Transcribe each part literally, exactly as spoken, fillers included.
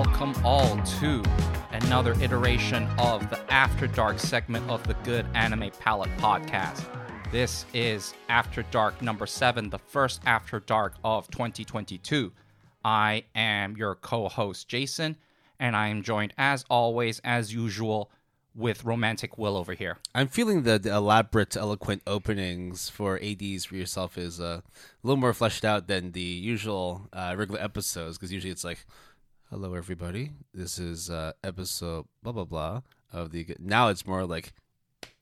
Welcome all to another iteration of the After Dark segment of the Good Anime Palette podcast. This is After Dark number seven, the first After Dark of twenty twenty-two. I am your co-host, Jason, and I am joined, as always, as usual, with Romantic Will over here. I'm feeling the, the elaborate, eloquent openings for A Ds for yourself is uh, a little more fleshed out than the usual uh, regular episodes, because usually it's like, hello, everybody. This is uh, episode blah, blah, blah of the... Now it's more like,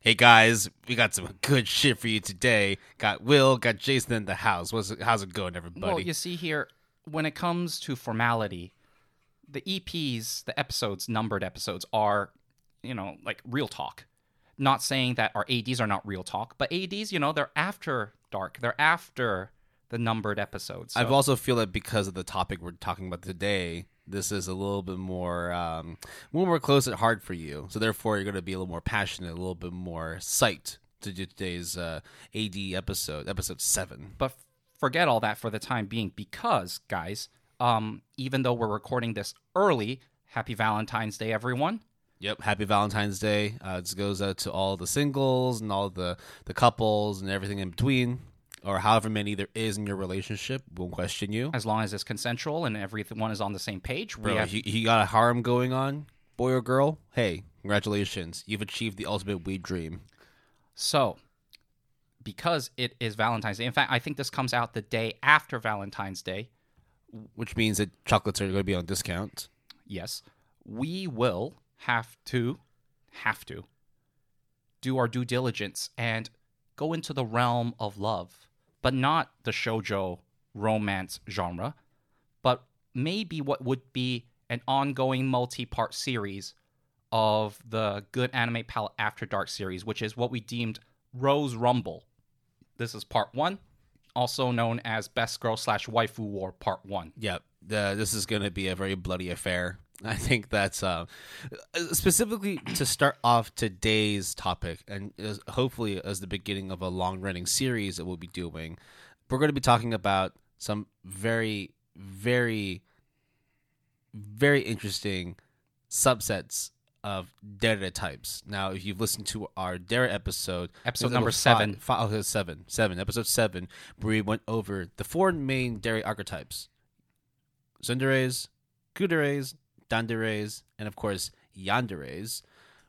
hey, guys, we got some good shit for you today. Got Will, got Jason in the house. What's it, how's it going, everybody? Well, you see here, when it comes to formality, the E Ps, the episodes, numbered episodes, are, you know, like real talk. Not saying that our A Ds are not real talk, but A Ds, you know, they're after dark. They're after the numbered episodes. So. I also feel that because of the topic we're talking about today... This is a little bit more, um, a little more close at heart for you. So therefore, you're going to be a little more passionate, a little bit more psyched to do today's uh, A D episode, episode seven. But forget all that for the time being, because guys, um, even though we're recording this early, happy Valentine's Day, everyone. Yep, happy Valentine's Day. Uh, this goes out to all the singles and all the the couples and everything in between. Or however many there is in your relationship, won't question you. As long as it's consensual and everyone is on the same page. Bro, have... you, you got a harem going on, boy or girl? Hey, congratulations. You've achieved the ultimate weed dream. So, because it is Valentine's Day, in fact, I think this comes out the day after Valentine's Day. Which means that chocolates are going to be on discount. Yes. We will have to, have to, do our due diligence and go into the realm of love. But not the shoujo romance genre, but maybe what would be an ongoing multi-part series of the Good Anime Palette After Dark series, which is what we deemed Rose Rumble. This is part one, also known as Best Girl slash Waifu War Part One. Yep, yeah, this is going to be a very bloody affair. I think that's uh, specifically to start off today's topic, and as hopefully as the beginning of a long-running series that we'll be doing, we're going to be talking about some very, very, very interesting subsets of Dere types. Now, if you've listened to our Dere episode... Episode number seven. Five, five, seven. Seven. Episode seven, where we went over the four main Dere archetypes. Tsunderes, Kuderes, Danderes, and of course Yanderes.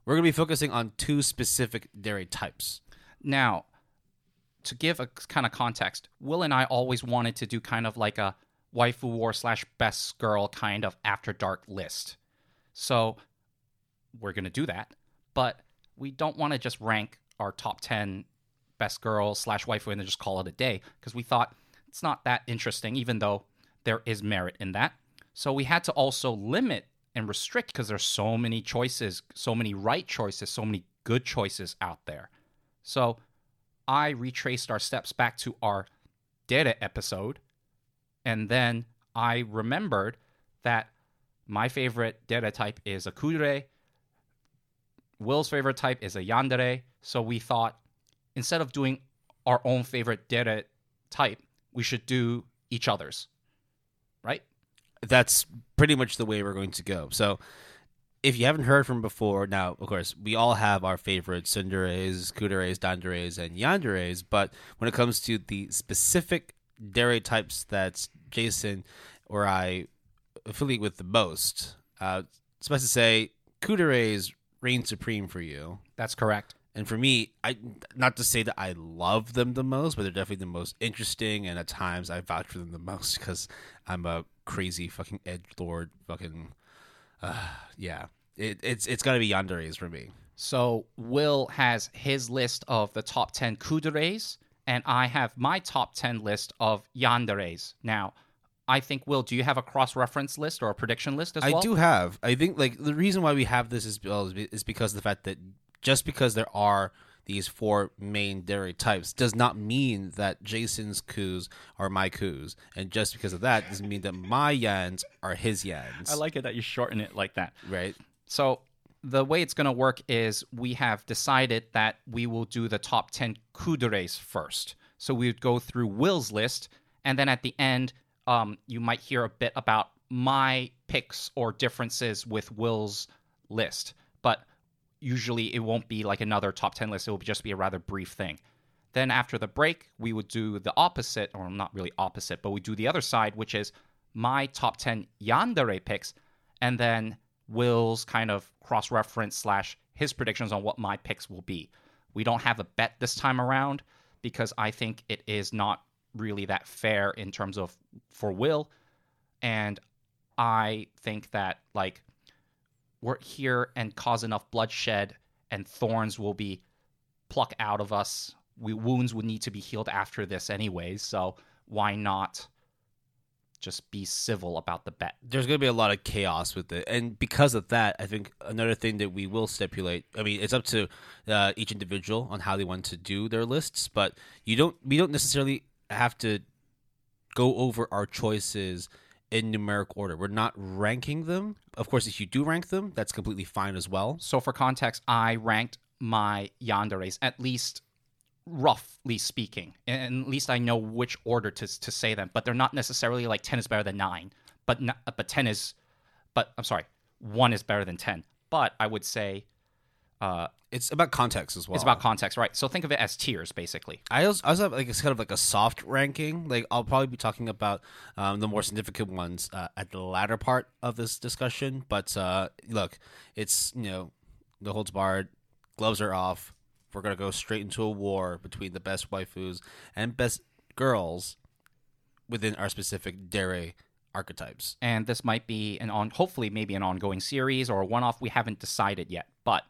We're going to be focusing on two specific dere types. Now, to give a kind of context, Will and I always wanted to do kind of like a waifu war slash best girl kind of after dark list. So we're going to do that, but we don't want to just rank our top ten best girl slash waifu and then just call it a day, because we thought it's not that interesting, even though there is merit in that. So we had to also limit and restrict because there's so many choices, so many right choices, so many good choices out there. So I retraced our steps back to our Dere episode, and then I remembered that my favorite Dere type is a Kudere, Will's favorite type is a Yandere, so we thought instead of doing our own favorite Dere type, we should do each other's, right? That's pretty much the way we're going to go. So if you haven't heard from before, now, of course, we all have our favorite Tsunderes, Kuderes, Danderes, and Yanderes, but when it comes to the specific Dere types that Jason or I affiliate with the most, uh, it's best to say Kuderes reign supreme for you. That's correct. And for me, I not to say that I love them the most, but they're definitely the most interesting, and at times I vouch for them the most because I'm a crazy fucking edgelord fucking uh yeah it, it's it's gotta be yanderes for me. So Will has his list of the top ten kuderes, and I have my top ten list of yanderes. Now I think, Will, do you have a cross-reference list or a prediction list as I well? I do have. I think like the reason why we have this is, well, is because of the fact that just because there are these four main dere types does not mean that Jason's coups are my coups. And just because of that doesn't mean that my yans are his yans. I like it that you shorten it like that. Right. So the way it's going to work is we have decided that we will do the top ten kuderes first. So we would go through Will's list, and then at the end, um, you might hear a bit about my picks or differences with Will's list, but usually it won't be like another top ten list. It will just be a rather brief thing. Then after the break, we would do the opposite, or not really opposite, but we do the other side, which is my top ten Yandere picks, and then Will's kind of cross-reference slash his predictions on what my picks will be. We don't have a bet this time around because I think it is not really that fair in terms of for Will, and I think that like we're here and cause enough bloodshed and thorns will be plucked out of us. We wounds would need to be healed after this anyways, so why not just be civil about the bet? There's going to be a lot of chaos with it, and because of that, I think another thing that we will stipulate, I mean, it's up to uh, each individual on how they want to do their lists, but you don't, we don't necessarily have to go over our choices in numeric order. We're not ranking them. Of course, if you do rank them, that's completely fine as well. So for context, I ranked my yanderes, at least roughly speaking, and at least I know which order to to say them, but they're not necessarily like ten is better than nine, but not, but ten is, but I'm sorry, one is better than ten, but I would say uh it's about context as well. It's about context, right? So think of it as tiers, basically. I also, I also have like it's kind of like a soft ranking. Like I'll probably be talking about um, the more significant ones uh, at the latter part of this discussion. But uh, look, it's, you know, no holds barred, gloves are off. We're gonna go straight into a war between the best waifus and best girls within our specific dere archetypes. And this might be an on, hopefully maybe an ongoing series or a one-off. We haven't decided yet, but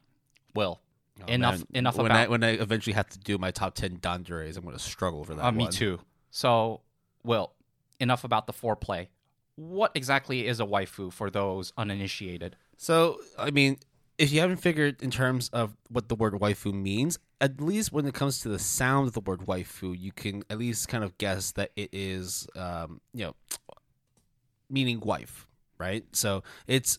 Will. Oh, enough man. enough when about... I, when I eventually have to do my top ten Danderes, I'm going to struggle for that uh, one. Me too. So, Will, enough about the foreplay. What exactly is a waifu for those uninitiated? So, I mean, if you haven't figured in terms of what the word waifu means, at least when it comes to the sound of the word waifu, you can at least kind of guess that it is, um, you know, meaning wife, right? So, it's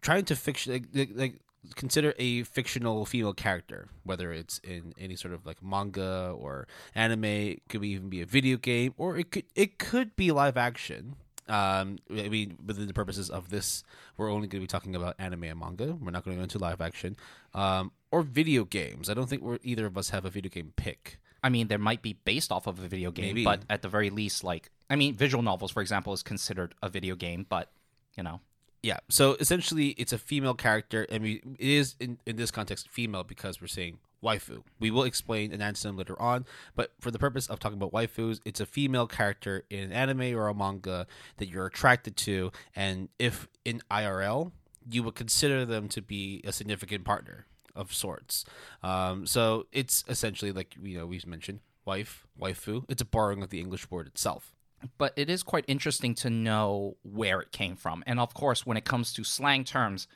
trying to fiction... like, like, like consider a fictional female character, whether it's in any sort of like manga or anime. It could even be a video game, or it could it could be live action. Um, I mean, within the purposes of this, we're only going to be talking about anime and manga. We're not going to go into live action um, or video games. I don't think we're, either of us have a video game pick. I mean, there might be based off of a video game, Maybe. But at the very least, like, I mean, visual novels, for example, is considered a video game, but, you know. Yeah, so essentially it's a female character, and we, it is, in, in this context, female because we're saying waifu. We will explain an anime later on, but for the purpose of talking about waifus, it's a female character in an anime or a manga that you're attracted to, and if in I R L, you would consider them to be a significant partner of sorts. Um, so it's essentially, like, you know, we've mentioned, wife, waifu. It's a borrowing of the English word itself. But it is quite interesting to know where it came from. And of course, when it comes to slang terms,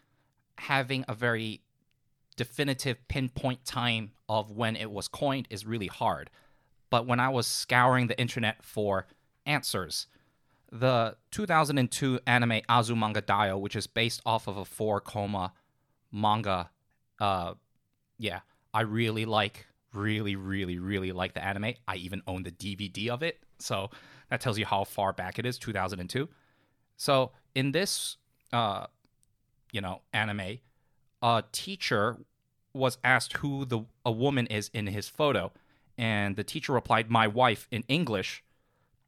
having a very definitive pinpoint time of when it was coined is really hard. But when I was scouring the internet for answers, the two thousand two anime Azumanga Daioh, which is based off of a four-coma manga, uh, yeah, I really like, really, really, really like the anime. I even own the D V D of it, so... that tells you how far back it is, two thousand two. So in this, uh, you know, anime, a teacher was asked who the a woman is in his photo, and the teacher replied, "My wife," in English,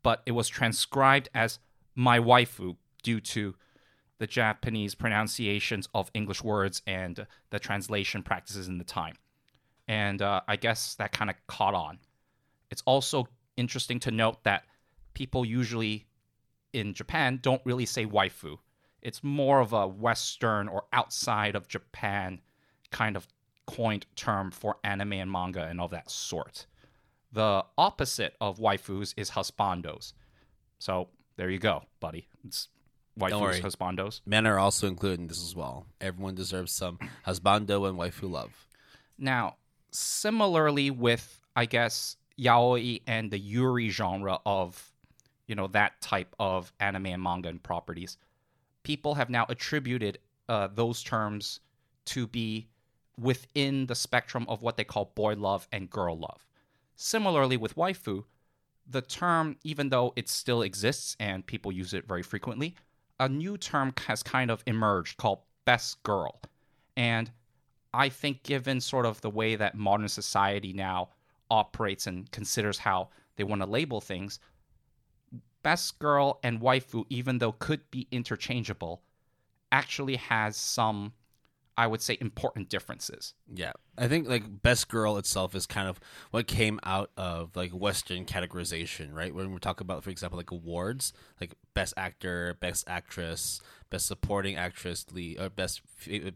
but it was transcribed as "my waifu" due to the Japanese pronunciations of English words and the translation practices in the time. And uh, I guess that kind of caught on. It's also interesting to note that people usually in Japan don't really say waifu. It's more of a Western or outside of Japan kind of coined term for anime and manga and all that sort. The opposite of waifus is husbandos. So there you go, buddy. It's waifus, husbandos. Men are also included in this as well. Everyone deserves some husbando and waifu love. Now, similarly with, I guess, yaoi and the yuri genre of, you know, that type of anime and manga and properties, people have now attributed uh, those terms to be within the spectrum of what they call boy love and girl love. Similarly with waifu, the term, even though it still exists and people use it very frequently, a new term has kind of emerged called best girl. And I think given sort of the way that modern society now operates and considers how they want to label things, best girl and waifu, even though could be interchangeable, actually has some, I would say, important differences. Yeah. I think like best girl itself is kind of what came out of like Western categorization, right? When we talk about, for example, like awards, like best actor, best actress, best supporting actress, lead, or best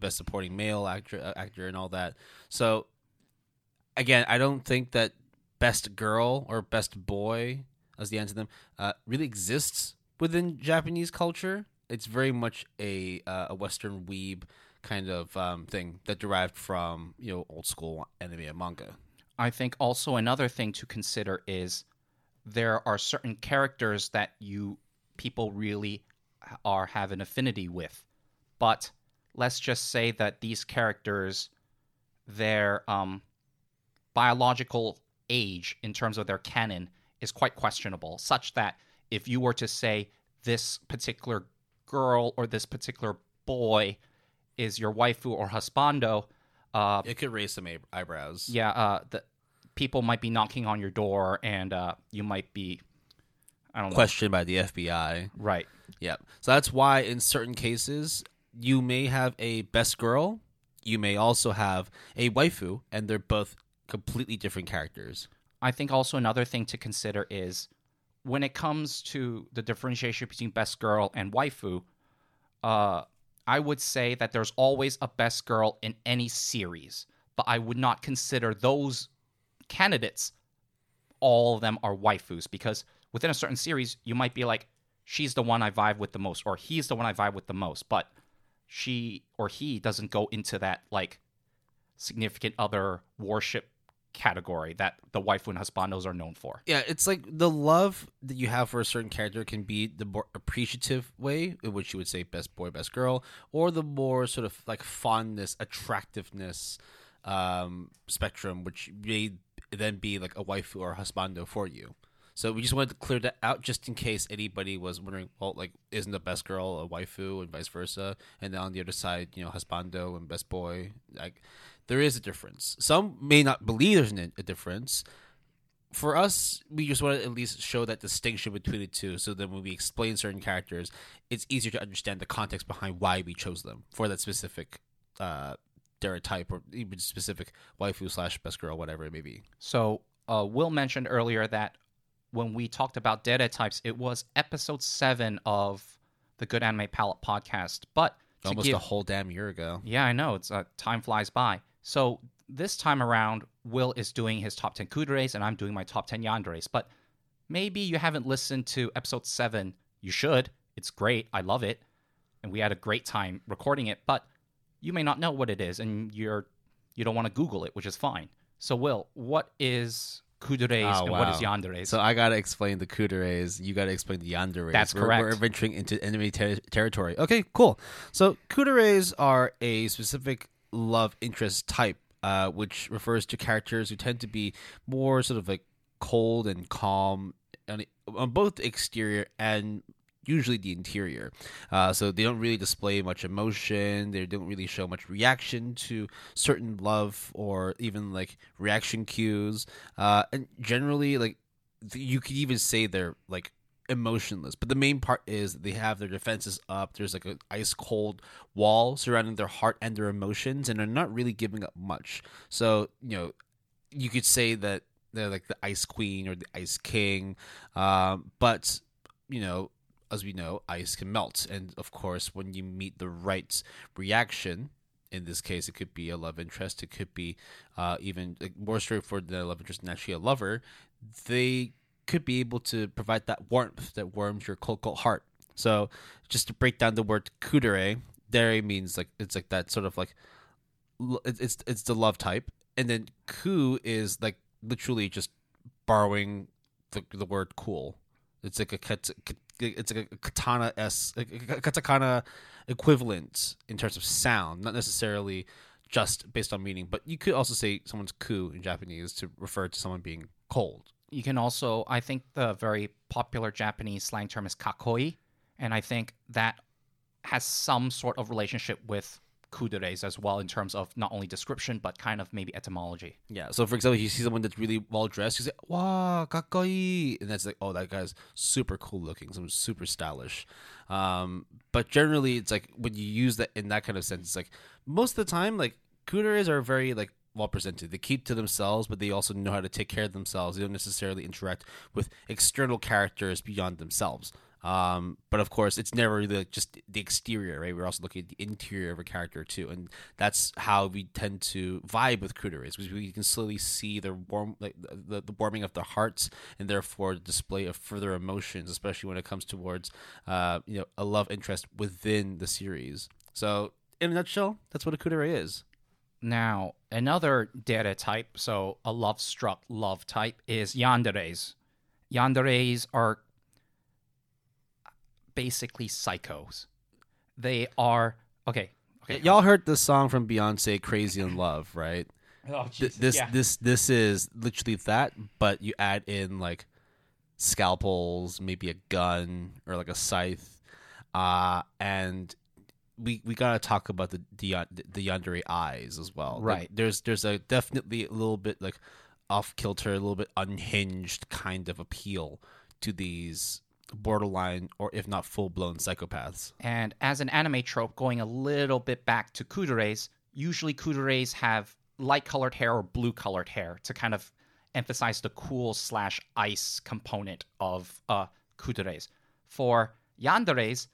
best supporting male actor, actor and all that. So again, I don't think that best girl or best boy, as the antonym, uh, really exists within Japanese culture. It's very much a uh, a Western weeb kind of um, thing that derived from, you know, old school anime and manga. I think also another thing to consider is there are certain characters that you people really are have an affinity with, but let's just say that these characters, their um, biological age in terms of their canon is quite questionable, such that if you were to say this particular girl or this particular boy is your waifu or husbando, uh, it could raise some ab- eyebrows. Yeah, uh, the people might be knocking on your door, and uh, you might be, I don't know, questioned by the F B I. Right. Yeah. So that's why in certain cases you may have a best girl, you may also have a waifu, and they're both completely different characters. I think also another thing to consider is when it comes to the differentiation between best girl and waifu. Uh, I would say that there's always a best girl in any series, but I would not consider those candidates, all of them are waifus, because within a certain series, you might be like, she's the one I vibe with the most, or he's the one I vibe with the most, but she or he doesn't go into that like significant other worship category that the waifu and husbandos are known for. Yeah, it's like the love that you have for a certain character can be the more appreciative way, in which you would say best boy, best girl, or the more sort of like fondness, attractiveness um, spectrum, which may then be like a waifu or a husbando for you. So we just wanted to clear that out just in case anybody was wondering, well, like, isn't the best girl a waifu and vice versa? And then on the other side, you know, husbando and best boy, like, there is a difference. Some may not believe there's an, a difference. For us, we just want to at least show that distinction between the two, so that when we explain certain characters, it's easier to understand the context behind why we chose them for that specific uh, stereotype or even specific waifu slash best girl, whatever it may be. So uh, Will mentioned earlier that when we talked about data types, it was episode seven of the Good Anime Palette podcast. But almost give, a whole damn year ago. Yeah, I know. It's uh, time flies by. So this time around, Will is doing his top ten kureis, and I'm doing my top ten yandereis. But maybe you haven't listened to episode seven. You should. It's great. I love it. And we had a great time recording it. But you may not know what it is, and you're, you don't want to Google it, which is fine. So, Will, what is kureis oh, and wow. what is yandereis? So I gotta explain the kureis. You gotta explain the yandereis. That's we're, correct. We're venturing into enemy ter- territory. Okay, cool. So kureis are a specific love interest type, uh, which refers to characters who tend to be more sort of like cold and calm on, on both the exterior and usually the interior. Uh, so they don't really display much emotion. They don't really show much reaction to certain love or even like reaction cues. Uh, and generally, like you could even say they're like emotionless. But the main part is they have their defenses up. There's like an ice cold wall surrounding their heart and their emotions, and they're not really giving up much. So, you know, you could say that they're like the ice queen or the ice king. Um, but, you know, as we know, ice can melt. And of course, when you meet the right reaction, in this case, it could be a love interest. It could be uh, even more straightforward than a love interest and actually a lover. They could be able to provide that warmth that warms your cold, cold heart. So just to break down the word kudere, dere means like, it's like that sort of like, it's it's the love type. And then ku is like literally just borrowing the, the word cool. It's like a ket- It's like a katana s, a katakana equivalent in terms of sound, not necessarily just based on meaning. But you could also say someone's ku in Japanese to refer to someone being cold. You can also, I think, the very popular Japanese slang term is kakoi, and I think that has some sort of relationship with kudure's as well, in terms of not only description but kind of maybe etymology. Yeah. So for example, you see someone that's really well dressed, you say, "Wow, kakoi," and that's like, oh, that guy's super cool looking, some super stylish. Um, but generally, it's like when you use that in that kind of sense, it's like most of the time, like kudure's are very like well presented. They keep to themselves, but they also know how to take care of themselves. They don't necessarily interact with external characters beyond themselves. Um, but of course, it's never really just the exterior, right? We're also looking at the interior of a character too, and that's how we tend to vibe with kudure's, because we can slowly see the warm, like the, the warming of the hearts, and therefore the display of further emotions, especially when it comes towards, uh, you know, a love interest within the series. So, in a nutshell, that's what a kudere is. Now, another data type, so a love-struck love type, is yandere's. Yandere's are basically psychos. They are okay. okay. Y'all heard the song from Beyonce, "Crazy in Love," right? Oh, Jesus. Th- this yeah. this this is literally that, but you add in like scalpels, maybe a gun or like a scythe, uh, and we we gotta talk about the the, the yandere eyes as well. Right. Like, there's there's a definitely a little bit like off kilter, a little bit unhinged kind of appeal to these borderline or if not full-blown psychopaths. And as an anime trope, going a little bit back to kudure's, usually kudure's have light-colored hair or blue-colored hair to kind of emphasize the cool slash ice component of uh, kudure's. For yandere's,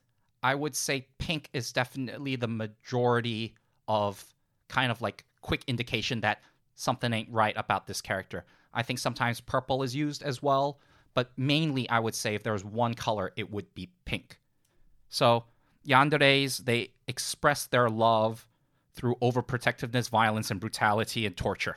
I would say pink is definitely the majority of kind of like quick indication that something ain't right about this character. I think sometimes purple is used as well, but mainly I would say if there was one color, it would be pink. So yandere's, they express their love through overprotectiveness, violence, and brutality, and torture,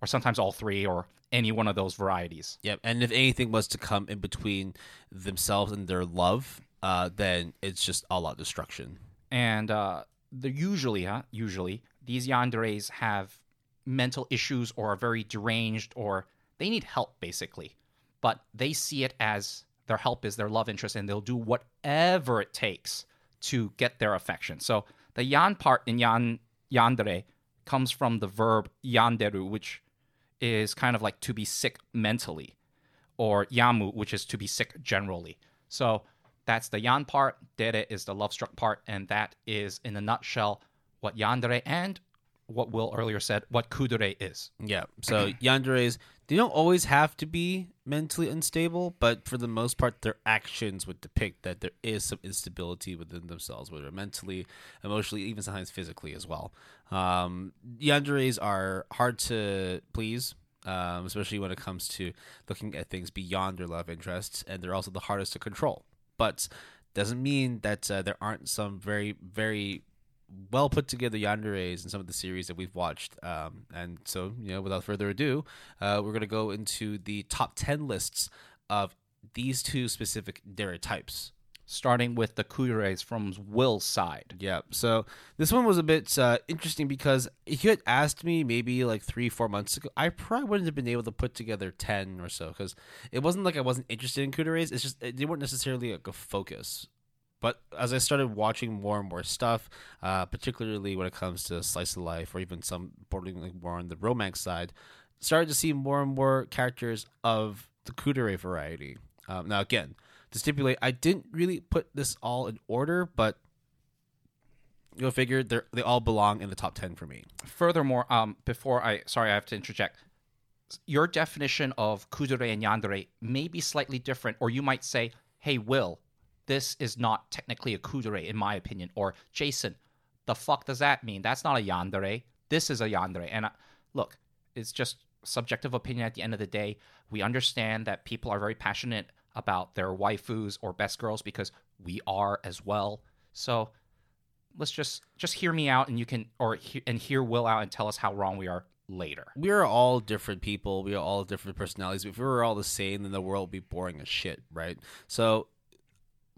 or sometimes all three, or any one of those varieties. Yep, and if anything was to come in between themselves and their love, uh, then it's just all-out destruction. And uh, they're usually, huh, usually, these yandere's have mental issues or are very deranged, or they need help, basically. But they see it as their help is their love interest, and they'll do whatever it takes to get their affection. So the yan part in yan, yandere comes from the verb yanderu, which is kind of like to be sick mentally, or yamu, which is to be sick generally. So that's the yan part. Dere is the love-struck part, and that is, in a nutshell, what yandere and what Will earlier said, what kudere is. Yeah, so yandere's, they don't always have to be mentally unstable, but for the most part, their actions would depict that there is some instability within themselves, whether mentally, emotionally, even sometimes physically as well. Um, yandere's are hard to please, um, especially when it comes to looking at things beyond their love interests, and they're also the hardest to control. But doesn't mean that uh, there aren't some very, very well put together yandere's in some of the series that we've watched, um, and so, you know, without further ado, uh, we're gonna go into the top ten lists of these two specific dere types, starting with the kudure's from Will's side. Yeah, so this one was a bit uh, interesting, because if you had asked me maybe like three, four months ago, I probably wouldn't have been able to put together ten or so, because it wasn't like I wasn't interested in kudure's. It's just they weren't necessarily like a focus. But as I started watching more and more stuff, uh, particularly when it comes to slice of life or even some bordering like more on the romance side, started to see more and more characters of the kudere variety. Um, now, again, to stipulate, I didn't really put this all in order, but you'll figure they all belong in the top ten for me. Furthermore, um, before I sorry, I have to interject. Your definition of kudere and yandere may be slightly different, or you might say, "Hey, Will, this is not technically a kudere, in my opinion." Or, "Jason, the fuck does that mean? That's not a yandere. This is a yandere." And I, look, it's just subjective opinion at the end of the day. We understand that people are very passionate about their waifus or best girls, because we are as well. So let's just just hear me out, and you can or and hear Will out and tell us how wrong we are later. We are all different people. We are all different personalities. If we were all the same, then the world would be boring as shit, right? So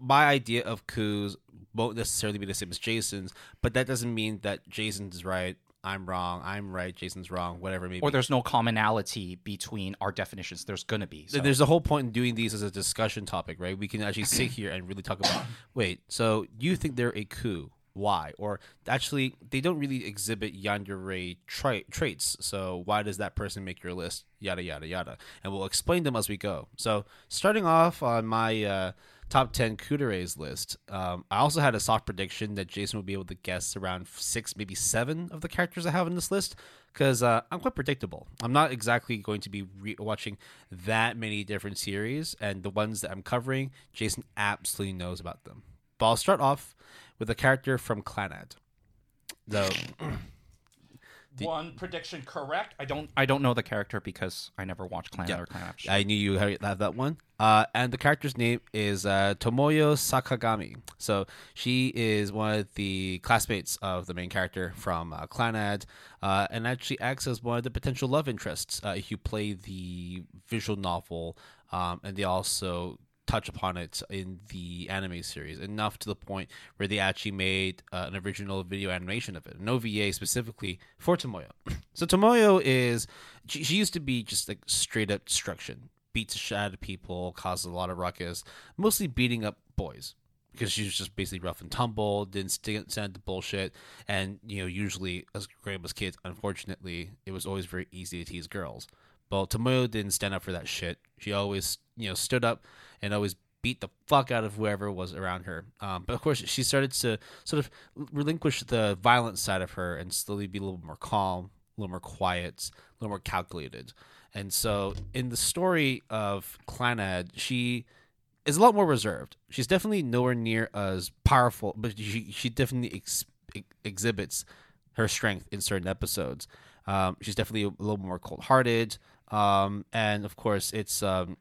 my idea of coups won't necessarily be the same as Jason's, but that doesn't mean that Jason's right, I'm wrong, I'm right, Jason's wrong, whatever it may be. Or there's no commonality between our definitions. There's going to be. So. There's a whole point in doing these as a discussion topic, right? We can actually sit here and really talk about, wait, so you think they're a coup. Why? Or actually, they don't really exhibit yandere tra- traits, so why does that person make your list? Yada, yada, yada. And we'll explain them as we go. So starting off on my uh, top ten Kudere's list, um, I also had a soft prediction that Jason would be able to guess around six, maybe seven of the characters I have in this list, because uh, I'm quite predictable. I'm not exactly going to be re- watching that many different series, and the ones that I'm covering, Jason absolutely knows about them. But I'll start off with a character from Clannad. So, one prediction correct. I don't I don't know the character because I never watched Clannad yeah. or Clannad After Story. I knew you had that one. Uh, and the character's name is uh, Tomoyo Sakagami. So she is one of the classmates of the main character from uh, Clannad, uh, and actually acts as one of the potential love interests uh, if you play the visual novel, um, and they also touch upon it in the anime series enough to the point where they actually made uh, an original video animation of it, an O V A specifically for Tomoyo. So Tomoyo is she, she used to be just like straight up destruction, beats the shit out of people, caused a lot of ruckus, mostly beating up boys because she was just basically rough and tumble, didn't stand to bullshit, and you know usually as grandma's kids, unfortunately, it was always very easy to tease girls. Well, Tomoyo didn't stand up for that shit. She always, you know, stood up and always beat the fuck out of whoever was around her. Um, but of course, she started to sort of relinquish the violent side of her and slowly be a little more calm, a little more quiet, a little more calculated. And so in the story of Clannad, she is a lot more reserved. She's definitely nowhere near as powerful, but she, she definitely ex- exhibits her strength in certain episodes. Um, she's definitely a little more cold-hearted. Um, and of course, it's um,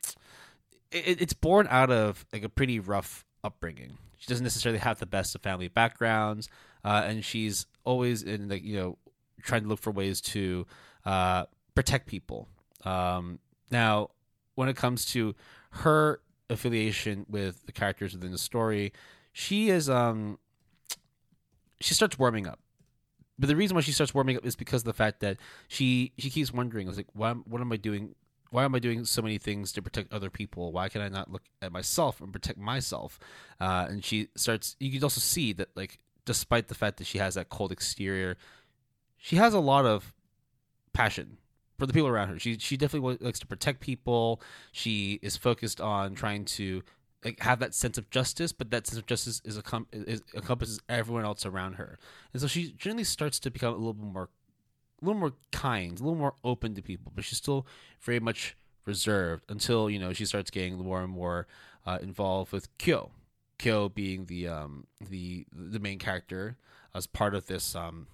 it, it's born out of like a pretty rough upbringing. She doesn't necessarily have the best of family backgrounds, uh, and she's always in like you know trying to look for ways to uh, protect people. Um, now, when it comes to her affiliation with the characters within the story, she is um, she starts warming up. But the reason why she starts warming up is because of the fact that she, she keeps wondering, like, why, what am I doing? Why am I doing so many things to protect other people? Why can I not look at myself and protect myself? Uh, and she starts, you can also see that, like, despite the fact that she has that cold exterior, she has a lot of passion for the people around her. She, she definitely likes to protect people. She is focused on trying to like have that sense of justice, but that sense of justice is, accom- is encompasses everyone else around her, and so she generally starts to become a little bit more, a little more kind, a little more open to people. But she's still very much reserved until you know she starts getting more and more uh, involved with Kyo, Kyo being the um, the the main character as part of this um,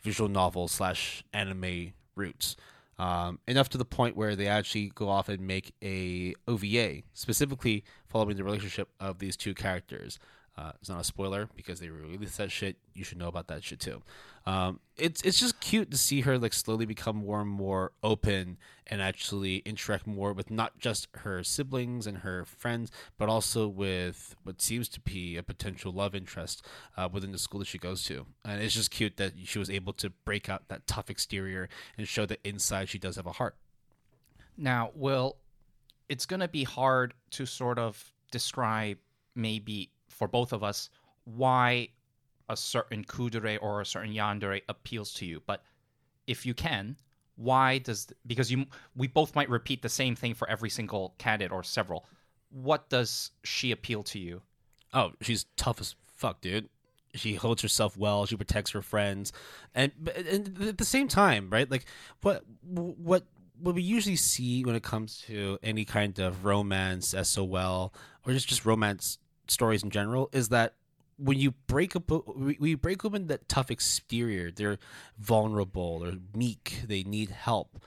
visual novel slash anime roots. Um, enough to the point where they actually go off and make a O V A, specifically following the relationship of these two characters. Uh, it's not a spoiler because they released that shit. You should know about that shit too. Um, it's it's just cute to see her like slowly become more and more open and actually interact more with not just her siblings and her friends, but also with what seems to be a potential love interest uh, within the school that she goes to. And it's just cute that she was able to break out that tough exterior and show that inside she does have a heart. Now, Will, it's going to be hard to sort of describe maybe for both of us, why a certain kudere or a certain yandere appeals to you. But if you can, why does... Because you we both might repeat the same thing for every single candidate or several. What does she appeal to you? Oh, she's tough as fuck, dude. She holds herself well. She protects her friends. And, and at the same time, right? Like, what what... what we usually see when it comes to any kind of romance, S O L, or just, just romance stories in general, is that when you break up, we break open that tough exterior, they're vulnerable, they're meek, they need help.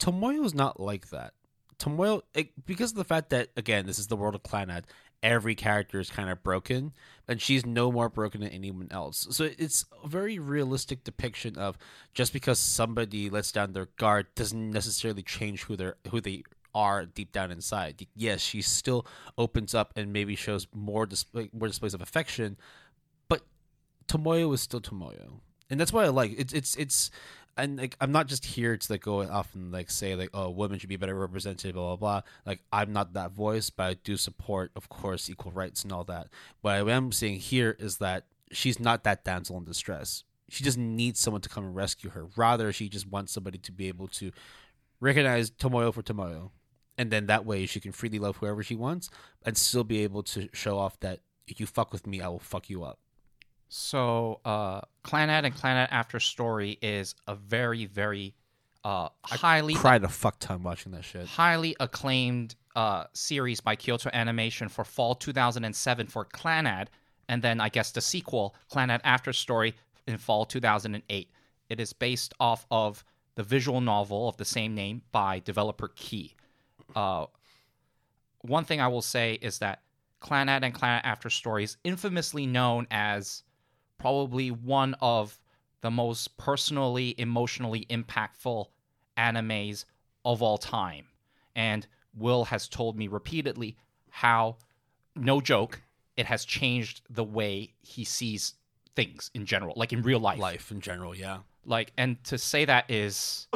Tomoyo's not like that. Tomoyo, it, because of the fact that, again, this is the world of Clannad, every character is kind of broken, and she's no more broken than anyone else. So it's a very realistic depiction of just because somebody lets down their guard doesn't necessarily change who they're, who they are deep down inside. Yes, she still opens up and maybe shows more display, more displays of affection, but Tomoyo is still Tomoyo. and that's what I like. It's it's it's, and like I'm not just here to like go off and like say like, oh, women should be better represented, blah blah blah. Like I'm not that voice, but I do support, of course, equal rights and all that. But what I'm saying here is that she's not that damsel in distress. She just needs someone to come and rescue her. Rather, she just wants somebody to be able to recognize Tomoyo for Tomoyo, and then that way she can freely love whoever she wants and still be able to show off that if you fuck with me, I will fuck you up. So, uh, Clannad and Clannad After Story is a very, very uh, highly... I cried a fuck ton watching that shit. Highly acclaimed uh, series by Kyoto Animation for fall two thousand seven for Clannad, and then I guess the sequel, Clannad After Story, in fall two thousand eight. It is based off of the visual novel of the same name by developer Key. Uh, one thing I will say is that Clannad and Clannad After Story is infamously known as probably one of the most personally, emotionally impactful animes of all time. And Will has told me repeatedly how, no joke, it has changed the way he sees things in general, like in real life. Life in general, yeah. Like, and to say that is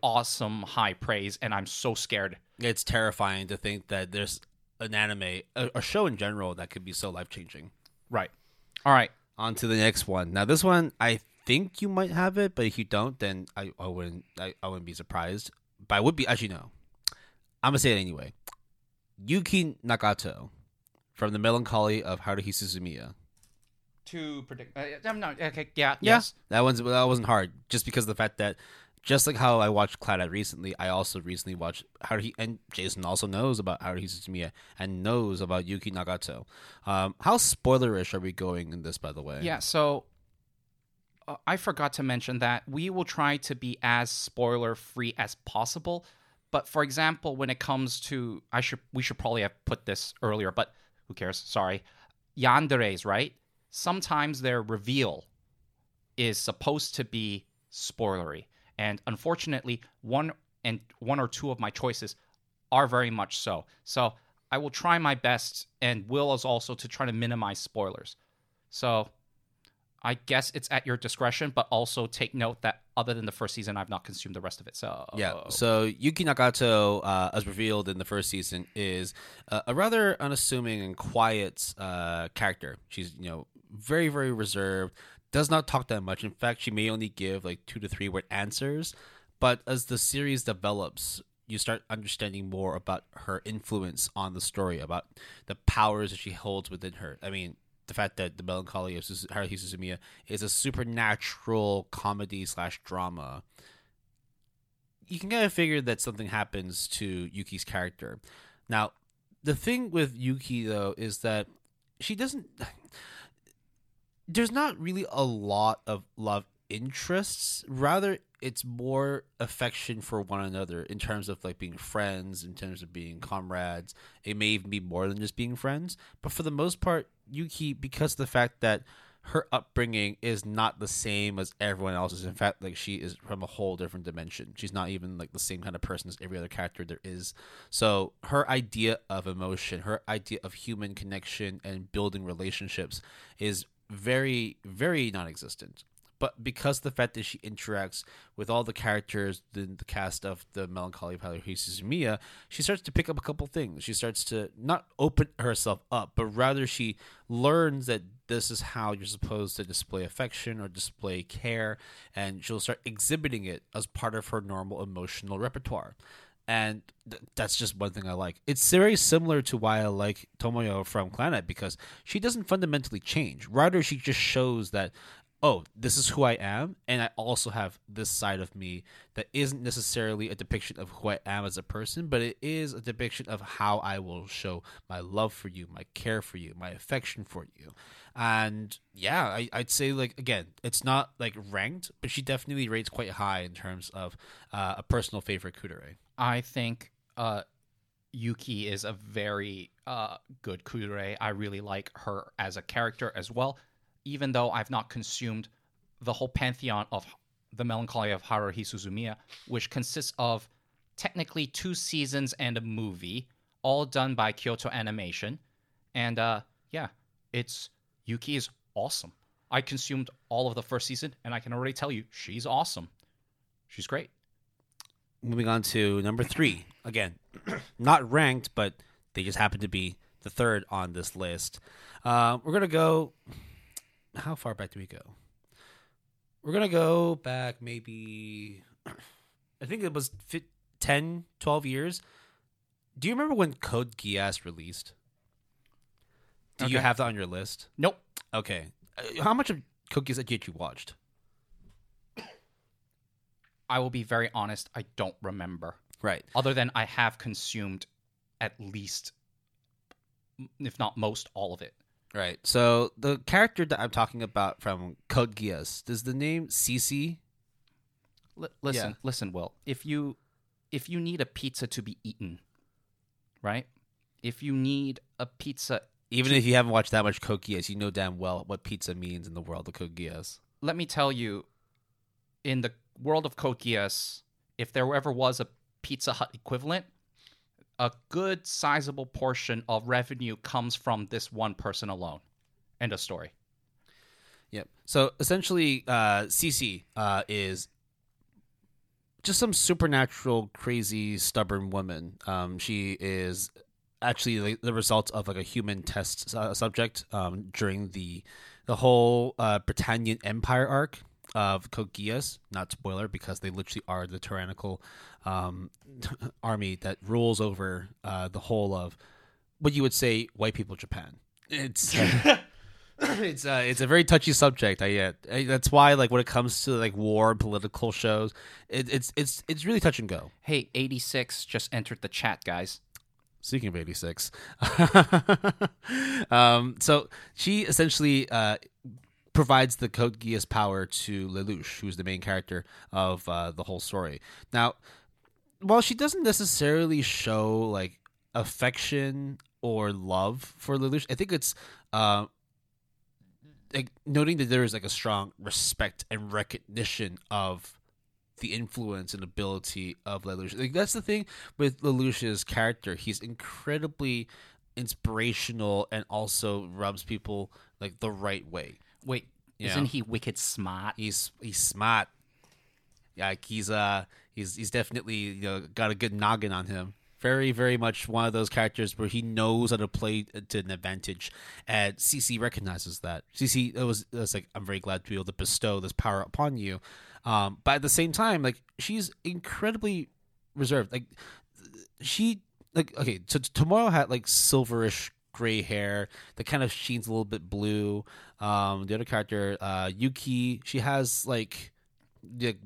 awesome high praise, and I'm so scared. It's terrifying to think that there's an anime, a, a show in general, that could be so life-changing. Right. All right. On to the next one. Now, this one, I think you might have it, but if you don't, then I, I wouldn't I, I wouldn't be surprised. But I would be, actually, no. I'm going to say it anyway. Yuki Nakato from The Melancholy of Haruhi Suzumiya. To predict, uh, I'm not okay. Yeah, yeah. Yes, that one's that wasn't hard. Just because of the fact that, just like how I watched Clannad recently, I also recently watched Haruhi, and Jason also knows about Haruhi Suzumiya and knows about Yuki Nakato. Um, how spoilerish are we going in this, by the way? Yeah. So uh, I forgot to mention that we will try to be as spoiler free as possible. But for example, when it comes to, I should we should probably have put this earlier, but who cares? Sorry, yandere's, right? Sometimes their reveal is supposed to be spoilery. And unfortunately, one and one or two of my choices are very much so. So I will try my best, and Will is also to try to minimize spoilers. So I guess it's at your discretion, but also take note that other than the first season, I've not consumed the rest of it. So yeah. So Yuki Nakato, uh, as revealed in the first season, is uh, a rather unassuming and quiet uh, character. She's, you know, very, very reserved, does not talk that much. In fact, she may only give like two to three word answers. But as the series develops, you start understanding more about her influence on the story, about the powers that she holds within her. I mean, the fact that The Melancholy of Haruhi Suzumiya is a supernatural comedy slash drama, you can kind of figure that something happens to Yuki's character. Now, the thing with Yuki, though, is that she doesn't... there's not really a lot of love interests. Rather, it's more affection for one another in terms of like being friends, in terms of being comrades. It may even be more than just being friends. But for the most part, Yuki, because of the fact that her upbringing is not the same as everyone else's. In fact, like she is from a whole different dimension. She's not even like the same kind of person as every other character there is. So her idea of emotion, her idea of human connection and building relationships is very, very non-existent. But because of the fact that she interacts with all the characters in the cast of The Melancholy of Haruhi Suzumiya, she starts to pick up a couple things. She starts to not open herself up, but rather she learns that this is how you're supposed to display affection or display care, and she'll start exhibiting it as part of her normal emotional repertoire. And th- that's just one thing I like. It's very similar to why I like Tomoyo from Clannad, because she doesn't fundamentally change. Rather, she just shows that, oh, this is who I am, and I also have this side of me that isn't necessarily a depiction of who I am as a person, but it is a depiction of how I will show my love for you, my care for you, my affection for you. And yeah, I, I'd say, like, again, it's not like ranked, but she definitely rates quite high in terms of uh, a personal favorite Kudere. I think uh, Yuki is a very uh, good Kudere. I really like her as a character as well, even though I've not consumed the whole pantheon of The Melancholy of Haruhi Suzumiya, which consists of technically two seasons and a movie, all done by Kyoto Animation. And uh, yeah, it's Yuki is awesome. I consumed all of the first season, and I can already tell you, she's awesome. She's great. Moving on to number three. Again, not ranked, but they just happen to be the third on this list. Uh, we're going to go... How far back do we go? We're going to go back maybe... I think it was ten, twelve years. Do you remember when Code Geass released? Do okay. you have that on your list? Nope. Okay. How much of Code Geass did you watched? I will be very honest. I don't remember. Right. Other than I have consumed at least, if not most, all of it. Right. So the character that I'm talking about from Code Geass, does the name Cece? L- listen, yeah. listen, Will. If you, if you need a pizza to be eaten, right? If you need a pizza... Even if you haven't watched that much Code Geass, you know damn well what pizza means in the world of Code Geass. Let me tell you, in the world of Code Geass, if there ever was a Pizza Hut equivalent, a good sizable portion of revenue comes from this one person alone. End of story. Yep. So essentially, uh, Cece uh, is just some supernatural, crazy, stubborn woman. Um, she is... actually the result of like a human test uh, subject um, during the the whole uh, Britannian Empire arc of Code Geass. Not spoiler, because they literally are the tyrannical um, army that rules over uh, the whole of what you would say white people Japan. It's uh, it's uh, it's a very touchy subject. I uh, that's why like when it comes to like war and political shows, it, it's it's it's really touch and go. Hey, eighty-six just entered the chat, guys. Speaking of eighty-six, um, so she essentially uh, provides the Code Geass power to Lelouch, who's the main character of uh, the whole story. Now, while she doesn't necessarily show like affection or love for Lelouch, I think it's uh, like noting that there is like a strong respect and recognition of the influence and ability of Lelouch. Like, that's the thing with Lelouch's character. He's incredibly inspirational and also rubs people like the right way. Wait, you isn't know? He wicked smart? He's he's smart. Yeah, like he's uh he's he's definitely, you know, got a good noggin on him. Very, very much one of those characters where he knows how to play to an advantage, and Cece recognizes that. Cece it was, it was like, I'm very glad to be able to bestow this power upon you. Um, but at the same time, like, she's incredibly reserved. Like, she, like, okay, so Tomorrow had like silverish gray hair that kind of sheens a little bit blue. Um, the other character, uh, Yuki, she has like, like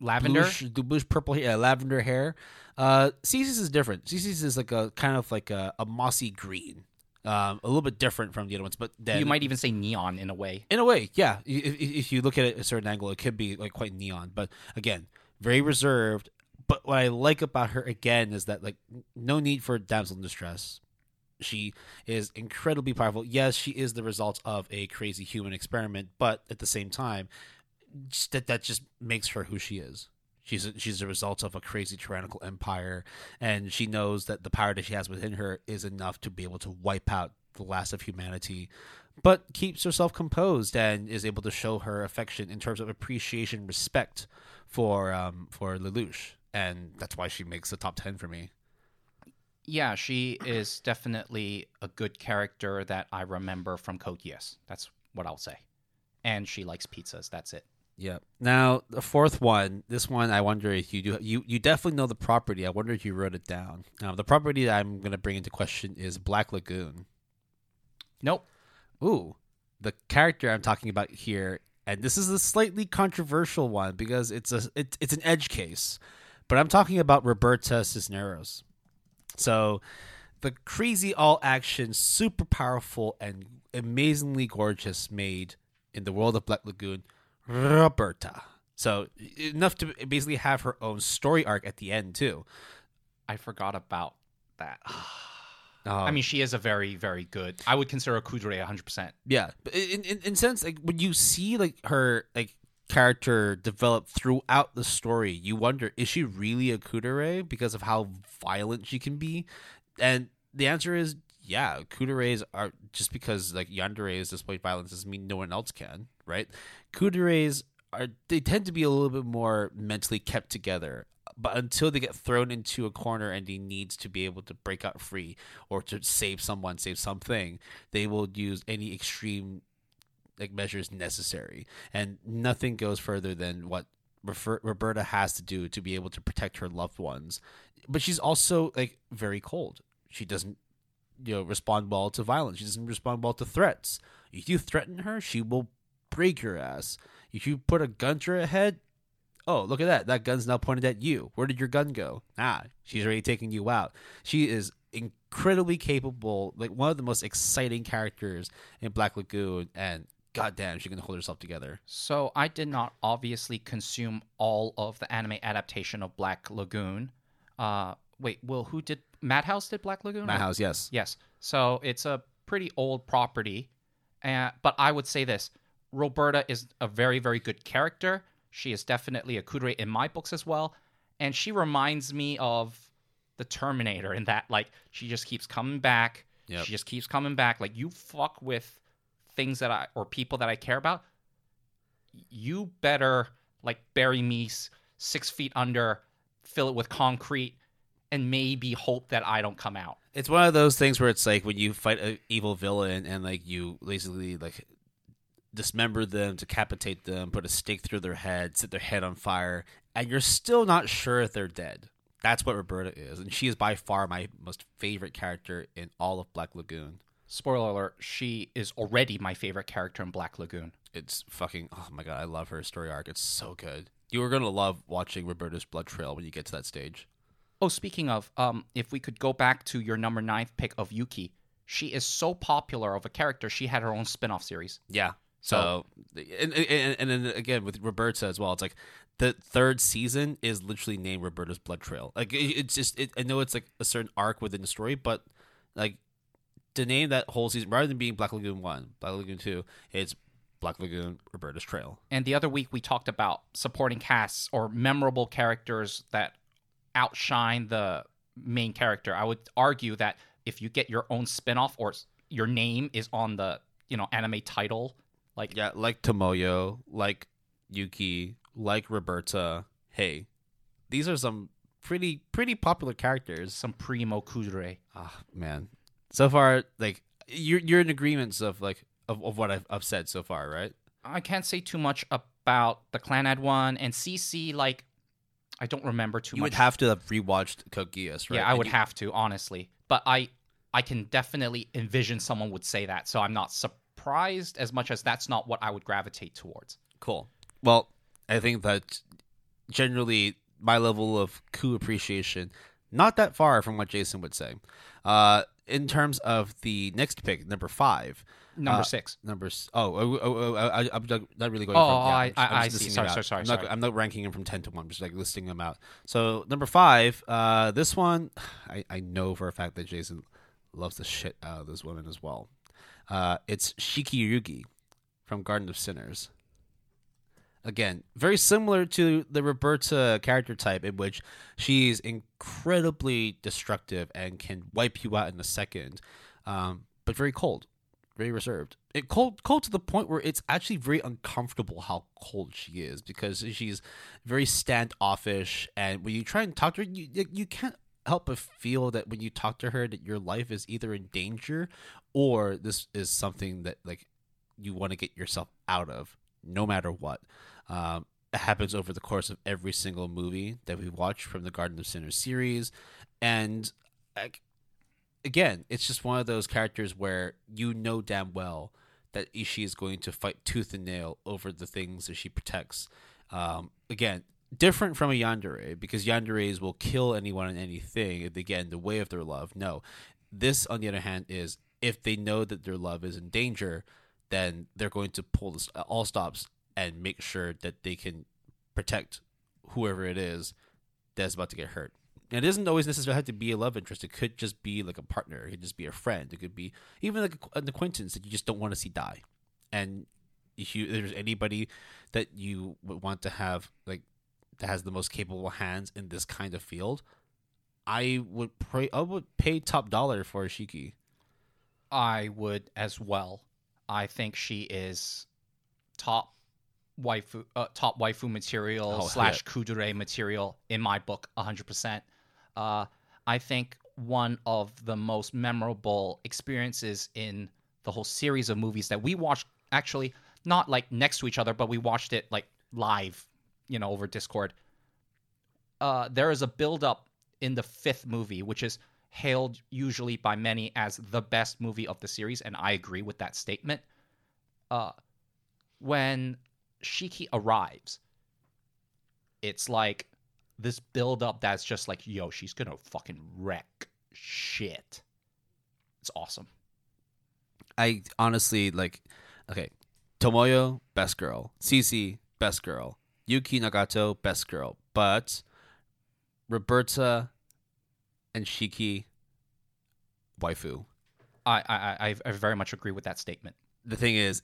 lavender, bluish, bluish purple hair, yeah, lavender hair. Uh, Cece's is different. Cece's is like a kind of like a, a mossy green. Um, a little bit different from the other ones, but then, you might even say neon in a way. In a way, yeah. If, if you look at it at a certain angle, it could be like quite neon. But again, very reserved. But what I like about her again is that like no need for damsel in distress. She is incredibly powerful. Yes, she is the result of a crazy human experiment, but at the same time, just that that just makes her who she is. She's a, she's the result of a crazy tyrannical empire, and she knows that the power that she has within her is enough to be able to wipe out the last of humanity, but keeps herself composed and is able to show her affection in terms of appreciation, respect for um, for Lelouch, and that's why she makes the top ten for me. Yeah, she is definitely a good character that I remember from Code Geass. That's what I'll say. And she likes pizzas. That's it. Yeah. Now the fourth one. This one, I wonder if you do. You you definitely know the property. I wonder if you wrote it down. Uh, the property that I'm going to bring into question is Black Lagoon. Nope. Ooh, the character I'm talking about here, and this is a slightly controversial one because it's a it, it's an edge case, but I'm talking about Roberta Cisneros. So, the crazy all action, super powerful, and amazingly gorgeous maid in the world of Black Lagoon. Roberta. So enough to basically have her own story arc at the end too. I forgot about that. um, I mean, she is a very, very good. I would consider a Kudere one hundred percent. Yeah, but in in, in sense, like when you see like her like character develop throughout the story, you wonder, is she really a Kudere because of how violent she can be? And the answer is yeah, kudereis are just because like yandereis display violence doesn't mean no one else can, right? Kudereis are they tend to be a little bit more mentally kept together, but until they get thrown into a corner and he needs to be able to break out free or to save someone, save something, they will use any extreme like measures necessary, and nothing goes further than what Roberta has to do to be able to protect her loved ones. But she's also like very cold. She doesn't, you know, respond well to violence. She doesn't respond well to threats. If you threaten her, she will break your ass. If you put a gun to her head, oh, look at that. That gun's now pointed at you. Where did your gun go? Ah, she's already taking you out. She is incredibly capable, like one of the most exciting characters in Black Lagoon, and goddamn, she can hold herself together. So I did not obviously consume all of the anime adaptation of Black Lagoon. Uh, wait, well, who did... Madhouse did Black Lagoon? Madhouse, or? yes. Yes. So it's a pretty old property. Uh, but I would say this. Roberta is a very, very good character. She is definitely a kudere in my books as well. And she reminds me of the Terminator in that, like, she just keeps coming back. Yep. She just keeps coming back. Like, you fuck with things that I, or people that I care about, you better, like, bury me six feet under, fill it with concrete, and maybe hope that I don't come out. It's one of those things where it's like when you fight an evil villain and, like, you basically, like, dismember them, decapitate them, put a stake through their head, set their head on fire, and you're still not sure if they're dead. That's what Roberta is, and she is by far my most favorite character in all of Black Lagoon. Spoiler alert, she is already my favorite character in Black Lagoon. It's fucking, oh my god, I love her story arc. It's so good. You are going to love watching Roberta's blood trail when you get to that stage. Oh, speaking of, um, if we could go back to your number ninth pick of Yuki, she is so popular of a character, she had her own spin-off series. Yeah. So, and, and and then again with Roberta as well, it's like the third season is literally named Roberta's Blood Trail. Like it, it's just, it, I know it's like a certain arc within the story, but like to name that whole season rather than being Black Lagoon One, Black Lagoon Two, it's Black Lagoon Roberta's Trail. And the other week we talked about supporting casts or memorable characters that outshine the main character. I would argue that if you get your own spinoff or your name is on the, you know, anime title. Like, yeah, like Tomoyo, like Yuki, like Roberta. Hey, these are some pretty pretty popular characters. Some primo kudere. Ah, oh, man. So far, like you're you're in agreements of like of, of what I've, I've said so far, right? I can't say too much about the Clannad one and C C. Like, I don't remember too you much. You would have to have rewatched Code Geass, right? Yeah, I and would you... have to honestly, but I I can definitely envision someone would say that, so I'm not surprised. Surprised as much as that's not what I would gravitate towards. Cool. Well, I think that generally my level of coup appreciation, not that far from what Jason would say. Uh, in terms of the next pick, number five. Number uh, six. Numbers. Oh, oh, oh, oh I, I'm not really going. Oh, from, yeah, I, I'm just, I, I'm just I see. Sorry, sorry, sorry, I'm not, sorry. I'm not ranking them from ten to one. I'm just like listing them out. So number five, uh, this one, I, I know for a fact that Jason loves the shit out of this woman as well. Uh, it's Shikiyugi from Garden of Sinners. Again, very similar to the Roberta character type in which she's incredibly destructive and can wipe you out in a second, um, but very cold, very reserved. It cold, cold to the point where it's actually very uncomfortable how cold she is because she's very standoffish, and when you try and talk to her, you you can't help but feel that when you talk to her that your life is either in danger or this is something that like you want to get yourself out of no matter what. Um, it happens over the course of every single movie that we watch from the Garden of Sinners series. And like, again, it's just one of those characters where you know damn well that Ishii is going to fight tooth and nail over the things that she protects. Um, again, different from a yandere, because yanderes will kill anyone and anything if they get in the way of their love. No, this, on the other hand, is if they know that their love is in danger, then they're going to pull all stops and make sure that they can protect whoever it is that's about to get hurt. And it doesn't always necessarily have to be a love interest. It could just be like a partner. It could just be a friend. It could be even like an acquaintance that you just don't want to see die. And if, you, if there's anybody that you would want to have, like, that has the most capable hands in this kind of field, I would pray. I would pay top dollar for Shiki. I would as well. I think she is top waifu, uh, top waifu material oh, slash yeah. kudere material in my book, one hundred percent. Uh, I think one of the most memorable experiences in the whole series of movies that we watched, actually, not like next to each other, but we watched it like live, you know, over Discord. Uh, there is a build-up in the fifth movie, which is hailed usually by many as the best movie of the series, and I agree with that statement. Uh, when Shiki arrives, it's like this build-up that's just like, yo, she's gonna fucking wreck shit. It's awesome. I honestly, like, okay, Tomoyo, best girl. Cici, best girl. Yuki Nagato, best girl. But Roberta and Shiki, waifu. I, I, I very much agree with that statement. The thing is,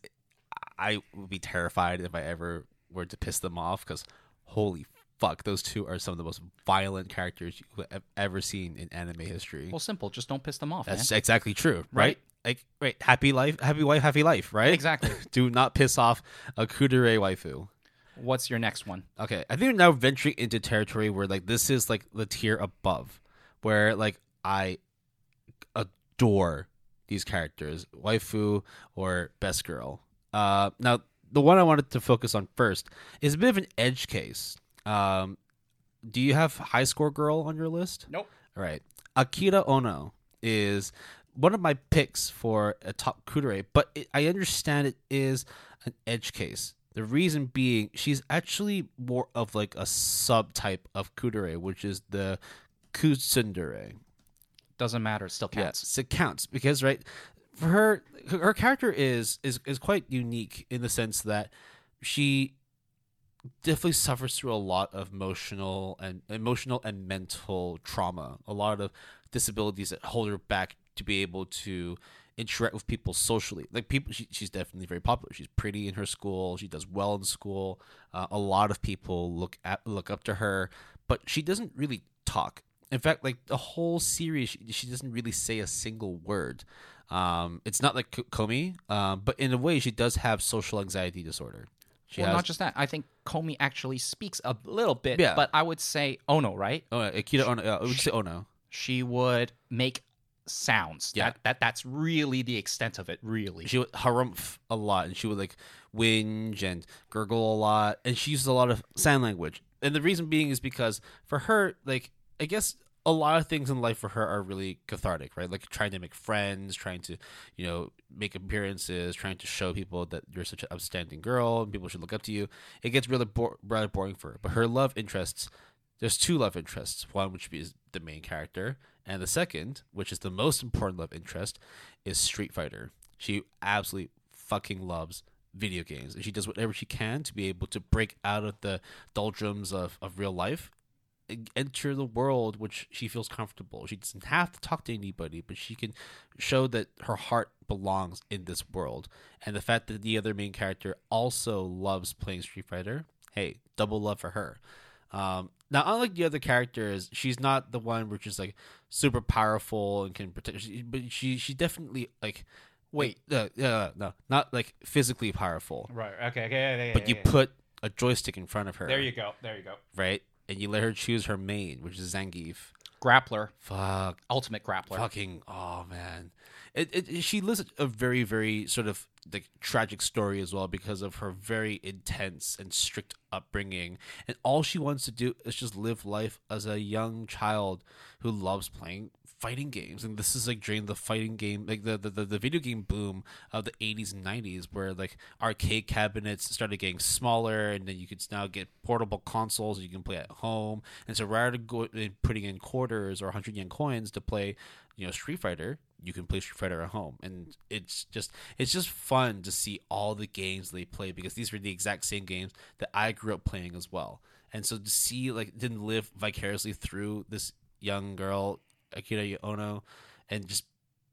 I would be terrified if I ever were to piss them off, because holy fuck, those two are some of the most violent characters you have ever seen in anime history. Well, simple, just don't piss them off. That's man. exactly true, right? right? Like, right, happy life, happy wife, happy life, right? Exactly. Do not piss off a kudere waifu. What's your next one? Okay, I think we're now venturing into territory where, like, this is, like, the tier above, where, like, I adore these characters, waifu or best girl. Uh, now, the one I wanted to focus on first is a bit of an edge case. Um, do you have High Score Girl on your list? Nope. All right. Akira Ono is one of my picks for a top kudere, but it, I understand it is an edge case. The reason being, she's actually more of like a subtype of kudere, which is the kusundere. Doesn't matter, it still counts. Yeah, it counts because, right, for her, her character is, is is quite unique in the sense that she definitely suffers through a lot of emotional and emotional and mental trauma, a lot of disabilities that hold her back to be able to interact with people socially. Like people, she, she's definitely very popular. She's pretty in her school. She does well in school. Uh, a lot of people look at look up to her, but she doesn't really talk. In fact, like the whole series, she, she doesn't really say a single word. Um, it's not like Komi, uh, but in a way, she does have social anxiety disorder. She well, has... not just that. I think Komi actually speaks a little bit, yeah. But I would say Ono, right? Oh, Akira she, Ono. Uh, I would she, say Ono. She would make sounds. Yeah. That, that that's really the extent of it, really. She would harumph a lot, and she would like whinge and gurgle a lot, and she used a lot of sign language. And the reason being is because for her, like, I guess a lot of things in life for her are really cathartic, right? Like trying to make friends, trying to, you know, make appearances, trying to show people that you're such an upstanding girl and people should look up to you. It gets really bo- rather boring for her. But her love interests, there's two love interests, one which is the main character, and the second, which is the most important love interest, is Street Fighter. She absolutely fucking loves video games, and she does whatever she can to be able to break out of the doldrums of, of real life and enter the world which she feels comfortable. She doesn't have to talk to anybody, but she can show that her heart belongs in this world. And the fact that the other main character also loves playing Street Fighter, hey, double love for her. Um, now, unlike the other characters, she's not the one which is like super powerful and can protect. She, but she, she definitely like wait, uh, uh, no, not like physically powerful. Right. Okay. Okay. Yeah, but yeah, you yeah. put a joystick in front of her. There you go. There you go. Right, and you let her choose her main, which is Zangief. Grappler. Fuck. Ultimate grappler. Fucking. Oh man. It. It. She lives a very, very sort of like tragic story as well because of her very intense and strict upbringing, and all she wants to do is just live life as a young child who loves playing fighting games. And this is like during the fighting game, like the the, the, the video game boom of the eighties and nineties, where like arcade cabinets started getting smaller, and then you could now get portable consoles you can play at home. And so rather than go and putting in quarters or one hundred yen coins to play, you know, Street Fighter, you can play Street Fighter at home. And it's just it's just fun to see all the games they play, because these were the exact same games that I grew up playing as well. And so to see, like, didn't live vicariously through this young girl, Akira Ono, and just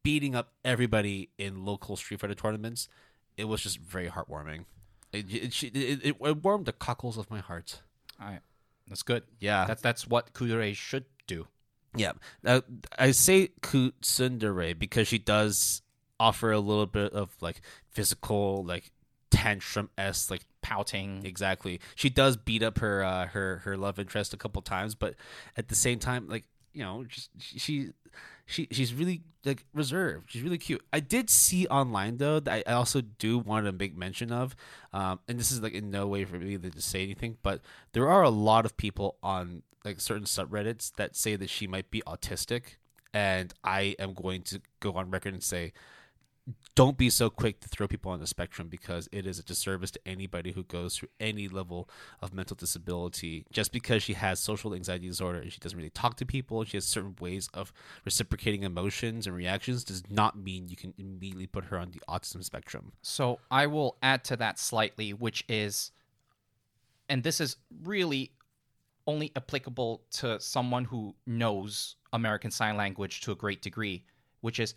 beating up everybody in local Street Fighter tournaments, it was just very heartwarming. It it, it, it, it warmed the cockles of my heart. All right. That's good. Yeah. That's, that's what kudere should do. Yeah, uh, I say tsundere because she does offer a little bit of like physical, like tantrum-esque, like pouting. Exactly. She does beat up her uh, her her love interest a couple times, but at the same time, like, you know, just she she she's really like reserved. She's really cute. I did see online though that I also do want to make mention of, um, and this is like in no way for me to say anything, but there are a lot of people on like certain subreddits that say that she might be autistic, and I am going to go on record and say, don't be so quick to throw people on the spectrum, because it is a disservice to anybody who goes through any level of mental disability. Just because she has social anxiety disorder and she doesn't really talk to people, she has certain ways of reciprocating emotions and reactions, does not mean you can immediately put her on the autism spectrum. So I will add to that slightly, which is, and this is really only applicable to someone who knows American Sign Language to a great degree, which is,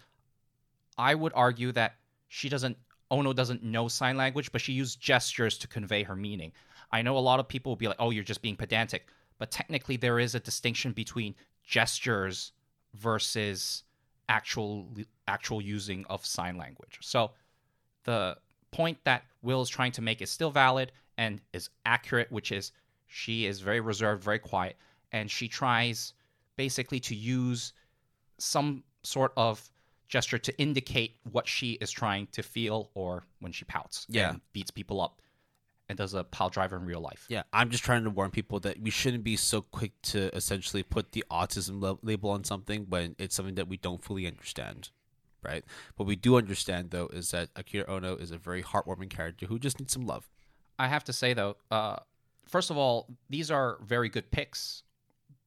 I would argue that she doesn't, Ono doesn't know sign language, but she used gestures to convey her meaning. I know a lot of people will be like, oh, you're just being pedantic. But technically, there is a distinction between gestures versus actual actual using of sign language. So the point that Will is trying to make is still valid and is accurate, which is she is very reserved, very quiet, and she tries basically to use some sort of gesture to indicate what she is trying to feel, or when she pouts yeah. and beats people up and does a pile driver in real life. Yeah, I'm just trying to warn people that we shouldn't be so quick to essentially put the autism label on something when it's something that we don't fully understand, right? What we do understand, though, is that Akira Ono is a very heartwarming character who just needs some love. I have to say, though, uh, first of all, these are very good picks,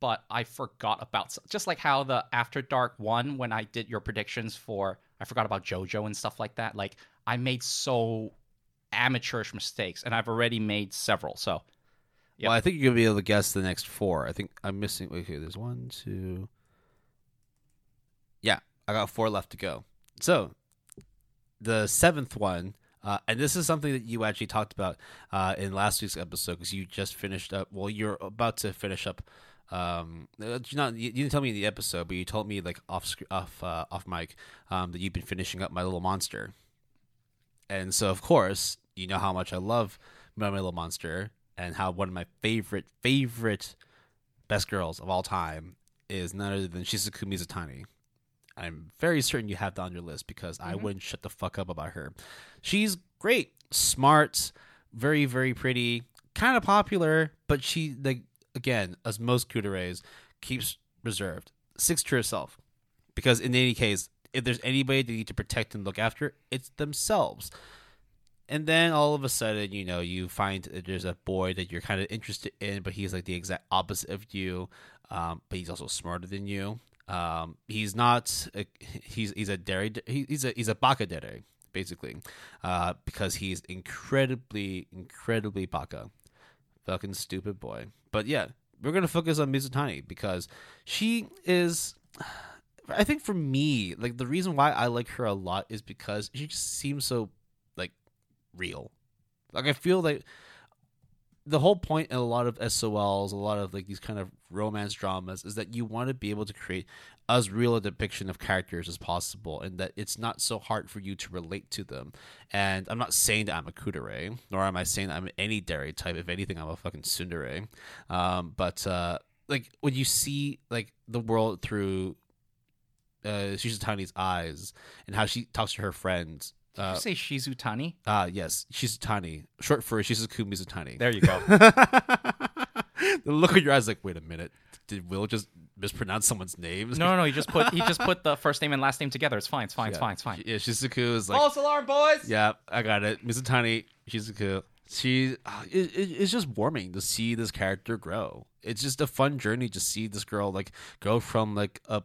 but I forgot about, just like how the After Dark one, when I did your predictions for, I forgot about JoJo and stuff like that. Like, I made so amateurish mistakes, and I've already made several. So, yep. Well, I think you're gonna be able to guess the next four. I think I'm missing. Wait, okay, there's one, two. Yeah, I got four left to go. So, the seventh one. Uh, and this is something that you actually talked about uh, in last week's episode, because you just finished up. Well, you're about to finish up. Um, not you didn't tell me in the episode, but you told me like off off uh, off mic um, that you've been finishing up My Little Monster. And so, of course, you know how much I love My Little Monster, and how one of my favorite favorite best girls of all time is none other than Shizuku Mizutani. I'm very certain you have that on your list, because mm-hmm. I wouldn't shut the fuck up about her. She's great, smart, very, very pretty, kind of popular, but she, like, again, as most couturiers, keeps reserved, sticks to herself. Because in any case, if there's anybody they need to protect and look after, it's themselves. And then all of a sudden, you know, you find that there's a boy that you're kind of interested in, but he's like the exact opposite of you, um, but he's also smarter than you. Um, he's not. A, he's he's a dere. He's a he's a baka dere, basically, uh, because he's incredibly incredibly baka, fucking stupid boy. But yeah, we're gonna focus on Mizutani because she is. I think for me, like the reason why I like her a lot is because she just seems so like real. Like I feel like the whole point in a lot of S O Ls, a lot of like these kind of romance dramas, is that you want to be able to create as real a depiction of characters as possible, and that it's not so hard for you to relate to them. And I'm not saying that I'm a couturier, nor am I saying that I'm any dairy type. If anything, I'm a fucking tsundere. Um, but uh, like when you see like the world through uh, Shizutani's eyes and how she talks to her friends. Uh, Did you say Shizutani? Ah, uh, yes, Shizutani. Short for Shizuku Mizutani. There you go. The look in your eyes, like, wait a minute, did Will just mispronounce someone's name? No, no, no. He just put he just put the first name and last name together. It's fine. It's fine. Yeah. It's fine. It's fine. Yeah, Shizuku is like false alarm, boys. Yeah, I got it. Mizutani, Shizuku. She, it, it, it's just warming to see this character grow. It's just a fun journey to see this girl like go from like a.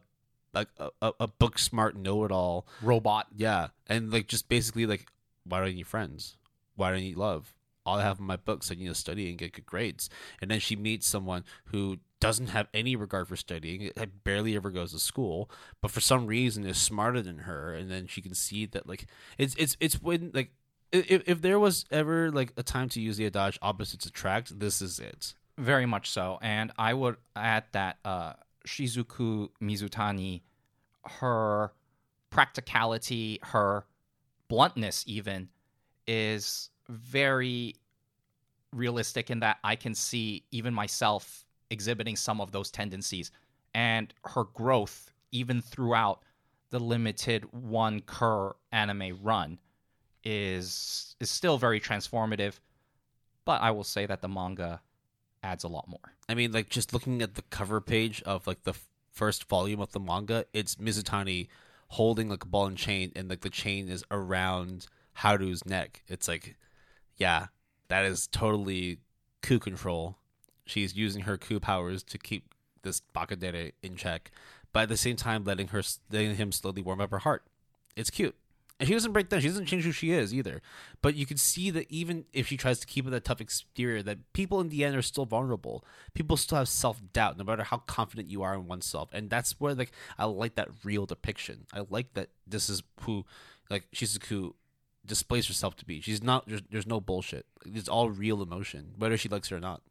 Like a, a, a book smart know-it-all robot, yeah, and like just basically like, why do I need friends? Why do I need love? All I have in my books, I need to study and get good grades. And then she meets someone who doesn't have any regard for studying, barely ever goes to school, but for some reason is smarter than her. And then she can see that like it's it's it's when like if if there was ever like a time to use the adage opposites attract, this is it. Very much so, and I would add that. uh Shizuku Mizutani, her practicality, her bluntness even, is very realistic in that I can see even myself exhibiting some of those tendencies. And her growth, even throughout the limited one cur anime run, is is still very transformative. But I will say that the manga adds a lot more. I mean, like, just looking at the cover page of, like, the f- first volume of the manga, it's Mizutani holding, like, a ball and chain, and, like, the chain is around Haru's neck. It's like, yeah, that is totally coup control. She's using her coup powers to keep this Bakadere in check, but at the same time letting her, letting him slowly warm up her heart. It's cute. And she doesn't break down. She doesn't change who she is either. But you can see that even if she tries to keep it that tough exterior, that people in the end are still vulnerable. People still have self-doubt, no matter how confident you are in oneself. And that's where, like, I like that real depiction. I like that this is who, like, Shizuku displays herself to be. She's not, there's, there's no bullshit. It's all real emotion, whether she likes it or not.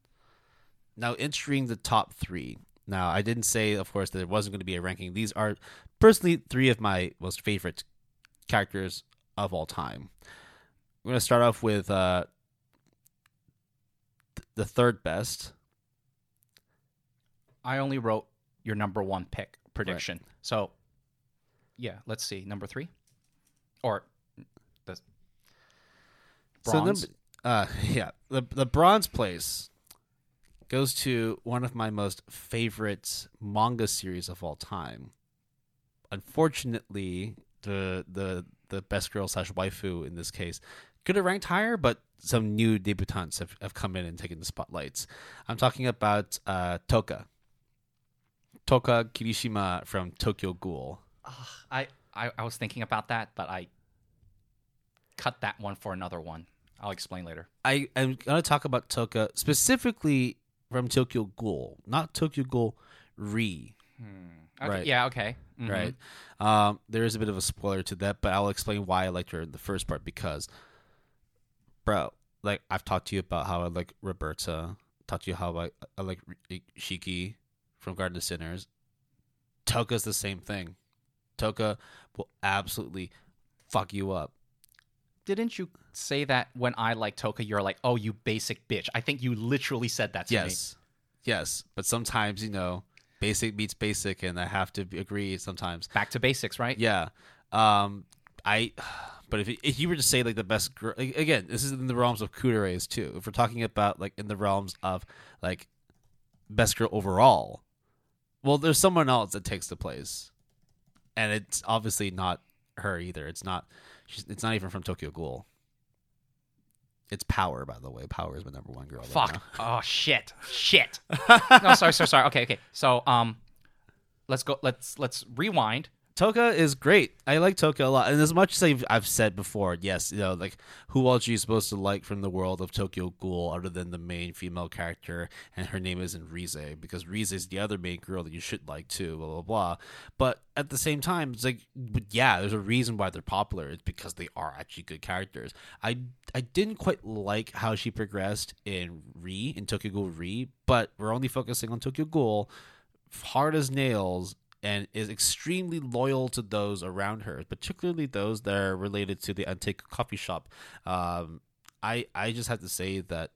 Now, entering the top three. Now, I didn't say, of course, that it wasn't going to be a ranking. These are, personally, three of my most favorite characters of all time. We're going to start off with uh, th- the third best. I only wrote your number one pick prediction. Right. So, yeah, let's see. Number three? Or the bronze? So number, uh, yeah, the, the bronze place goes to one of my most favorite manga series of all time. Unfortunately, the the the best girl slash waifu in this case could have ranked higher, but some new debutantes have, have come in and taken the spotlights. I'm talking about uh, Toka. Toka Kirishima from Tokyo Ghoul. Uh, I, I, I was thinking about that, but I cut that one for another one. I'll explain later. I, I'm going to talk about Toka specifically from Tokyo Ghoul, not Tokyo Ghoul Re. Hmm. Okay, right. Yeah, okay. Mm-hmm. Right. Um, there is a bit of a spoiler to that, but I'll explain why I liked her in the first part, because, bro, like, I've talked to you about how I like Roberta, talked to you how I, I like Shiki from Garden of Sinners. Toka's the same thing. Toka will absolutely fuck you up. Didn't you say that when I like Toka, you're like, oh, you basic bitch? I think you literally said that to yes. me. Yes. Yes. But sometimes, you know, basic beats basic, and I have to agree sometimes. Back to basics, right? Yeah. Um, I. But if, if you were to say, like, the best girl, like, again, this is in the realms of couture's too. If we're talking about, like, in the realms of, like, best girl overall, well, there's someone else that takes the place, and it's obviously not her either. It's not. She's, it's not even from Tokyo Ghoul. It's Power, by the way. Power is my number one girl. Fuck. Right now. Oh shit. Shit. no, sorry, sorry, sorry. Okay, okay. So, um, let's go. Let's let's rewind. Toka is great. I like Toka a lot. And as much as I've, I've said before, yes, you know, like, who else are you supposed to like from the world of Tokyo Ghoul other than the main female character? And her name isn't Rize, because Rize is the other main girl that you should like too. Blah blah blah. But at the same time, it's like, yeah, there's a reason why they're popular. It's because they are actually good characters. I I didn't quite like how she progressed in Re in Tokyo Ghoul Re, but we're only focusing on Tokyo Ghoul. Hard as nails. And is extremely loyal to those around her, particularly those that are related to the Antique Coffee Shop. Um, I I just have to say that,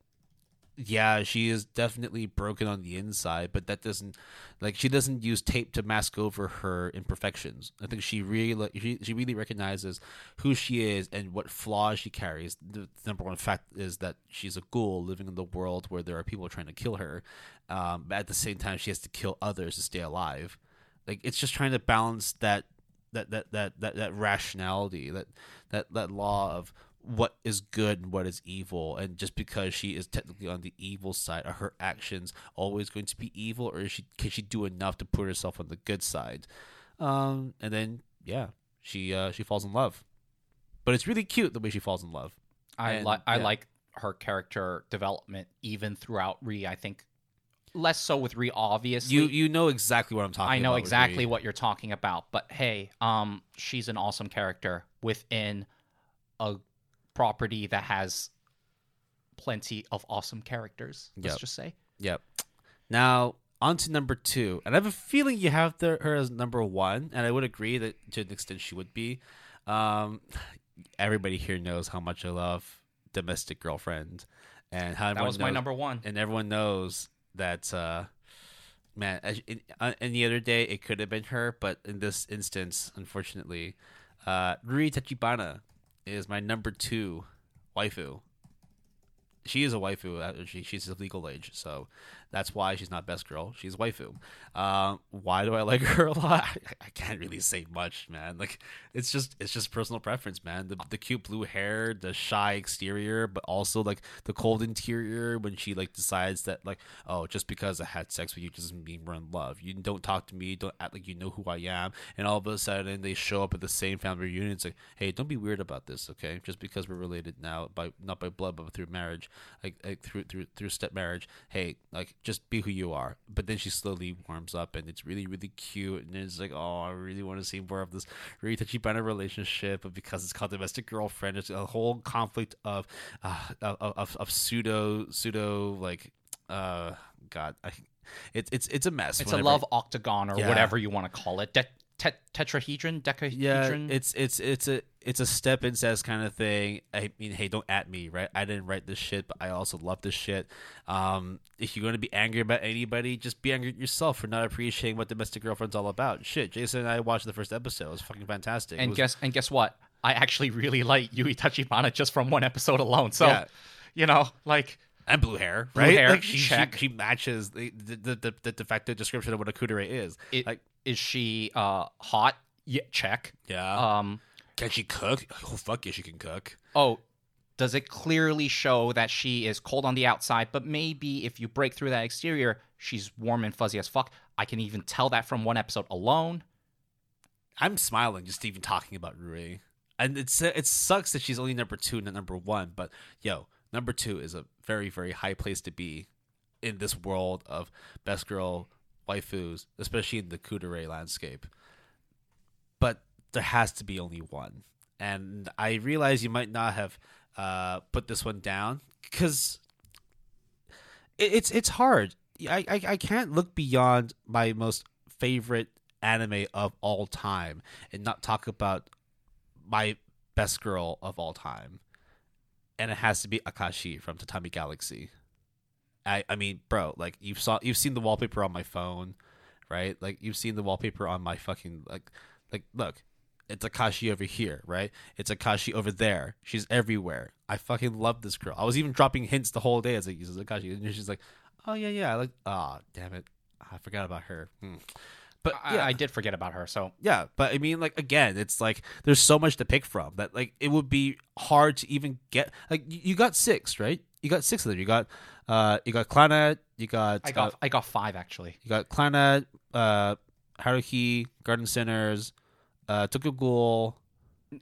yeah, she is definitely broken on the inside, but that doesn't, like, she doesn't use tape to mask over her imperfections. I think she really she, she really recognizes who she is and what flaws she carries. The number one fact is that she's a ghoul living in the world where there are people trying to kill her, um, but at the same time she has to kill others to stay alive. Like, it's just trying to balance that that that that that, that rationality, that, that that law of what is good and what is evil. And just because she is technically on the evil side, are her actions always going to be evil, or is she, can she do enough to put herself on the good side? Um, and then yeah, she uh, she falls in love. But it's really cute the way she falls in love. I and, li- I yeah. like her character development even throughout Re, I think. Less so with Re, obviously. You you know exactly what I'm talking about. I know about exactly what you're talking about. But hey, um, she's an awesome character within a property that has plenty of awesome characters, let's yep. just say. Yep. Now, On to number two. And I have a feeling you have the, her as number one, and I would agree that to an extent she would be. Um, everybody here knows how much I love Domestic Girlfriend. And how that was my knows, number one. And everyone knows that, uh, man, in, in any other day, it could have been her. But in this instance, unfortunately, uh, Ruri Tachibana is my number two waifu. She is a waifu. She, she's of legal age, so that's why she's not best girl. She's waifu. Um, why do I like her a lot? I, I can't really say much, man. Like it's just it's just personal preference, man. The the cute blue hair, the shy exterior, but also like the cold interior when she like decides that like, oh, just because I had sex with you doesn't mean we're in love. You don't talk to me. Don't act like you know who I am. And all of a sudden they show up at the same family reunion. It's like, hey, don't be weird about this, okay? Just because we're related now by not by blood but through marriage. Like, like through through through step marriage, hey, like just be who you are. But then she slowly warms up, and it's really really cute. And it's like, oh, I really want to see more of this really Tachibana relationship. But because it's called Domestic Girlfriend, it's a whole conflict of uh, of, of of pseudo pseudo like uh God, I, it's it's it's a mess. It's whenever, a love octagon or yeah. whatever you want to call it. De- Tet- tetrahedron, decahedron. Yeah, it's it's it's a it's a step incest kind of thing. I mean, hey, don't at me, right? I didn't write this shit, but I also love this shit. Um, if you're gonna be angry about anybody, just be angry at yourself for not appreciating what Domestic Girlfriend's all about. Shit, Jason and I watched the first episode. It was fucking fantastic. And was... guess and guess what? I actually really like Yui Tachibana just from one episode alone. So, yeah. you know, like. And blue hair, right? Blue hair, like she, check. She, she matches the the, the the de facto description of what a kudere is. It, like, is she uh, hot? Yeah, check. Yeah. Um, can she cook? Oh fuck yeah, she can cook. Oh, does it clearly show that she is cold on the outside? But maybe if you break through that exterior, she's warm and fuzzy as fuck. I can even tell that from one episode alone. I'm smiling just even talking about Ruri, and it's it sucks that she's only number two, not number one. But yo. Number two is a very, very high place to be in this world of best girl waifus, especially in the kudere landscape. But there has to be only one. And I realize you might not have uh, put this one down because it, it's it's hard. I, I, I can't look beyond my most favorite anime of all time and not talk about my best girl of all time. And it has to be Akashi from Tatami Galaxy. I I mean, bro, like you've saw you've seen the wallpaper on my phone, right? Like you've seen the wallpaper on my fucking like like look, it's Akashi over here, right? It's Akashi over there. She's everywhere. I fucking love this girl. I was even dropping hints the whole day as like, this is Akashi, and she's like, oh yeah yeah, I like ah oh, damn it, I forgot about her. Hmm. But yeah. I, I did forget about her, so yeah. But I mean, like again, it's like there's so much to pick from that. Like it would be hard to even get. Like you got six, right? You got six of them. You got, uh, you got Clannad. You got. I got. Uh, I got five actually. You got Clannad, uh, Haruhi, Garden of Sinners, uh, Tokyo Ghoul.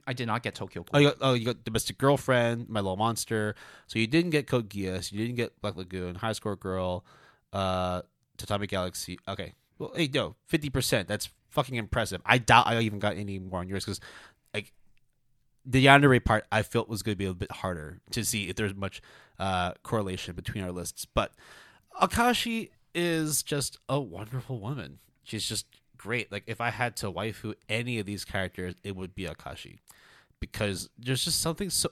I did not get Tokyo Ghoul. Oh, you got, oh, you got Domestic Girlfriend, My Little Monster. So you didn't get Code Geass. You didn't get Black Lagoon, High Score Girl, uh, Tatami Galaxy. Okay. Well, hey, no, fifty percent. That's fucking impressive. I doubt I even got any more on yours because, like, the yandere part I felt was going to be a bit harder to see if there's much uh, correlation between our lists. But Akashi is just a wonderful woman. She's just great. Like, if I had to waifu any of these characters, it would be Akashi because there's just something so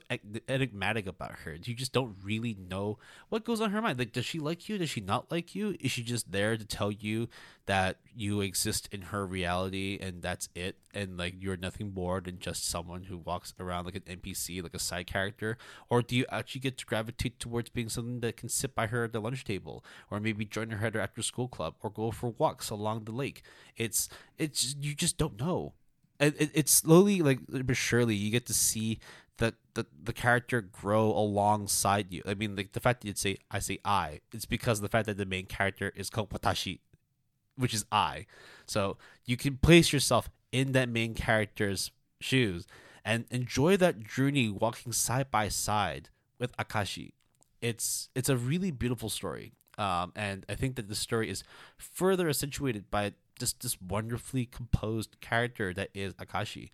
enigmatic about her. You just don't really know what goes on in her mind. Like, does she like you? Does she not like you? Is she just there to tell you that you exist in her reality and that's it? And, like, you're nothing more than just someone who walks around like an N P C, like a side character? Or do you actually get to gravitate towards being something that can sit by her at the lunch table? Or maybe join her at her after-school club? Or go for walks along the lake? It's, it's, you just don't know. It, it slowly, like, but surely, you get to see that the, the character grow alongside you. I mean, like, the fact that you'd say, I say I, it's because of the fact that the main character is called Watashi, which is I. So you can place yourself in that main character's shoes and enjoy that journey walking side by side with Akashi. It's, it's a really beautiful story. Um, and I think that the story is further accentuated by just this wonderfully composed character that is Akashi,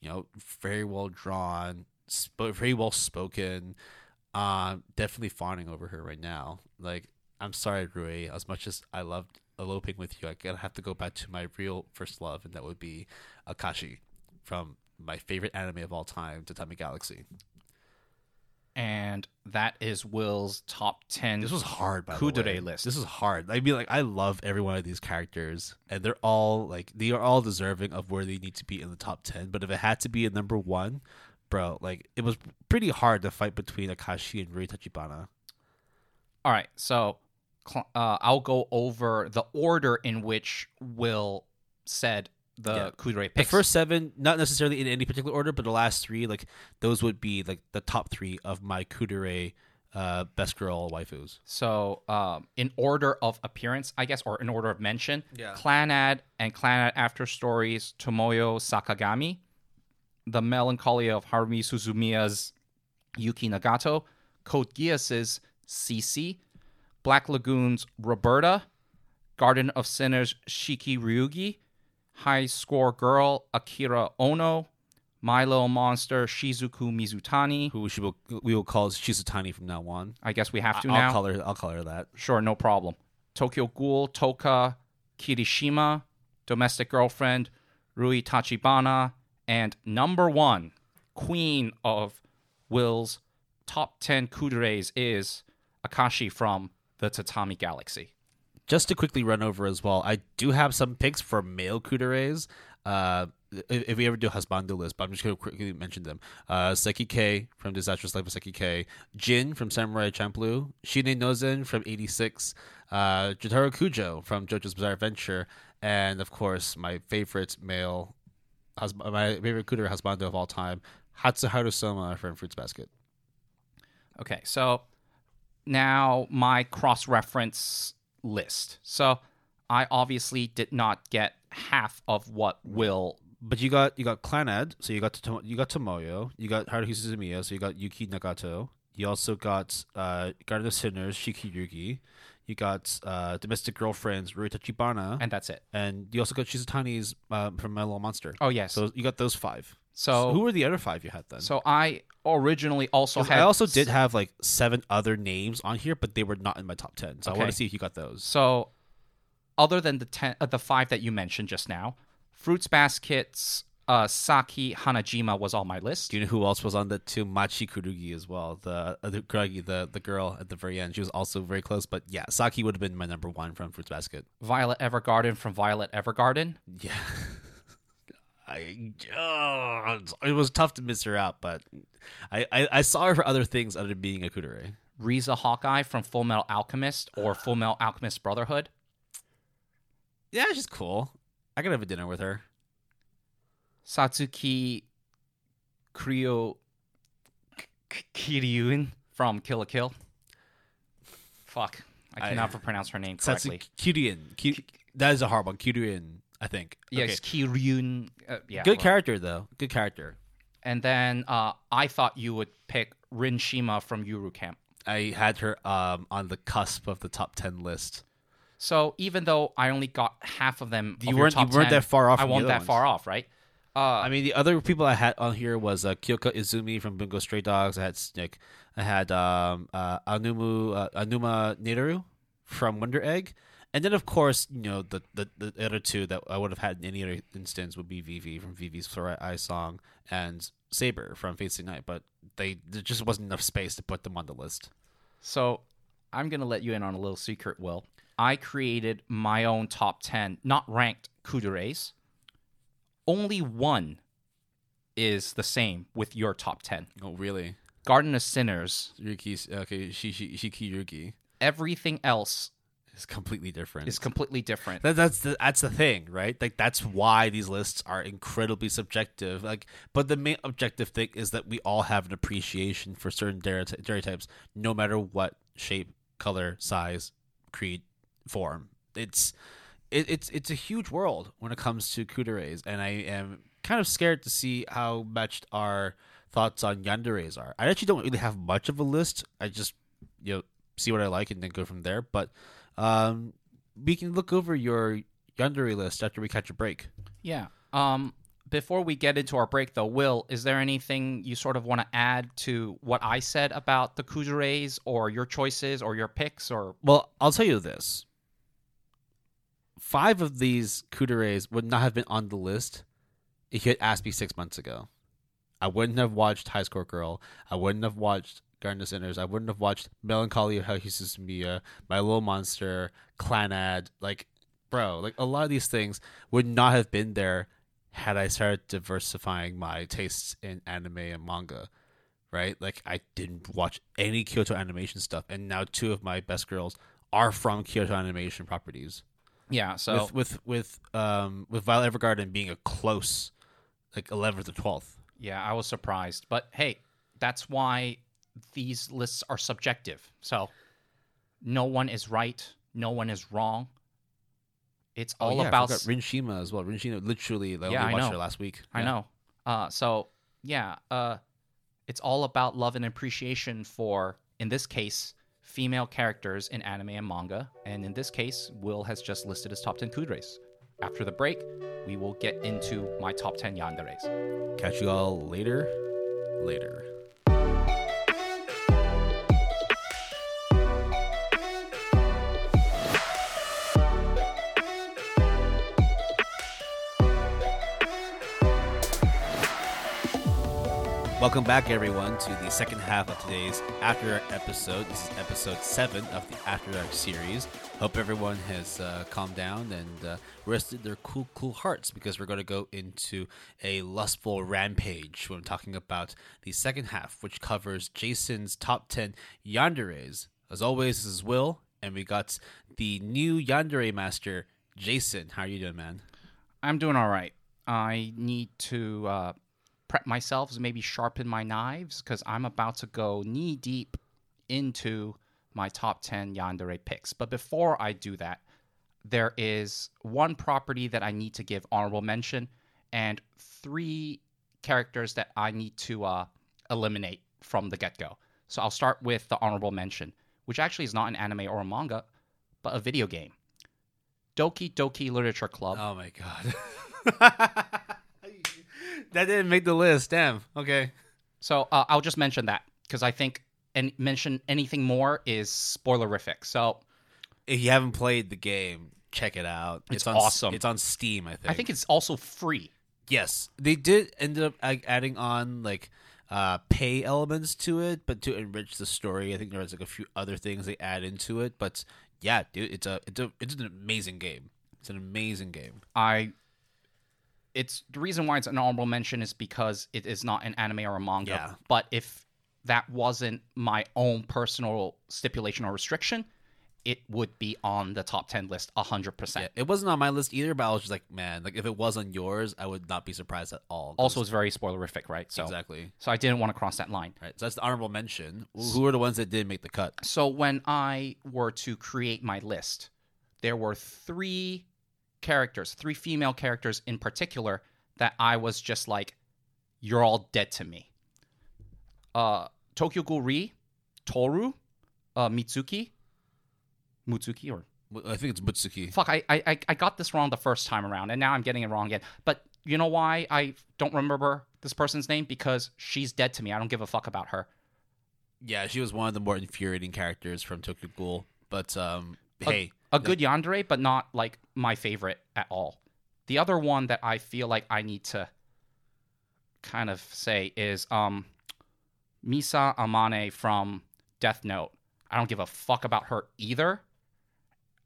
you know, very well drawn, sp- very well spoken. Um, definitely fawning over her right now. Like, I'm sorry, Rui. As much as I loved eloping with you, I gotta have to go back to my real first love, and that would be Akashi from my favorite anime of all time, Tatami Galaxy. And that is Will's top ten. This was hard, by Kudere the way. List. This is hard. I mean, like, I love every one of these characters, and they're all like they are all deserving of where they need to be in the top ten. But if it had to be a number one, bro, like it was pretty hard to fight between Akashi and Rei Tachibana. All right, so uh, I'll go over the order in which Will said the yeah. Kudere picks. The first seven, not necessarily in any particular order, but the last three, like those would be like the top three of my Kudere uh, best girl waifus. So um, in order of appearance, I guess, or in order of mention, yeah. Clannad and Clannad After Stories, Tomoyo Sakagami, The Melancholy of Haruhi Suzumiya's Yuki Nagato, Code Geass's Cece, Black Lagoon's Roberta, Garden of Sinners' Shiki Ryugi, High Score Girl, Akira Ono, My Little Monster, Shizuku Mizutani. Who she will, we will call Shizutani from now on. I guess we have to I'll now. Call her, I'll call her that. Sure, no problem. Tokyo Ghoul, Toka, Kirishima, Domestic Girlfriend, Rui Tachibana, and number one, queen of Will's top ten Kudere's is Akashi from the Tatami Galaxy. Just to quickly run over as well, I do have some picks for male Kudere's. Uh, if we ever do a husbando list, but I'm just going to quickly mention them. Uh, Saiki K from Disastrous Life of Saiki K, Jin from Samurai Champloo, Shine Nozen from eighty-six, uh, Jotaro Kujo from JoJo's Bizarre Adventure, and of course, my favorite male, hus- my favorite Kudere husbando of all time, Hatsuharu Soma from Fruits Basket. Okay, so now my cross-reference list. So I obviously did not get half of what Will, but you got you got Clannad, so you got to, you got Tomoyo, you got Haruhi Suzumiya, so you got Yuki Nagato. You also got uh, Garden of Sinners, Shiki Ryugi. You got uh, Domestic Girlfriends, Rui Tachibana, and that's it. And you also got Shizutani's uh, from My Little Monster. Oh yes, so you got those five. So, so who were the other five you had then? So I originally also had... I also did have like seven other names on here, but they were not in my top ten. So okay. I want to see if you got those. So other than the ten, uh, the five that you mentioned just now, Fruits Basket's uh, Saki Hanajima was on my list. Do you know who else was on that too? Machi Kurugi as well. The uh, the, Kurugi, the the girl at the very end. She was also very close. But yeah, Saki would have been my number one from Fruits Basket. Violet Evergarden from Violet Evergarden. Yeah. I, oh, it was tough to miss her out, but I, I, I saw her for other things other than being a Kudere. Reza Hawkeye from Fullmetal Alchemist or uh, Fullmetal Alchemist Brotherhood. Yeah, she's cool. I could have a dinner with her. Satsuki Kiryu Kiryuin from Kill la Kill. Fuck. I cannot I, pronounce her name correctly. Satsuki Kiryuin. That is a hard one. Kiryuin. I think. Yes, okay. Kiryun. Uh, yeah, Good well. character, though. Good character. And then uh, I thought you would pick Rin Shima from Yuru Camp. I had her um, on the cusp of the top ten list. So even though I only got half of them, you, of weren't, top you weren't ten, that far off. I wasn't that ones. far off, right? Uh, I mean, the other people I had on here was uh, Kyoka Izumi from Bungo Stray Dogs. I had Snick. I had um, uh, Anumu, uh, Anuma Nidoru from Wonder Egg. And then, of course, you know, the, the, the other two that I would have had in any other instance would be Vivi from Vivi's Fluorite Eye Song and Saber from Fate Stay Night, but they there just wasn't enough space to put them on the list. So I'm going to let you in on a little secret, Will. I created my own top ten, not ranked Kudere's. Only one is the same with your top ten. Oh, really? Garden of Sinners. Ryuki's, okay, Shiki Ryuki. Everything else... It's completely different. It's completely different. That, that's the that's the thing, right? Like that's why these lists are incredibly subjective. Like, but the main objective thing is that we all have an appreciation for certain stereotypes, no matter what shape, color, size, creed, form. It's it, it's it's a huge world when it comes to kudere's, and I am kind of scared to see how much our thoughts on yandere's are. I actually don't really have much of a list. I just you know see what I like and then go from there, but. Um, we can look over your yandere list after we catch a break. Yeah. Um, before we get into our break, though, Will, is there anything you sort of want to add to what I said about the kudere's or your choices or your picks? Or well, I'll tell you this. five of these couturees would not have been on the list if you had asked me six months ago. I wouldn't have watched High Score Girl. I wouldn't have watched Garden of Sinners. I wouldn't have watched Melancholy of Haruhi Suzumiya, My Little Monster, Clannad. Like, bro, like a lot of these things would not have been there had I started diversifying my tastes in anime and manga, right? Like, I didn't watch any Kyoto Animation stuff, and now two of my best girls are from Kyoto Animation properties. Yeah, so with with with, um, with Violet Evergarden being a close, like eleventh or twelfth. Yeah, I was surprised, but hey, that's why these lists are subjective. So no one is right, no one is wrong. It's all oh, yeah, about I forgot Rinshima as well. Rinshima literally, like, yeah, we watched her last week. I yeah. know. Uh, so yeah, uh, it's all about love and appreciation for, in this case, female characters in anime and manga. And in this case, Will has just listed his top ten couturees. After the break, we will get into my top ten yanderes. Catch you all later. Later. Welcome back, everyone, to the second half of today's After Dark episode. This is episode seven of the After Dark series. Hope everyone has uh, calmed down and uh, rested their cool, cool hearts, because we're going to go into a lustful rampage when talking about the second half, which covers Jason's top ten yanderes. As always, this is Will, and we got the new yandere master, Jason. How are you doing, man? I'm doing all right. I need to... Uh... prep myself, maybe sharpen my knives, because I'm about to go knee deep into my top ten yandere picks. But before I do that, there is one property that I need to give honorable mention and three characters that I need to uh, eliminate from the get-go. So I'll start with the honorable mention, which actually is not an anime or a manga, but a video game. Doki Doki Literature Club. Oh my god. That didn't make the list. Damn. Okay. So uh, I'll just mention that, because I think and mention anything more is spoilerific. So if you haven't played the game, check it out. It's, it's on, awesome. It's on Steam, I think. I think it's also free. Yes. They did end up adding on like uh, pay elements to it, but to enrich the story. I think there was like a few other things they add into it. But yeah, dude, it's a it's, a, it's an amazing game. It's an amazing game. I... It's the reason why it's an honorable mention is because it is not an anime or a manga. Yeah. But if that wasn't my own personal stipulation or restriction, it would be on the top ten list one hundred percent. Yeah, it wasn't on my list either, but I was just like, man, like if it was on yours, I would not be surprised at all. Also, it's very spoilerific, right? So, exactly. So I didn't want to cross that line. Right. So that's the honorable mention. Who are the ones that did make the cut? So when I were to create my list, there were three... characters, three female characters in particular, that I was just like, you're all dead to me. Uh, Tokyo Ghoul Ri, Toru, uh, Mitsuki, Mutsuki, or I think it's Mutsuki. Fuck, I, I I got this wrong the first time around, and now I'm getting it wrong again. But you know why I don't remember this person's name? Because she's dead to me. I don't give a fuck about her. Yeah, she was one of the more infuriating characters from Tokyo Ghoul. But um, uh, hey. A good yandere, but not, like, my favorite at all. The other one that I feel like I need to kind of say is um, Misa Amane from Death Note. I don't give a fuck about her either.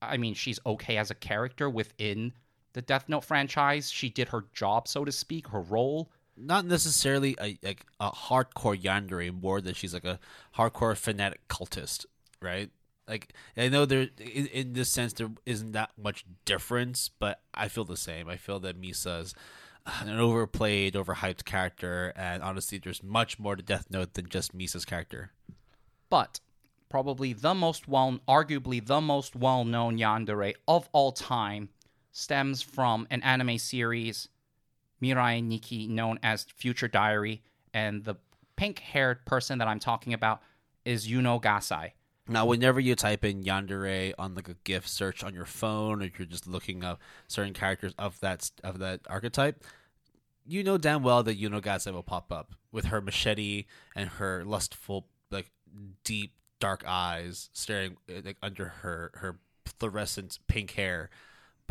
I mean, she's okay as a character within the Death Note franchise. She did her job, so to speak, her role. Not necessarily a, like a hardcore yandere, more than she's, like, a hardcore fanatic cultist, right? Like, I know there, in, in this sense, there isn't that much difference, but I feel the same. I feel that Misa's an overplayed, overhyped character, and honestly, there's much more to Death Note than just Misa's character. But probably the most well, arguably the most well-known yandere of all time stems from an anime series, Mirai Nikki, known as Future Diary, and the pink-haired person that I'm talking about is Yuno Gasai. Now, whenever you type in yandere on like a GIF search on your phone, or you're just looking up certain characters of that of that archetype, you know damn well that Yuno Gasai will pop up with her machete and her lustful, like deep dark eyes staring like under her her fluorescent pink hair.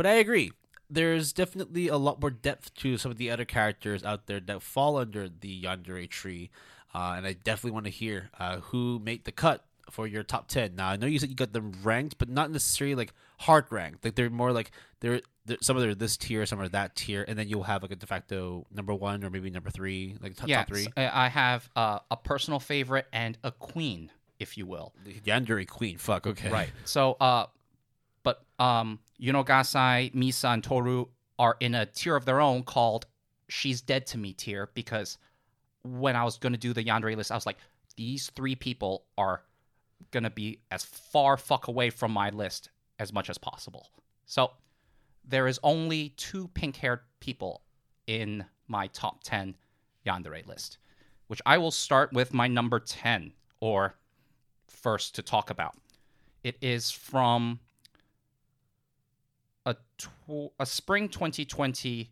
But I agree. There's definitely a lot more depth to some of the other characters out there that fall under the yandere tree. Uh, and I definitely want to hear uh, who made the cut for your top ten. Now, I know you said you got them ranked, but not necessarily like hard ranked. Like they're more like they're, they're some of them are this tier, some are that tier, and then you'll have like a de facto number one or maybe number three, like top, yeah, top three. I have uh, a personal favorite and a queen, if you will. Yandere queen. Fuck. Okay. Right. So, uh, but um, Yunogasai, Misa, and Toru are in a tier of their own called "She's Dead to Me" tier because when I was going to do the yandere list, I was like, these three people are going to be as far fuck away from my list as much as possible. So there is only two pink-haired people in my top ten yandere list, which I will start with my number ten, or first to talk about. It is from a, tw- a spring twenty twenty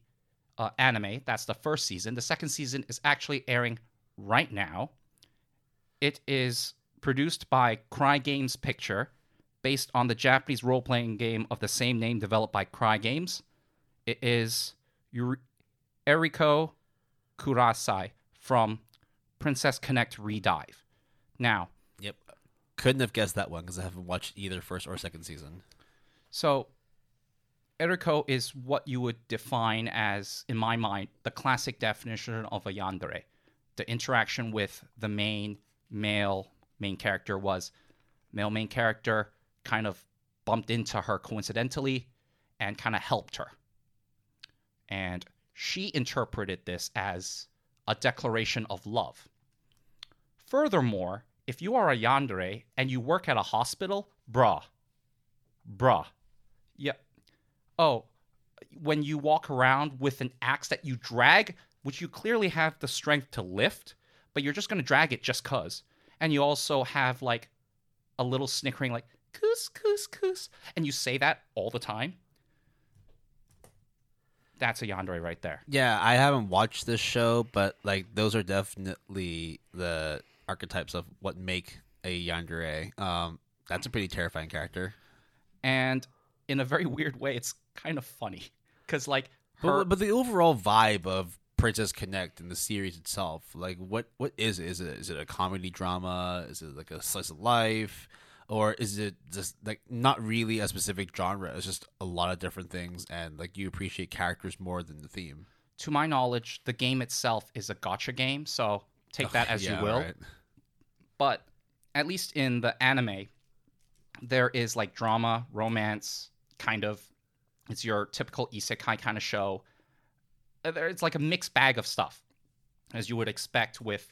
Uh, anime. That's the first season. The second season is actually airing right now. It is produced by Cry Games Picture, based on the Japanese role-playing game of the same name developed by Cry Games. It is Yuri- Eriko Kurasai from Princess Connect Redive. Now... Yep. Couldn't have guessed that one because I haven't watched either first or second season. So... Eriko is what you would define as, in my mind, the classic definition of a yandere. The interaction with the main male main character was male main character kind of bumped into her coincidentally and kind of helped her. And she interpreted this as a declaration of love. Furthermore, if you are a yandere and you work at a hospital, bruh, bruh, yeah. Oh, when you walk around with an axe that you drag, which you clearly have the strength to lift, but you're just going to drag it just because. And you also have like a little snickering like, coos, coos, coos. And you say that all the time. That's a yandere right there. Yeah, I haven't watched this show, but like those are definitely the archetypes of what make a yandere. Um, that's a pretty terrifying character. And... in a very weird way, it's kind of funny because, like, her... but, but the overall vibe of Princess Connect and the series itself, like, what what is it? Is it is it a comedy drama? Is it like a slice of life, or is it just like not really a specific genre? It's just a lot of different things, and like you appreciate characters more than the theme. To my knowledge, the game itself is a gacha game, so take that as yeah, you will. Right. But at least in the anime, there is like drama, romance. Kind of, it's your typical isekai kind of show. It's like a mixed bag of stuff, as you would expect with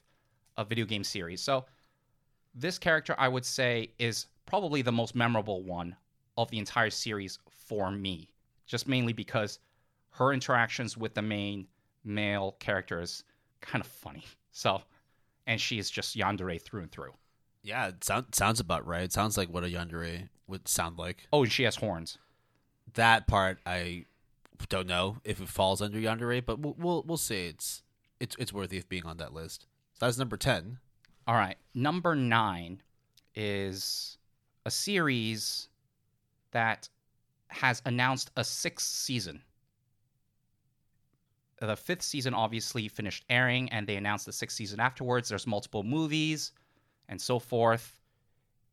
a video game series. So this character, I would say, is probably the most memorable one of the entire series for me, just mainly because her interactions with the main male character is kind of funny. So, and she is just yandere through and through. Yeah, it sound, sounds about right. It sounds like what a yandere would sound like. Oh, and she has horns. That part I don't know if it falls under yandere, but we'll we'll, we'll say it's it's it's worthy of being on that list. So that's number ten. All right, number nine is a series that has announced a sixth season. The fifth season obviously finished airing, and they announced the sixth season afterwards. There's multiple movies and so forth.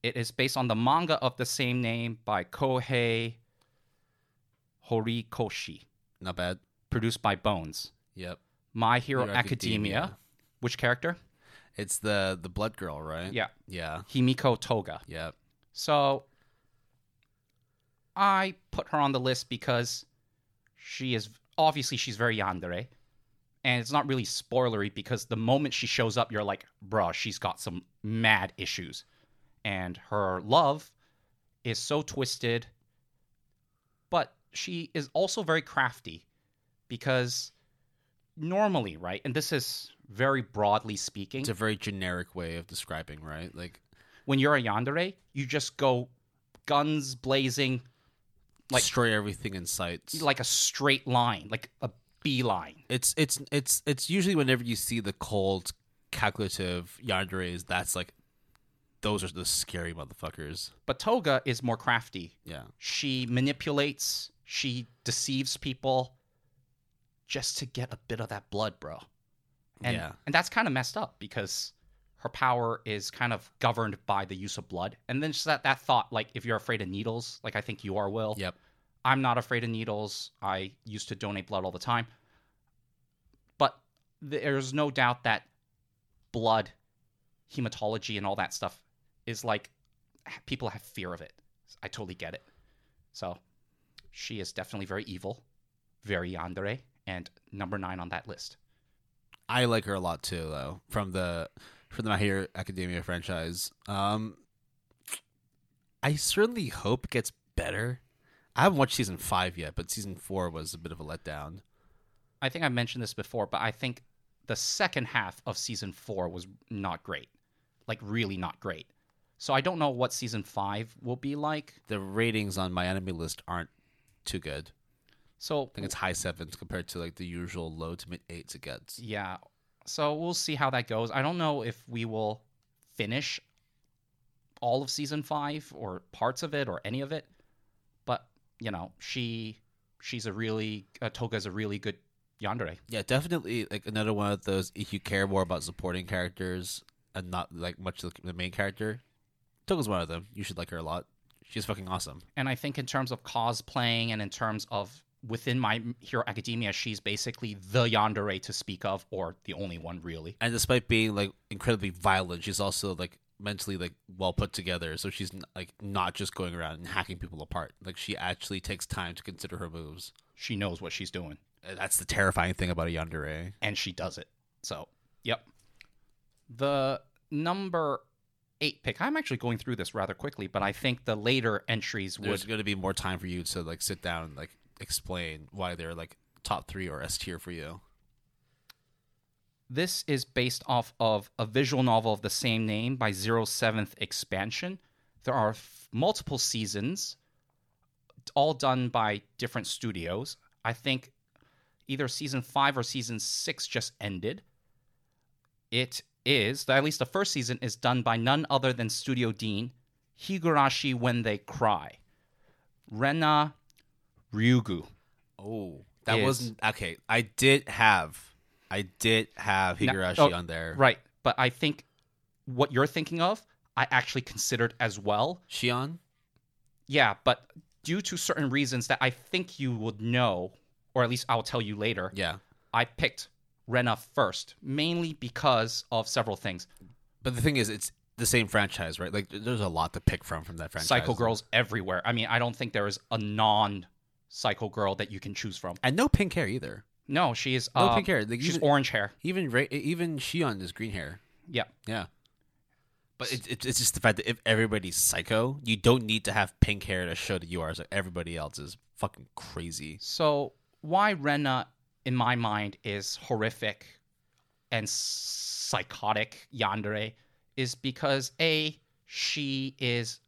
It is based on the manga of the same name by Kohei Horikoshi. Not bad. Produced by Bones. Yep. My Hero Academia. Academia. Which character? It's the, the blood girl, right? Yeah. Yeah. Himiko Toga. Yep. So I put her on the list because she is, obviously she's very yandere. And it's not really spoilery because the moment she shows up, you're like, bruh, she's got some mad issues. And her love is so twisted. But she is also very crafty because normally, right? And this is very broadly speaking. It's a very generic way of describing, right? Like when you're a yandere, you just go guns blazing. Like, destroy everything in sight. Like a straight line, like a beeline. It's it's it's it's usually whenever you see the cold, calculative yanderes, that's like, those are the scary motherfuckers. But Toga is more crafty. Yeah, she manipulates. She deceives people just to get a bit of that blood, bro. And, yeah. and that's kind of messed up because her power is kind of governed by the use of blood. And then just that, that thought, like, if you're afraid of needles, like I think you are, Will. Yep. I'm not afraid of needles. I used to donate blood all the time. But there's no doubt that blood, hematology, and all that stuff is like, people have fear of it. I totally get it. So she is definitely very evil, very yandere, and number nine on that list. I like her a lot too, though, from the from the My Hero Academia franchise. Um, I certainly hope it gets better. I haven't watched season five yet, but season four was a bit of a letdown. I think I mentioned this before, but I think the second half of season four was not great. Like, really not great. So I don't know what season five will be like. The ratings on my anime list aren't too good. So I think it's high sevens compared to like the usual low to mid eights it gets. Yeah. So we'll see how that goes. I don't know if we will finish all of season five or parts of it or any of it. But, you know, she she's a really uh, Toga's a really good yandere. Yeah, definitely like another one of those if you care more about supporting characters and not like much of the main character. Toga's one of them. You should like her a lot. She's fucking awesome. And I think in terms of cosplaying and in terms of within My Hero Academia, she's basically the yandere to speak of, or the only one really. And despite being like incredibly violent, she's also like mentally like well put together. So she's like not just going around and hacking people apart. Like she actually takes time to consider her moves. She knows what she's doing. And that's the terrifying thing about a yandere. And she does it. So, yep. The number eight pick. I'm actually going through this rather quickly, but I think the later entries would... There's going to be more time for you to like sit down and like explain why they're like top three or S tier for you. This is based off of a visual novel of the same name by zero seventh Expansion. There are f- multiple seasons, all done by different studios. I think either season five or season six just ended. It is, at least the first season, is done by none other than Studio Deen, Higurashi When They Cry. Rena Ryugu. Oh, that is, wasn't... Okay, I did have... I did have Higurashi now, oh, on there. Right, but I think what you're thinking of, I actually considered as well. Shion? Yeah, but due to certain reasons that I think you would know, or at least I'll tell you later, yeah, I picked Rena first, mainly because of several things. But the thing is, it's the same franchise, right? Like, there's a lot to pick from from that franchise. Psycho Girls everywhere. I mean, I don't think there is a non-Psycho Girl that you can choose from. And no pink hair either. No, she is. No um, pink hair. Like, she's even, orange hair. Even even Shion is green hair. Yeah, yeah. But it, it, it's just the fact that if everybody's psycho, you don't need to have pink hair to show that you are. So everybody else is fucking crazy. So why Rena, in my mind, is horrific and psychotic yandere is because A, she is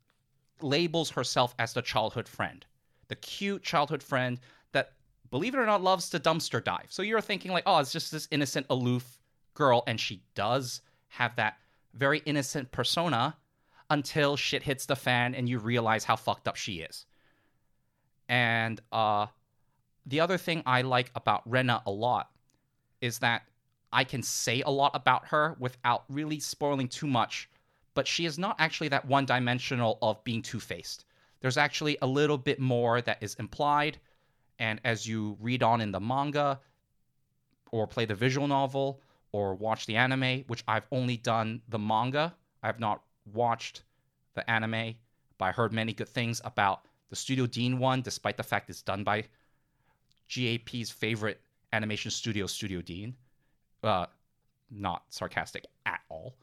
labels herself as the childhood friend, the cute childhood friend that, believe it or not, loves to dumpster dive. So you're thinking like, oh, it's just this innocent, aloof girl, and she does have that very innocent persona until shit hits the fan and you realize how fucked up she is. And uh, the other thing I like about Rena a lot is that I can say a lot about her without really spoiling too much, but she is not actually that one-dimensional of being two-faced. There's actually a little bit more that is implied. And as you read on in the manga or play the visual novel or watch the anime, which I've only done the manga, I've not watched the anime, but I heard many good things about the Studio Deen one, despite the fact it's done by G A P's favorite animation studio, Studio Deen. Uh, not sarcastic at all.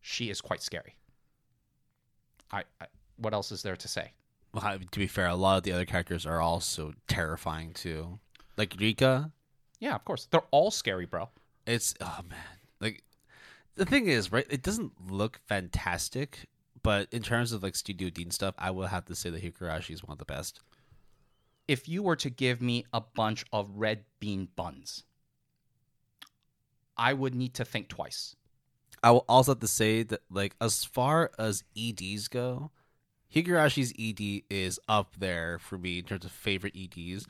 She is quite scary. I, I what else is there to say? Well, to be fair, a lot of the other characters are also terrifying too. Like Rika. Yeah, of course. They're all scary, bro. It's, oh man. Like, the thing is, right, it doesn't look fantastic, but in terms of like Studio Deen stuff, I will have to say that Higurashi is one of the best. If you were to give me a bunch of red bean buns, I would need to think twice. I will also have to say that, like, as far as E Ds go, Higurashi's E D is up there for me in terms of favorite E Ds,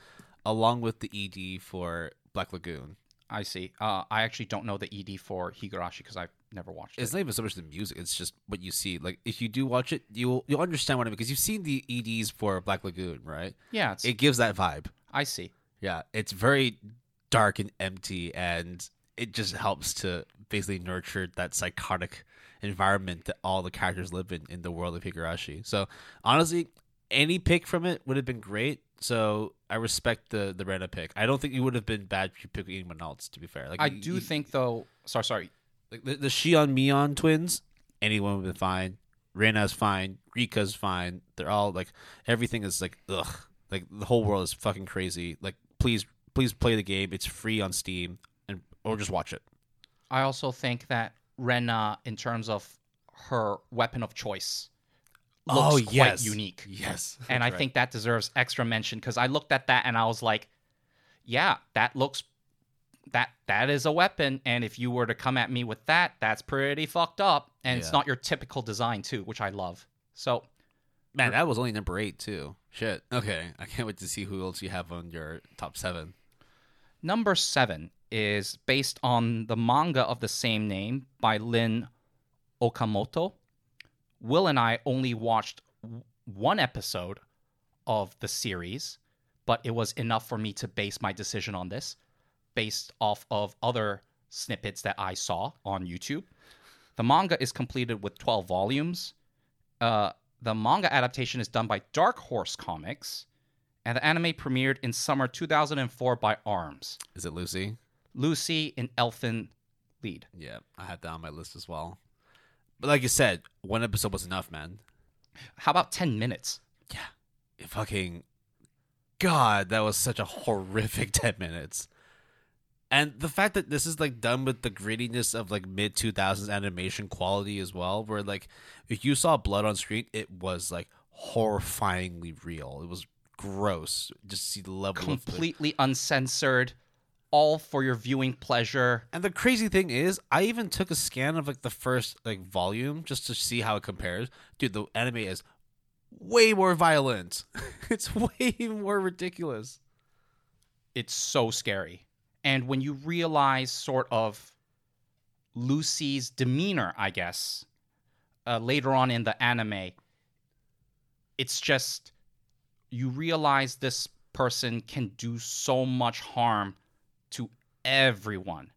along with the E D for Black Lagoon. I see. Uh, I actually don't know the E D for Higurashi because I've never watched it. It's not even so much the music. It's just what you see. Like, if you do watch it, you'll, you'll understand what I mean because you've seen the E Ds for Black Lagoon, right? Yeah. It's... It gives that vibe. I see. Yeah. It's very dark and empty, and it just helps to basically nurture that psychotic environment that all the characters live in in the world of Higurashi. So, honestly, any pick from it would have been great. So I respect the the random pick. I don't think it would have been bad if you pick anyone else. To be fair, like I do you, think though. Sorry, sorry. Like the, the Shion Mion twins, anyone would have been fine. Reina's fine. Rika's fine. They're all like everything is like ugh. Like the whole world is fucking crazy. Like please, please play the game. It's free on Steam, and or just watch it. I also think that Reina, in terms of her weapon of choice, looks oh, yes. quite unique. Yes. And I right. think that deserves extra mention because I looked at that and I was like, yeah, that looks that that is a weapon. And if you were to come at me with that, that's pretty fucked up. And yeah. it's not your typical design too, which I love. So man, that was only number eight too. Shit. Okay. I can't wait to see who else you have on your top seven. Number seven is based on the manga of the same name by Lin Okamoto. Will and I only watched one episode of the series, but it was enough for me to base my decision on this based off of other snippets that I saw on YouTube. The manga is completed with twelve volumes. Uh, the manga adaptation is done by Dark Horse Comics, and the anime premiered in summer two thousand four by ARMS. Is it Lucy? Lucy in Elfen Lied. Yeah, I have that on my list as well. But like you said, one episode was enough, man. How about ten minutes? Yeah. It fucking... God, that was such a horrific ten minutes. And the fact that this is like done with the grittiness of like mid two thousands animation quality as well, where like if you saw blood on screen, it was like horrifyingly real. It was gross. Just see the level Completely of... Completely uncensored. All for your viewing pleasure. And the crazy thing is, I even took a scan of like the first like volume just to see how it compares. Dude, the anime is way more violent. It's way more ridiculous. It's so scary. And when you realize sort of Lucy's demeanor, I guess, uh, later on in the anime, it's just you realize this person can do so much harm to everyone.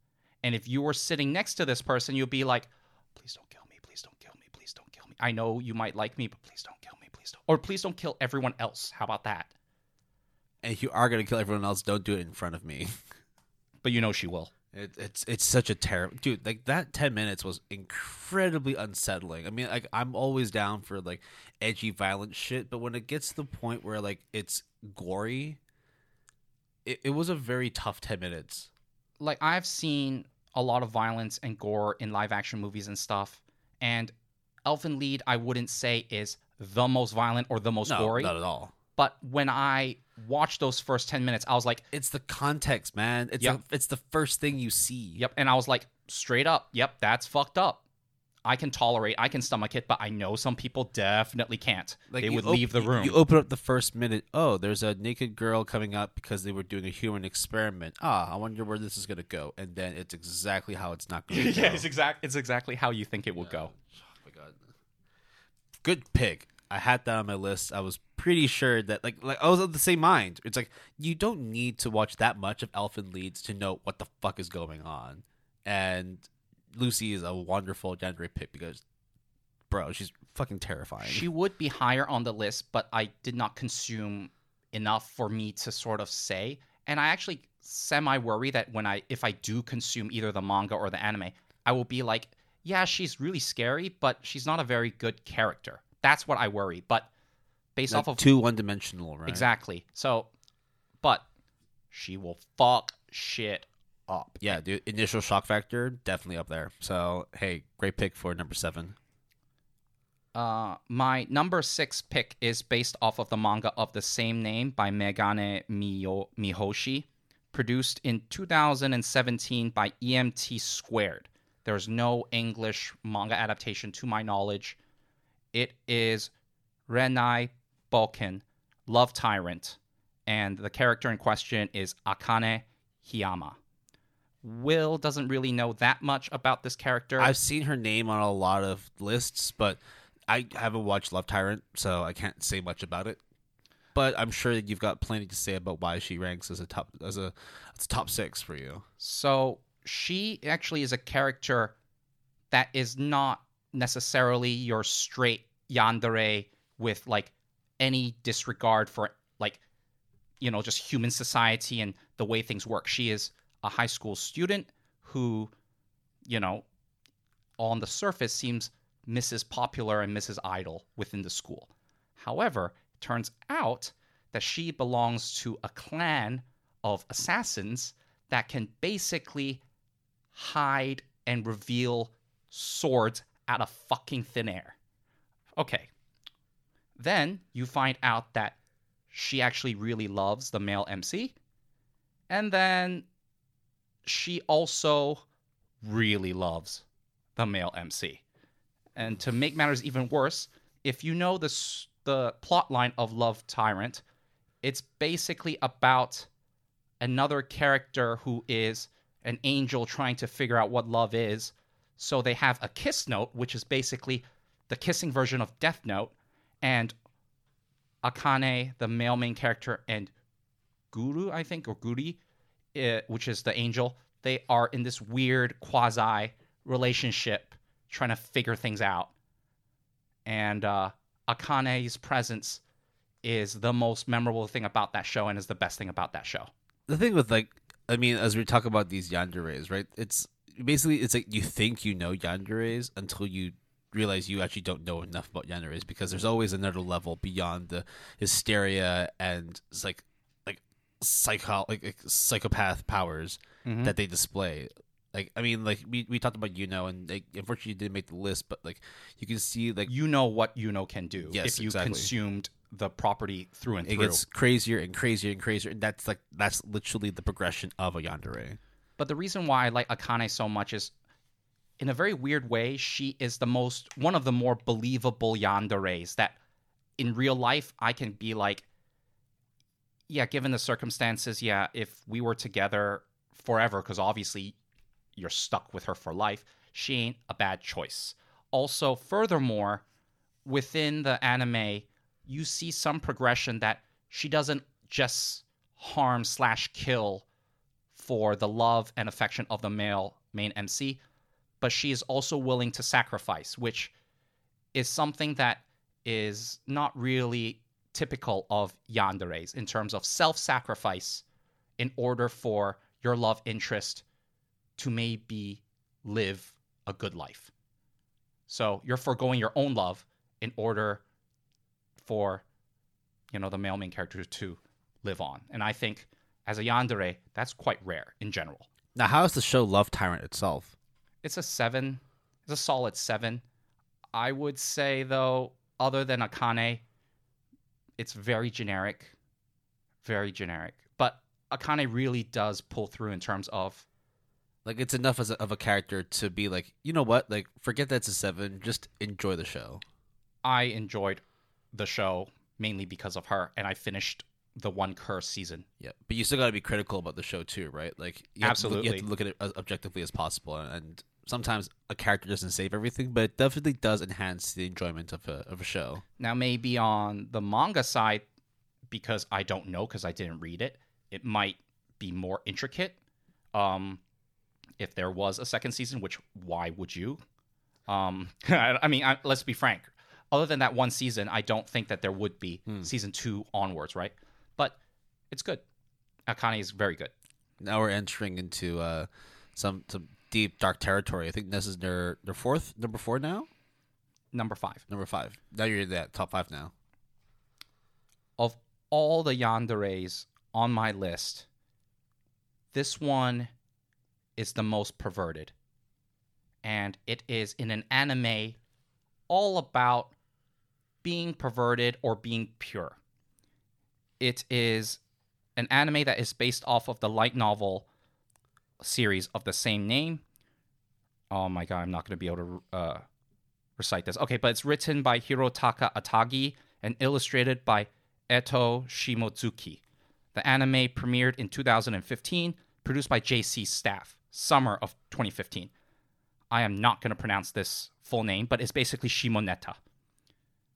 And if you were sitting next to this person, you'll be like, please don't kill me, please don't kill me, please don't kill me. I know you might like me, but please don't kill me, please don't. Or please don't kill everyone else. How about that? And if you are going to kill everyone else, don't do it in front of me. But you know she will. It, it's it's such a terrible... Dude, like that ten minutes was incredibly unsettling. I mean, like I'm always down for like edgy, violent shit, but when it gets to the point where like it's gory... It, it was a very tough ten minutes. Like, I've seen a lot of violence and gore in live-action movies and stuff, and Elfen Lied, I wouldn't say, is the most violent or the most no, gory. Not at all. But when I watched those first ten minutes, I was like... It's the context, man. It's, yep. a, it's the first thing you see. Yep, and I was like, straight up, yep, that's fucked up. I can tolerate, I can stomach it, but I know some people definitely can't. Like they would op- leave the room. You open up the first minute, oh, there's a naked girl coming up because they were doing a human experiment. Ah, I wonder where this is going to go. And then it's exactly how it's not going to go. Yeah, it's, exact- it's exactly how you think it will yeah. go. Oh, my God. Good pick. I had that on my list. I was pretty sure that, like, like I was of the same mind. It's like, you don't need to watch that much of Elfen Lied to know what the fuck is going on. And... Lucy is a wonderful January pick because, bro, she's fucking terrifying. She would be higher on the list, but I did not consume enough for me to sort of say. And I actually semi-worry that when I, if I do consume either the manga or the anime, I will be like, yeah, she's really scary, but she's not a very good character. That's what I worry. But based like off of... Too one-dimensional, right? Exactly. So, but she will fuck shit up. Yeah, dude. Initial shock factor, definitely up there. So, hey, great pick for number seven. Uh, my number six pick is based off of the manga of the same name by Megane Miyo- Mihoshi, produced in two thousand seventeen by E M T Squared. There's no English manga adaptation to my knowledge. It is Renai Balkan, Love Tyrant, and the character in question is Akane Hiyama. Will doesn't really know that much about this character. I've seen her name on a lot of lists, but I haven't watched Love Tyrant, so I can't say much about it. But I'm sure that you've got plenty to say about why she ranks as a top as a, as a top six for you. So she actually is a character that is not necessarily your straight yandere with like any disregard for like, you know, just human society and the way things work. She is a high school student who, you know, on the surface seems Missus Popular and Missus Idol within the school. However, it turns out that she belongs to a clan of assassins that can basically hide and reveal swords out of fucking thin air. Okay. Then you find out that she actually really loves the male M C. And then she also really loves the male M C. And to make matters even worse, if you know the, the plot line of Love Tyrant, it's basically about another character who is an angel trying to figure out what love is. So they have a kiss note, which is basically the kissing version of Death Note, and Akane, the male main character, and Guru, I think, or Guri, It, which is the angel, they are in this weird quasi relationship trying to figure things out. And uh, Akane's presence is the most memorable thing about that show and is the best thing about that show. The thing with, like, I mean, as we talk about these yanderes, right? It's basically, it's like you think you know yanderes until you realize you actually don't know enough about yanderes, because there's always another level beyond the hysteria and it's like, Psycho- like, like psychopath powers mm-hmm. that they display. Like, I mean, like we, we talked about Yuno, and like, unfortunately, you didn't make the list, but like you can see, like you know what Yuno can do yes, if you exactly. consumed the property through and it through. It gets crazier and crazier and crazier, and that's like that's literally the progression of a yandere. But the reason why I like Akane so much is, in a very weird way, she is the most one of the more believable yanderes that, in real life, I can be like. Yeah, given the circumstances, yeah, if we were together forever, because obviously you're stuck with her for life, she ain't a bad choice. Also, furthermore, within the anime, you see some progression that she doesn't just harm slash kill for the love and affection of the male main M C, but she is also willing to sacrifice, which is something that is not really typical of yanderes in terms of self-sacrifice in order for your love interest to maybe live a good life. So you're foregoing your own love in order for, you know, the male main character to live on. And I think as a yandere, that's quite rare in general. Now, how is the show Love Tyrant itself? It's a seven. It's a solid seven. I would say, though, other than Akane, it's very generic, very generic. But Akane really does pull through in terms of... Like, it's enough as a, of a character to be like, you know what? Like, forget that's a seven. Just enjoy the show. I enjoyed the show mainly because of her, and I finished the One Curse season. Yeah, but you still got to be critical about the show too, right? Like, you absolutely. Have to look, you have to look at it as objectively as possible, and sometimes a character doesn't save everything, but it definitely does enhance the enjoyment of a of a show. Now, maybe on the manga side, because I don't know, because I didn't read it, it might be more intricate. Um, if there was a second season, which why would you? Um, I mean, I, let's be frank. Other than that one season, I don't think that there would be hmm. season two onwards, right? But it's good. Akane is very good. Now we're entering into uh, some some. deep dark territory. I think this is their their fourth number four now. Number five. Number five. Now you're in that top five now. Of all the yanderes on my list, this one is the most perverted, and it is in an anime all about being perverted or being pure. It is an anime that is based off of the light novel series of the same name. Oh my god, I'm not going to be able to uh, recite this. Okay, but it's written by Hirotaka Atagi and illustrated by Eto Shimotsuki. The anime premiered in two thousand fifteen, produced by J C Staff, summer of twenty fifteen. I am not going to pronounce this full name, but it's basically Shimoneta.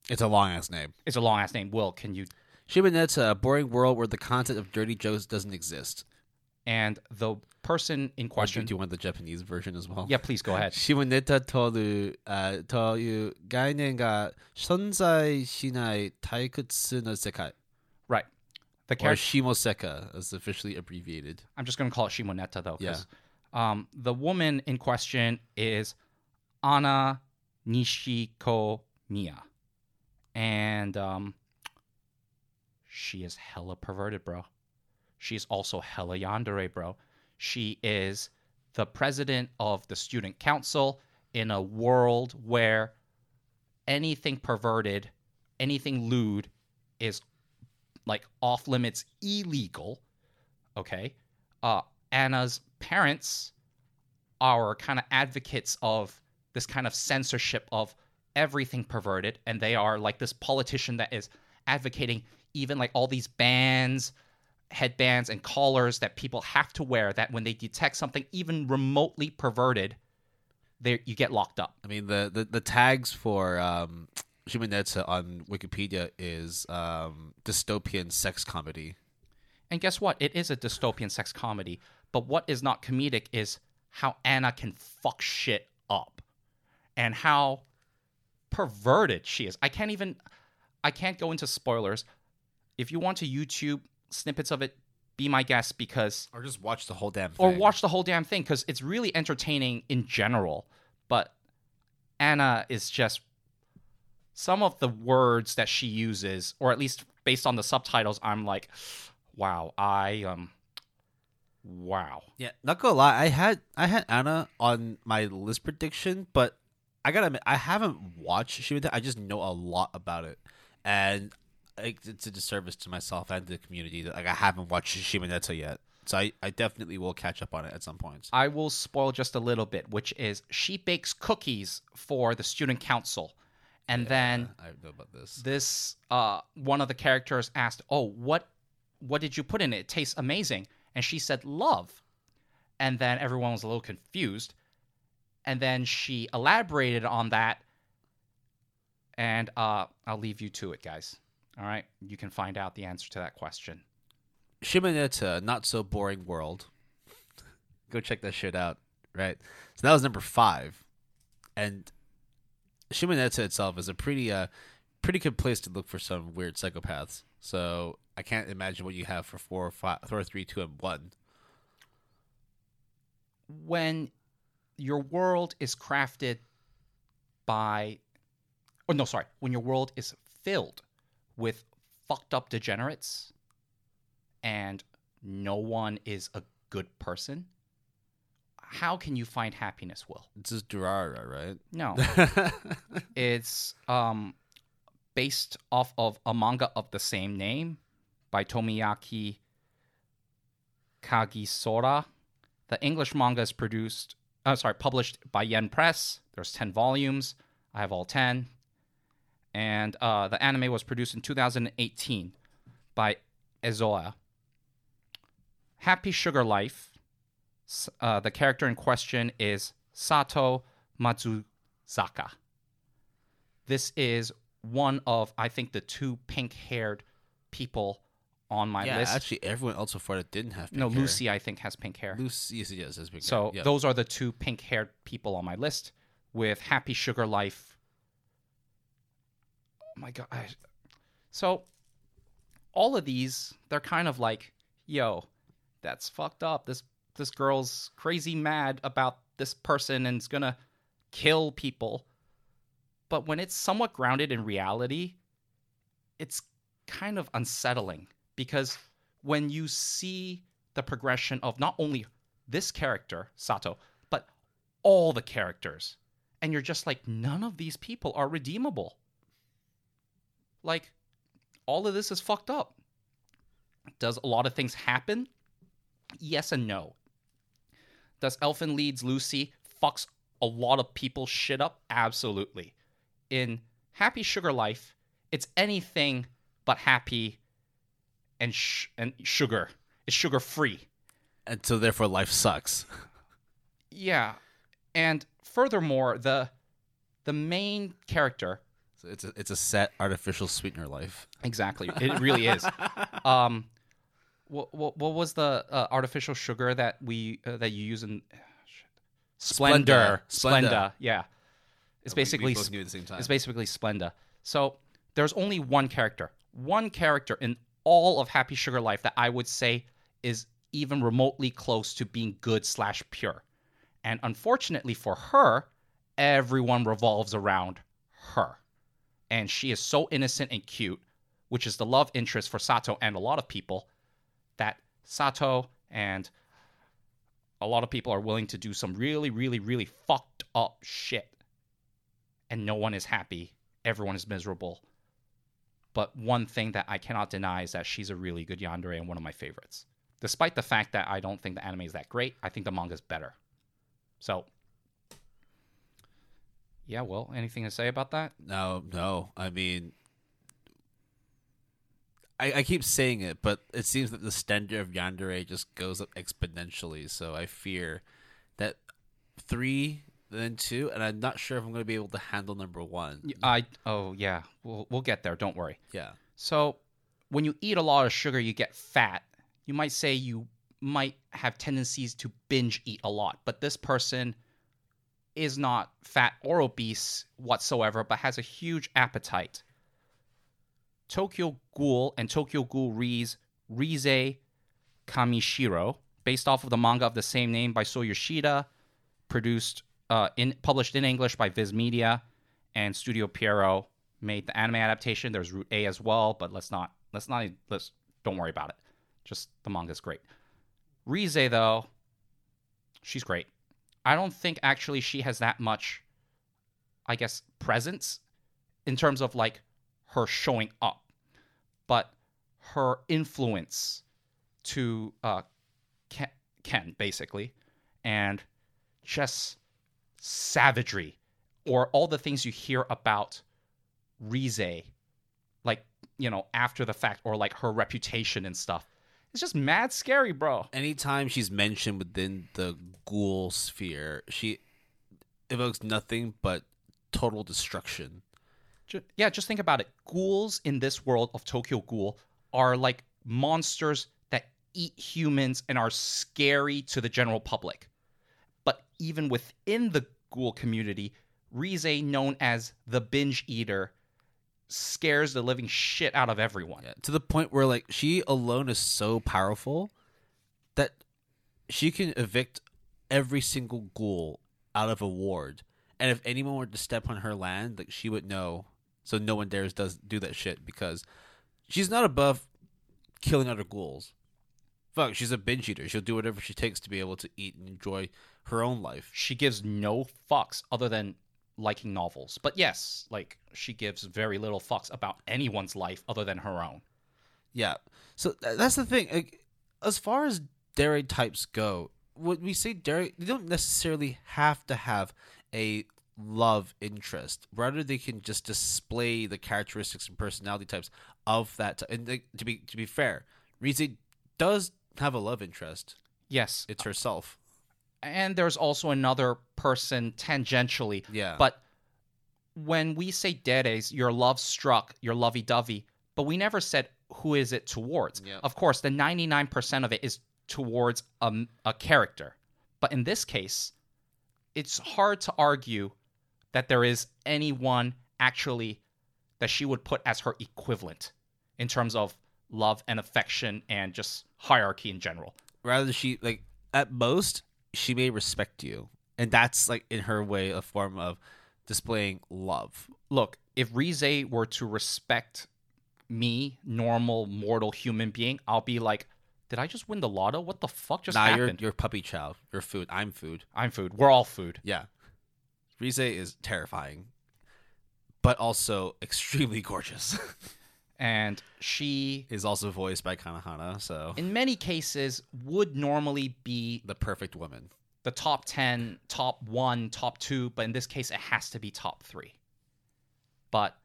It's a long-ass name. It's a long-ass name. Will, can you... Shimoneta, a boring world where the concept of dirty jokes doesn't exist. And the person in question... Do you want the Japanese version as well? Yeah, please, go ahead. Shimoneta toru toyu gainen ga shonzai shinai taikutsu no sekai. Right. The char- or Shimoseka, as officially abbreviated. I'm just going to call it Shimoneta, though. Yeah. Um, the woman in question is Ana Nishikomiya. And um, she is hella perverted, bro. She's also hella yandere, bro. She is the president of the student council in a world where anything perverted, anything lewd is like off limits, illegal. Okay. Uh, Anna's parents are kind of advocates of this kind of censorship of everything perverted. And they are like this politician that is advocating even like all these bans, headbands and collars that people have to wear, that when they detect something even remotely perverted, they you get locked up. I mean, the, the, the tags for um, Shimoneta on Wikipedia is um, dystopian sex comedy. And guess what? It is a dystopian sex comedy, but what is not comedic is how Anna can fuck shit up and how perverted she is. I can't even... I can't go into spoilers. If you want to YouTube... snippets of it, be my guest, because or just watch the whole damn thing. Or watch the whole damn thing, because it's really entertaining in general. But Anna is just, some of the words that she uses, or at least based on the subtitles, I'm like, wow, I um wow. Yeah, not gonna lie, I had I had Anna on my list prediction, but I gotta admit, I haven't watched Shimoneta. I just know a lot about it. And it's a disservice to myself and the community that like I haven't watched Shimoneta yet. So I, I definitely will catch up on it at some point. I will spoil just a little bit, which is she bakes cookies for the student council. And yeah, then I know about this. This uh, one of the characters asked, oh, what what did you put in it? It tastes amazing. And she said, love. And then everyone was a little confused. And then she elaborated on that. And uh, I'll leave you to it, guys. All right, you can find out the answer to that question. Shimoneta, Not So Boring World. Go check that shit out, right? So that was number five. And Shimoneta itself is a pretty uh, pretty good place to look for some weird psychopaths. So I can't imagine what you have for four, five, four, three, two, and one. When your world is crafted by... Oh, no, sorry. When your world is filled... with fucked up degenerates, and no one is a good person, how can you find happiness, Will? This is Durara, right? No. It's um, based off of a manga of the same name by Tomiyaki Kagisora. The English manga is produced, uh, sorry, published by Yen Press. There's ten volumes. I have all ten. And uh, the anime was produced in two thousand eighteen by Ezoa. Happy Sugar Life. Uh, the character in question is Sato Matsuzaka. This is one of, I think, the two pink-haired people on my yeah, list. Yeah, actually, everyone else so far that didn't have pink no, hair. No, Lucy, I think, has pink hair. Lucy, yes, yes, has pink so hair. So yep. Those are the two pink-haired people on my list, with Happy Sugar Life. My God. So all of these, they're kind of like, yo, that's fucked up. This this girl's crazy mad about this person and is going to kill people. But when it's somewhat grounded in reality, it's kind of unsettling, because when you see the progression of not only this character, Sato, but all the characters, and you're just like, none of these people are redeemable. Like, all of this is fucked up. Does a lot of things happen? Yes and no. Does Elfen Lied's Lucy fucks a lot of people's shit up? Absolutely. In Happy Sugar Life, it's anything but happy and sh- and sugar. It's sugar free. And so therefore life sucks. Yeah. And furthermore, the the main character, so it's a, it's a set artificial sweetener life. Exactly. It really is. Um what what, what was the uh, artificial sugar that we uh, that you use in uh, Splenda. Splenda. Splenda. Yeah. It's basically we, we both knew at the same time. It's basically Splenda. So there's only one character. One character in all of Happy Sugar Life that I would say is even remotely close to being good slash pure. And unfortunately for her, everyone revolves around her. And she is so innocent and cute, which is the love interest for Sato and a lot of people, that Sato and a lot of people are willing to do some really, really, really fucked up shit. And no one is happy. Everyone is miserable. But one thing that I cannot deny is that she's a really good yandere and one of my favorites. Despite the fact that I don't think the anime is that great, I think the manga is better. So, yeah, well, anything to say about that? No, no. I mean, I, I keep saying it, but it seems that the standard of yandere just goes up exponentially. So I fear that three... Then two, and I'm not sure if I'm going to be able to handle number one. I oh yeah, we'll we'll get there. Don't worry. Yeah. So when you eat a lot of sugar, you get fat. You might say you might have tendencies to binge eat a lot, but this person is not fat or obese whatsoever, but has a huge appetite. Tokyo Ghoul and Tokyo Ghoul Rize Rize Kamishiro, based off of the manga of the same name by So Yoshida, produced. Uh, in, published in English by Viz Media and Studio Pierrot, made the anime adaptation. There's Route A as well, but let's not let's not let's don't worry about it. Just the manga's great. Rize though, she's great. I don't think actually she has that much, I guess, presence in terms of like her showing up, but her influence to uh, Ken basically, and just. Savagery, or all the things you hear about Rize, like, you know, after the fact, or like her reputation and stuff. It's just mad scary, bro. Anytime she's mentioned within the ghoul sphere, she evokes nothing but total destruction. Just, yeah, just think about it. Ghouls in this world of Tokyo Ghoul are like monsters that eat humans and are scary to the general public. But even within the ghoul community, Rize, known as the binge eater, scares the living shit out of everyone. Yeah, to the point where, like, she alone is so powerful that she can evict every single ghoul out of a ward. And if anyone were to step on her land, like, she would know. So no one dares does do that shit because she's not above killing other ghouls. Fuck, she's a binge eater. She'll do whatever she takes to be able to eat and enjoy her own life. She gives no fucks other than liking novels. But yes, like, she gives very little fucks about anyone's life other than her own. Yeah. So th- that's the thing. Like, as far as dere types go, when we say dere, they don't necessarily have to have a love interest. Rather, they can just display the characteristics and personality types of that. T- and they, to be to be fair, Rize does have a love interest. Yes. It's herself. And there's also another person tangentially. Yeah. But when we say deres, you're love struck, you're lovey dovey, but we never said who is it towards. Yep. Of course, the ninety-nine percent of it is towards a, a character. But in this case, it's hard to argue that there is anyone actually that she would put as her equivalent in terms of love and affection and just hierarchy in general. Rather, she, like, at most, she may respect you. And that's, like, in her way, a form of displaying love. Look, if Rize were to respect me, normal, mortal human being, I'll be like, did I just win the lotto? What the fuck just nah, happened? Nah, you're, you're puppy child. You're food. I'm food. I'm food. We're all food. Yeah. Rize is terrifying, but also extremely gorgeous. And she is also voiced by Kanahana, so in many cases would normally be the perfect woman, the top ten, top one, top two, but in this case it has to be top three. But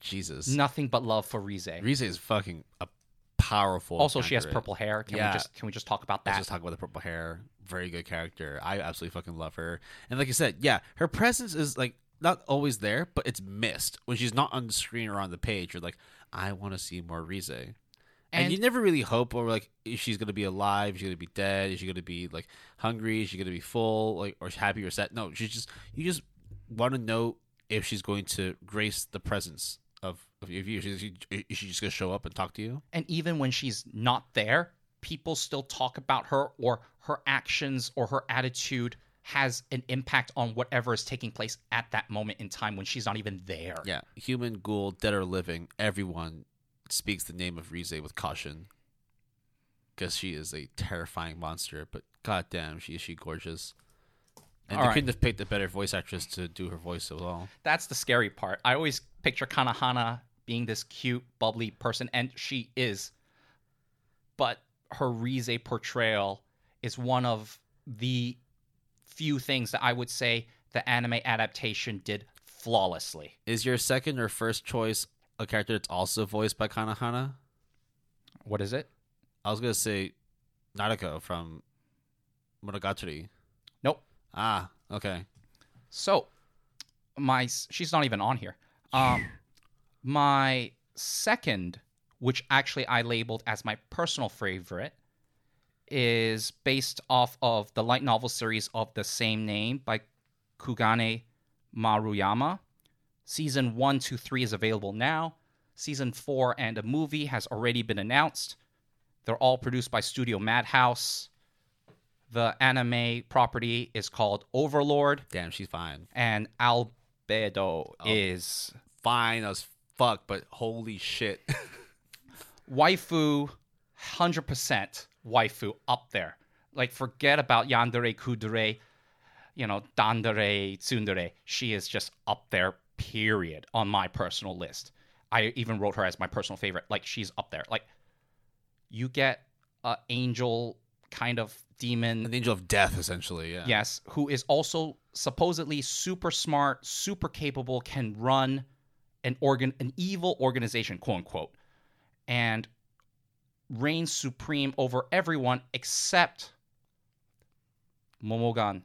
Jesus. Nothing but love for Rize. Rize is fucking a powerful Also, she has purple hair. Can yeah. we just can we just talk about that? Let's just talk about the purple hair. Very good character. I absolutely fucking love her. And like you said, yeah, her presence is like not always there, but it's missed. When she's not on the screen or on the page, you're like, I want to see more Rize. And, and you never really hope or like if she's going to be alive, is she going to be dead, is she going to be like hungry, is she going to be full, like or happy or sad. No, she's just you just want to know if she's going to grace the presence of, of you. Is she, is she just going to show up and talk to you? And even when she's not there, people still talk about her, or her actions or her attitude has an impact on whatever is taking place at that moment in time when she's not even there. Yeah. Human, ghoul, dead or living, everyone speaks the name of Rize with caution because she is a terrifying monster, but goddamn, she is she gorgeous. And All they right. couldn't have picked a better voice actress to do her voice as well. That's the scary part. I always picture Kanahana being this cute, bubbly person, and she is. But her Rize portrayal is one of the few things that I would say the anime adaptation did flawlessly. Is your second or first choice a character that's also voiced by Kanahana? What is it? I was going to say Narako from Monogatari. Nope. Ah, okay. So, my she's not even on here. Um, my second, which actually I labeled as my personal favorite, is based off of the light novel series of the same name by Kugane Maruyama. Season one, two, three is available now. Season four and a movie has already been announced. They're all produced by Studio Madhouse. The anime property is called Overlord. Damn, she's fine. And Albedo oh, is... fine as fuck, but holy shit. Waifu, one hundred percent waifu up there. Like, forget about yandere, kudere, you know, dandere, tsundere. She is just up there, period, on my personal list. I even wrote her as my personal favorite. Like, she's up there. Like, you get an angel... kind of demon. An angel of death, essentially, yeah. Yes, who is also supposedly super smart, super capable, can run an organ, an evil organization, quote-unquote, and reigns supreme over everyone except Momogan,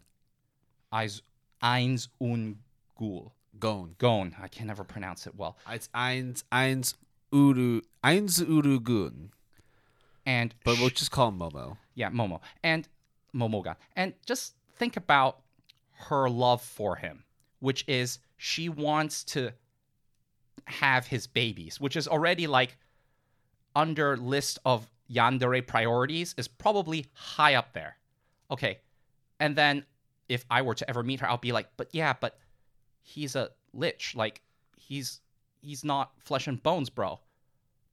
Aiz, Ainz un Ghoul. Gon. Gon. I can never pronounce it well. It's Ainz, Ainz Uru, Ainz Uru Gun. And but we'll just call him Momo. Yeah, Momo. And Momoga. And just think about her love for him, which is she wants to have his babies, which is already like under list of yandere priorities is probably high up there. Okay. And then if I were to ever meet her, I'll be like, but yeah, but he's a lich. Like he's he's not flesh and bones, bro.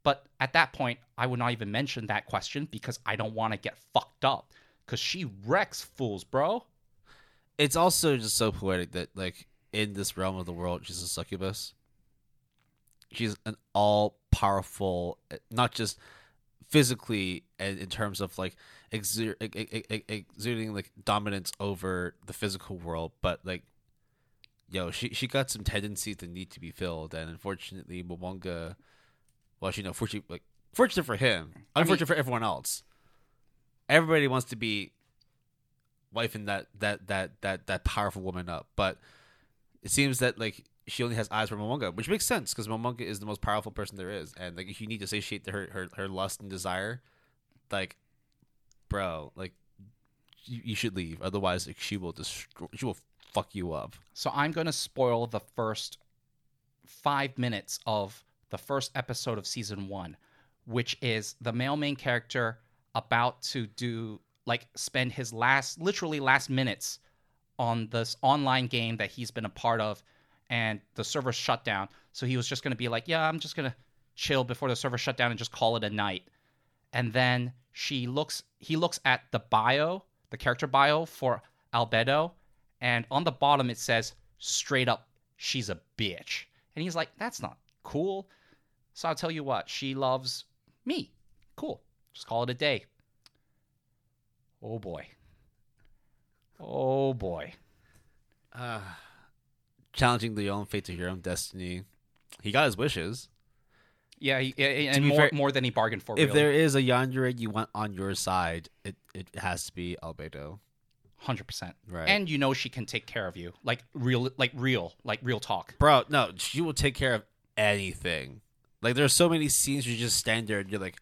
But at that point, I would not even mention that question because I don't want to get fucked up. Because she wrecks fools, bro. It's also just so poetic that, like, in this realm of the world, she's a succubus. She's an all-powerful, not just physically and in terms of, like, exer- ex- ex- ex- exerting, like, dominance over the physical world, but, like, yo, she, she got some tendencies that need to be filled. And unfortunately, Momonga... Well, you know, fortunate, like, fortunate for him, unfortunate I mean, for everyone else. Everybody wants to be wifing that that that that that powerful woman up, but it seems that like she only has eyes for Momonga, which makes sense because Momonga is the most powerful person there is, and like if you need to satiate her her her lust and desire, like, bro, like you, you should leave, otherwise like, she will destroy, she will fuck you up. So I'm gonna spoil the first five minutes of. The first episode of season one, which is the male main character about to do like spend his last literally last minutes on this online game that he's been a part of, and the server shut down. So he was just going to be like, yeah, I'm just going to chill before the server shut down and just call it a night. And then she looks he looks at the bio, the character bio for Albedo, and on the bottom it says straight up, she's a bitch. And he's like, that's not cool. So I'll tell you what, she loves me. Cool. Just call it a day. Oh boy. Oh boy. Uh, challenging your own fate to your own destiny. he got his wishes. Yeah, he, and more, fair, more than he bargained for. If really. There is a yandere you want on your side, it, it has to be Albedo. one hundred percent. Right. And you know she can take care of you. Like real like real, like real talk. Bro, no, she will take care of anything. Like there are so many scenes where you just stand there and you're like,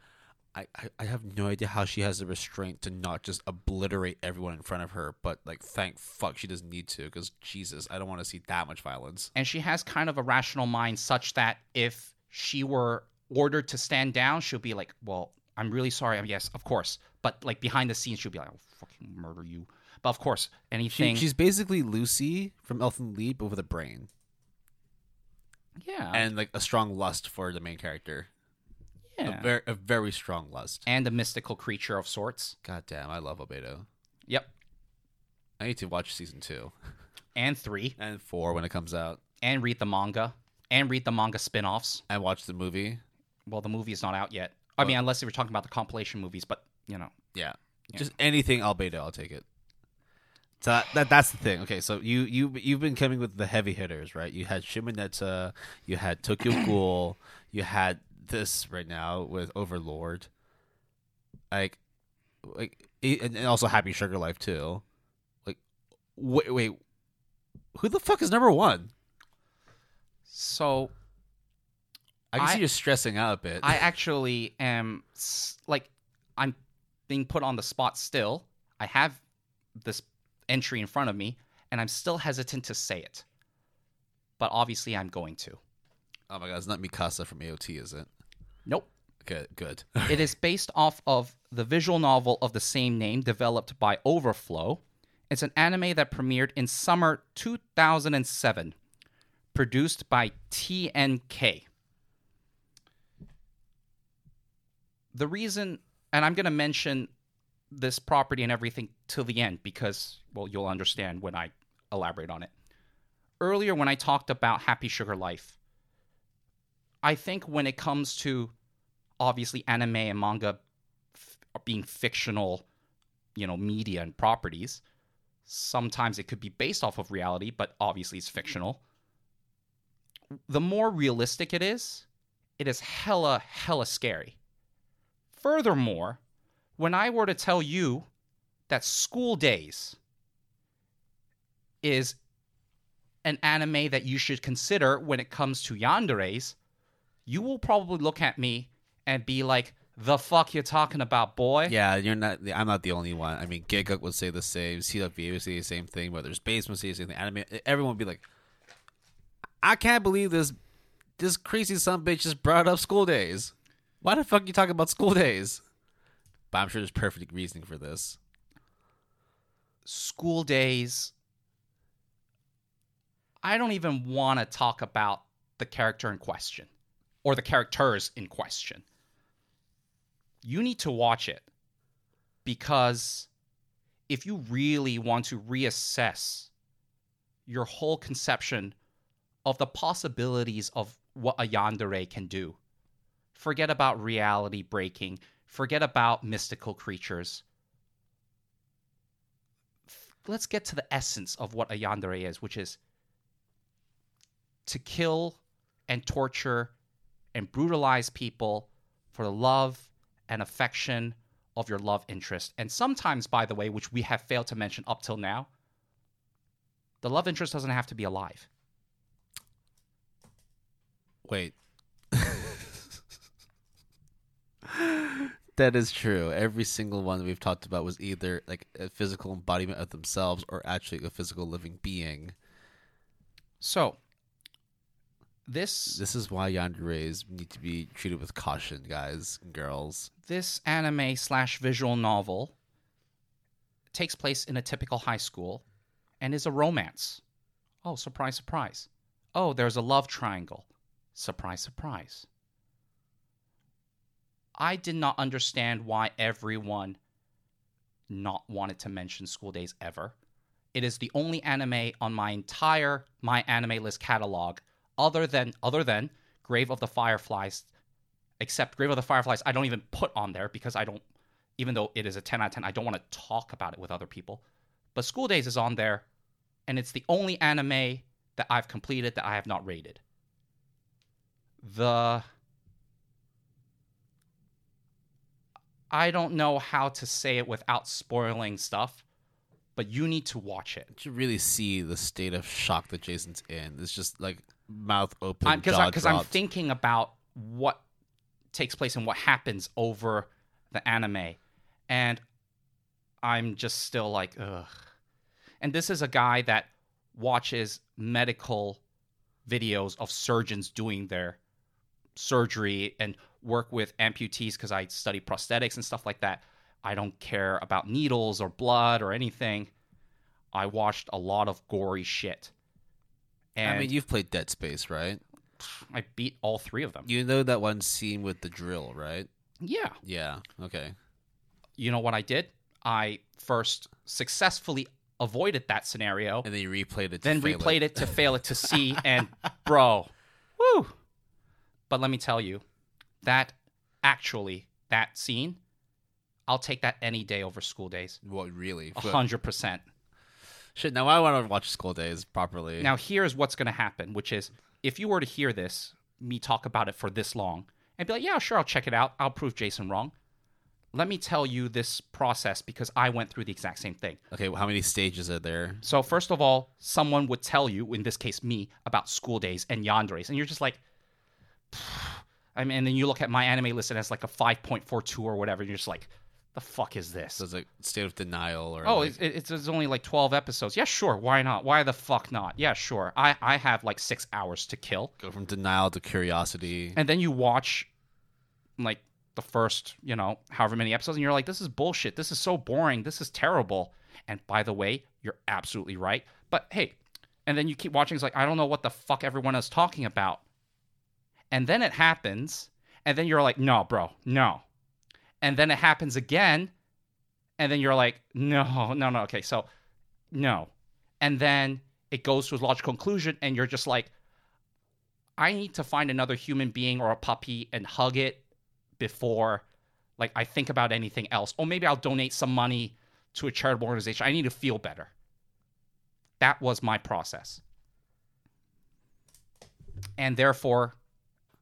I, I, I have no idea how she has the restraint to not just obliterate everyone in front of her, but like, thank fuck she doesn't need to, because Jesus, I don't want to see that much violence. And she has kind of a rational mind such that if she were ordered to stand down, she'll be like, well, I'm really sorry. I mean, yes, of course. But like behind the scenes, she'll be like, I'll fucking murder you. But of course, anything. She, she's basically Lucy from Elfen Lied, but with a brain. Yeah. And like a strong lust for the main character. Yeah. A very, a very strong lust. And a mystical creature of sorts. God damn, I love Albedo. Yep. I need to watch season two. And three. And four when it comes out. And read the manga. And read the manga spin-offs. And watch the movie. Well, the movie is not out yet. I well, mean, unless they were talking about the compilation movies, but, you know. Yeah. You Just know. anything Albedo, I'll take it. So that, that that's the thing. Okay, so you, you, you've been coming with the heavy hitters, right? You had Shimoneta. You had Tokyo Ghoul. You had this right now with Overlord. Like, like and also Happy Sugar Life, too. Like, wait, wait. Who the fuck is number one? So, I can I, see you're stressing out a bit. I actually am, like, I'm being put on the spot still. I have this entry in front of me, and I'm still hesitant to say it. But obviously, I'm going to. Oh my God, it's not Mikasa from A O T, is it? Nope. Good. Good. It is based off of the visual novel of the same name, developed by Overflow. It's an anime that premiered in summer two thousand seven. Produced by T N K. The reason, and I'm going to mention this property and everything till the end because, well, you'll understand when I elaborate on it. Earlier when I talked about Happy Sugar Life, I think when it comes to, obviously, anime and manga f- being fictional, you know, media and properties, sometimes it could be based off of reality, but obviously it's fictional. The more realistic it is, it is hella, hella scary. Furthermore, when I were to tell you that School Days is an anime that you should consider when it comes to yanderes, you will probably look at me and be like, the fuck you're talking about, boy? Yeah, you're not. I'm not the only one. I mean, Giguk would say the same. C W would say the same thing. Whether it's Base would say the same thing. Anime, everyone would be like, I can't believe this this crazy son bitch just brought up School Days. Why the fuck are you talking about School Days? But I'm sure there's perfect reasoning for this. School Days. I don't even want to talk about the character in question. Or the characters in question. You need to watch it. Because if you really want to reassess your whole conception of the possibilities of what a yandere can do. Forget about reality breaking. Forget about mystical creatures. Let's get to the essence of what a yandere is, which is to kill and torture and brutalize people for the love and affection of your love interest. And sometimes, by the way, which we have failed to mention up till now, the love interest doesn't have to be alive. Wait. That is true. Every single one that we've talked about was either like a physical embodiment of themselves or actually a physical living being. So, this... This is why yanderes need to be treated with caution, guys and girls. This anime slash visual novel takes place in a typical high school and is a romance. Oh, surprise, surprise. Oh, there's a love triangle. Surprise, surprise. I did not understand why everyone not wanted to mention School Days ever. It is the only anime on my entire My Anime List catalog other than other than Grave of the Fireflies, except Grave of the Fireflies I don't even put on there because I don't, even though it is a ten out of ten, I don't want to talk about it with other people. But School Days is on there, and it's the only anime that I've completed that I have not rated. the... I don't know how to say it without spoiling stuff, but you need to watch it. You really see the state of shock that Jason's in. It's just like mouth open, I'm, cause jaw Because I'm thinking about what takes place and what happens over the anime, and I'm just still like, ugh. And this is a guy that watches medical videos of surgeons doing their surgery and work with amputees because I study prosthetics and stuff like that. I don't care about needles or blood or anything. I watched a lot of gory shit. And I mean, you've played Dead Space, right? I beat all three of them. You know that one scene with the drill, right? Yeah. Yeah, okay. You know what I did? I first successfully avoided that scenario. And then you replayed it to then fail replayed it. it to fail it to see, and bro, woo. But let me tell you, that actually, that scene, I'll take that any day over School Days. What, really? one hundred percent. Shit, now I want to watch School Days properly. Now here's what's going to happen, which is, if you were to hear this, me talk about it for this long, and be like, yeah, sure, I'll check it out. I'll prove Jason wrong. Let me tell you this process, because I went through the exact same thing. Okay, well, how many stages are there? So first of all, someone would tell you, in this case me, about School Days and yanderes, and you're just like, I mean, and then you look at my anime list and it's like a five point four two or whatever, and you're just like, the fuck is this? So it's like State of Denial or... Oh, like... it's, it's only like twelve episodes. Yeah, sure. Why not? Why the fuck not? Yeah, sure. I, I have like six hours to kill. Go from denial to curiosity. And then you watch like the first, you know, however many episodes, and you're like, this is bullshit. This is so boring. This is terrible. And by the way, you're absolutely right. But hey, and then you keep watching. It's like, I don't know what the fuck everyone is talking about. And then it happens. And then you're like, no, bro, no. And then it happens again, and then you're like, no, no, no, okay, so, no. And then it goes to a logical conclusion, and you're just like, I need to find another human being or a puppy and hug it before, like, I think about anything else. Or maybe I'll donate some money to a charitable organization. I need to feel better. That was my process. And therefore,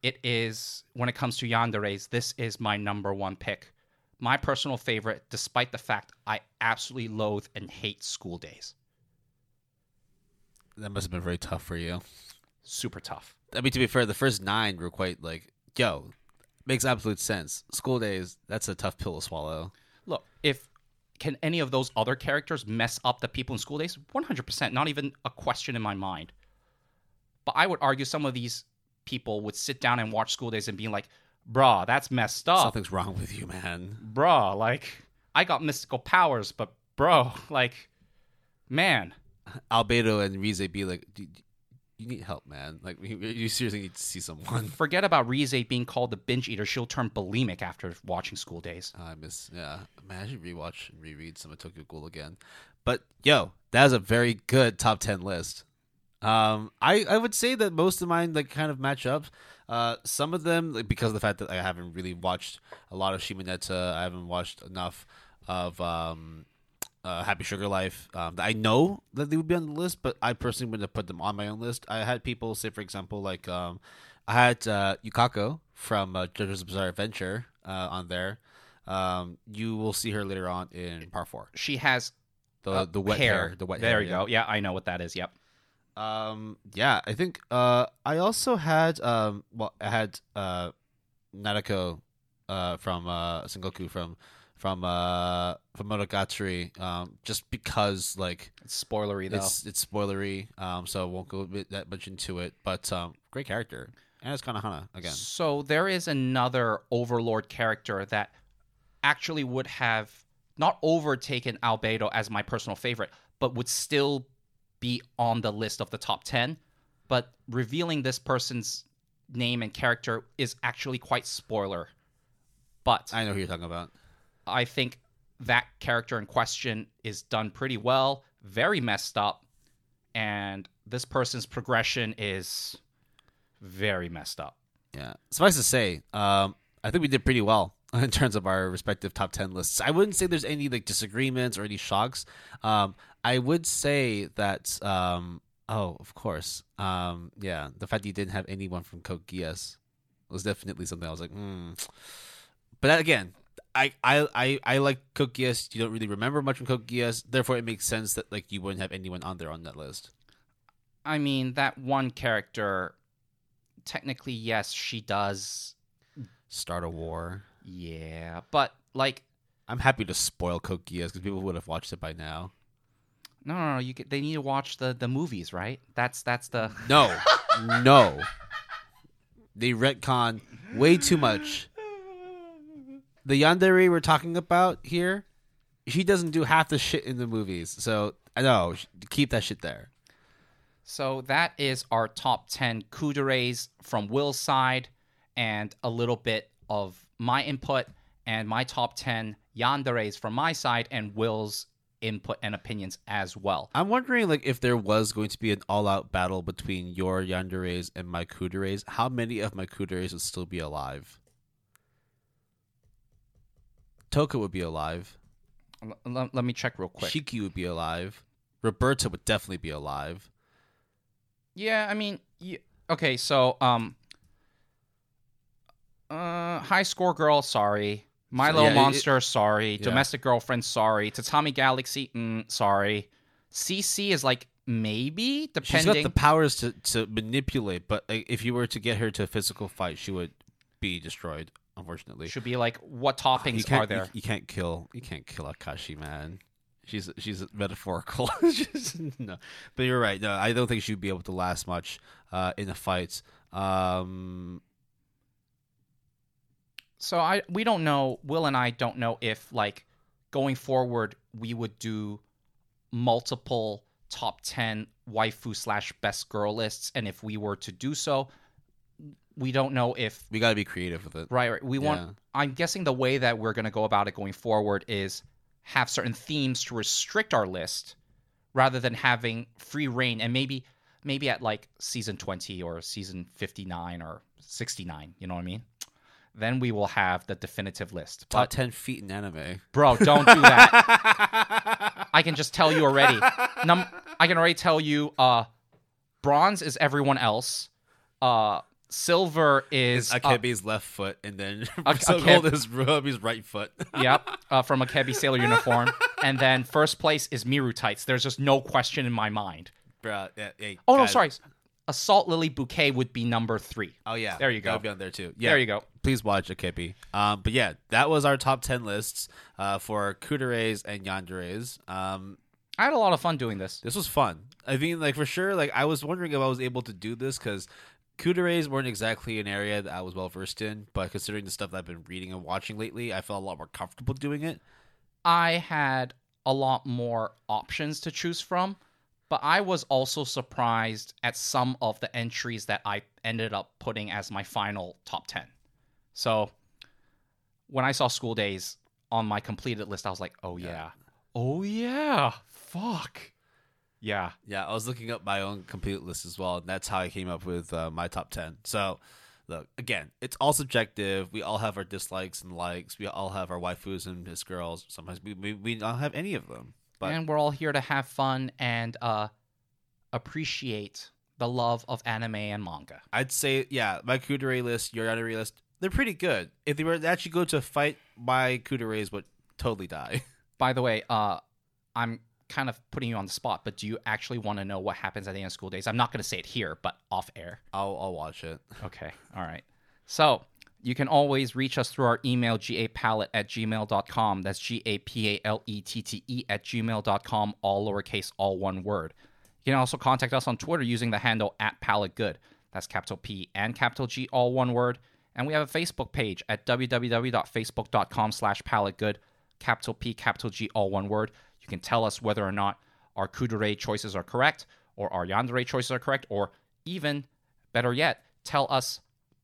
it is, when it comes to yanderes, this is my number one pick. My personal favorite, despite the fact I absolutely loathe and hate School Days. That must have been very tough for you. Super tough. I mean, to be fair, the first nine were quite like, yo, makes absolute sense. School Days, that's a tough pill to swallow. Look, if can any of those other characters mess up the people in School Days? one hundred percent, not even a question in my mind. But I would argue some of these people would sit down and watch School Days and be like, bruh, that's messed up. Something's wrong with you, man. Bruh, like, I got mystical powers, but bro, like, man. Albedo and Rize be like, D- D- you need help, man. Like, you-, you seriously need to see someone. Forget about Rize being called the binge eater. She'll turn bulimic after watching School Days. I miss, yeah. Imagine rewatch and reread some of Tokyo Ghoul again. But, yo, that is a very good top ten list. Um, I, I would say that most of mine like kind of match up. Uh, some of them like, because of the fact that I haven't really watched a lot of Shimoneta, I haven't watched enough of um, uh, Happy Sugar Life. Um, I know that they would be on the list, but I personally wouldn't have put them on my own list. I had people say, for example, like um, I had uh, Yukako from uh, JoJo's Bizarre Adventure uh, on there. Um, you will see her later on in part four. She has the uh, the wet hair. hair. The wet there hair. There you yeah. go. Yeah, I know what that is. Yep. Um. Yeah, I think. Uh, I also had. Um. Well, I had. Uh, Narako. Uh, from uh Sengoku from, from uh from Monogatari. Um, just because like it's spoilery though. It's, it's spoilery. Um, so I won't go that much into it. But um, great character, and it's Kanahana again. So there is another Overlord character that actually would have not overtaken Albedo as my personal favorite, but would still be on the list of the top ten, but revealing this person's name and character is actually quite spoiler. But I know who you're talking about. I think that character in question is done pretty well, very messed up, and this person's progression is very messed up. Yeah. Suffice to say, um, I think we did pretty well in terms of our respective top ten lists. I wouldn't say there's any like disagreements or any shocks. Um, I would say that, um, oh, of course. Um, yeah, the fact that you didn't have anyone from Code Geass was definitely something I was like, hmm. But that, again, I, I, I, I like Code Geass. You don't really remember much from Code Geass. Therefore, it makes sense that like you wouldn't have anyone on there on that list. I mean, that one character, technically, yes, she does start a war. Yeah, but like, I'm happy to spoil Code Geass because people would have watched it by now. No, no, no. You get, they need to watch the, the movies, right? That's that's the no, no. They retcon way too much. The yandere we're talking about here, she doesn't do half the shit in the movies. So no, keep that shit there. So that is our top ten kudereis from Will's side, and a little bit of my input and my top ten yandereis from my side, and Will's input and opinions as well. I'm wondering, like, if there was going to be an all-out battle between your yandereis and my kudereis, how many of my kudereis would still be alive? Toka would be alive. L- l- let me check real quick. Shiki would be alive. Roberta would definitely be alive. Yeah, I mean, yeah. Okay, so um, uh, High Score Girl, sorry. My Little yeah, Monster, it, sorry. Yeah. Domestic Girlfriend, sorry. Tatami Galaxy, mm, sorry. C C is like, maybe, depending. She's got the powers to, to manipulate, but like, if you were to get her to a physical fight, she would be destroyed, unfortunately. Should be like, what toppings oh, are there? You, you can't kill You can't kill Akashi, man. She's she's metaphorical. she's, no. But you're right. No, I don't think she'd be able to last much uh, in the fights. Um... So I we don't know, Will and I don't know if, like, going forward, we would do multiple top ten waifu slash best girl lists. And if we were to do so, we don't know if... We got to be creative with it. Right, right. We yeah. want... I'm guessing the way that we're going to go about it going forward is have certain themes to restrict our list rather than having free reign. And maybe maybe at, like, season twenty or season fifty-nine or sixty-nine, you know what I mean? Then we will have the definitive list. But, Top ten feet in anime. Bro, don't do that. I can just tell you already. Num- I can already tell you uh, bronze is everyone else. Uh, silver is... It's Akebi's uh, left foot, and then a- so Akeb- gold is Ruby's right foot. Yep, uh, from Akebi Sailor Uniform. And then first place is Miru Tights. There's just no question in my mind. Bro, yeah, yeah, oh, no, sorry. Assault Lily Bouquet would be number three. Oh, yeah. There you go. That would be on there, too. Yeah. There you go. Please watch Akebi. Um, but, yeah, that was our top ten lists uh, for kudereis and yandereis. Um, I had a lot of fun doing this. This was fun. I mean, like, for sure, like, I was wondering if I was able to do this because kudereis weren't exactly an area that I was well-versed in. But considering the stuff that I've been reading and watching lately, I felt a lot more comfortable doing it. I had a lot more options to choose from. But I was also surprised at some of the entries that I ended up putting as my final top ten. So when I saw School Days on my completed list, I was like, oh, yeah. yeah. Oh, yeah. Fuck. Yeah. Yeah, I was looking up my own complete list as well, and that's how I came up with uh, my top ten. So, look, again, it's all subjective. We all have our dislikes and likes. We all have our waifus and his girls. Sometimes we, we, we don't have any of them. But. And we're all here to have fun and uh, appreciate the love of anime and manga. I'd say, yeah, my kudere list, your yandere list, they're pretty good. If they were to actually go to a fight, my kudereis would totally die. By the way, uh, I'm kind of putting you on the spot, but do you actually want to know what happens at the end of School Days? I'm not going to say it here, but off air. I'll, I'll watch it. Okay. All right. So... You can always reach us through our email, gapalette at gmail dot com. That's G A P A L E T T E at gmail dot com, all lowercase, all one word. You can also contact us on Twitter using the handle at palettegood. That's capital P and capital G, all one word. And we have a Facebook page at www.facebook.com slash palettegood, capital P, capital G, all one word. You can tell us whether or not our kudere choices are correct or our yandere choices are correct, or even, better yet, tell us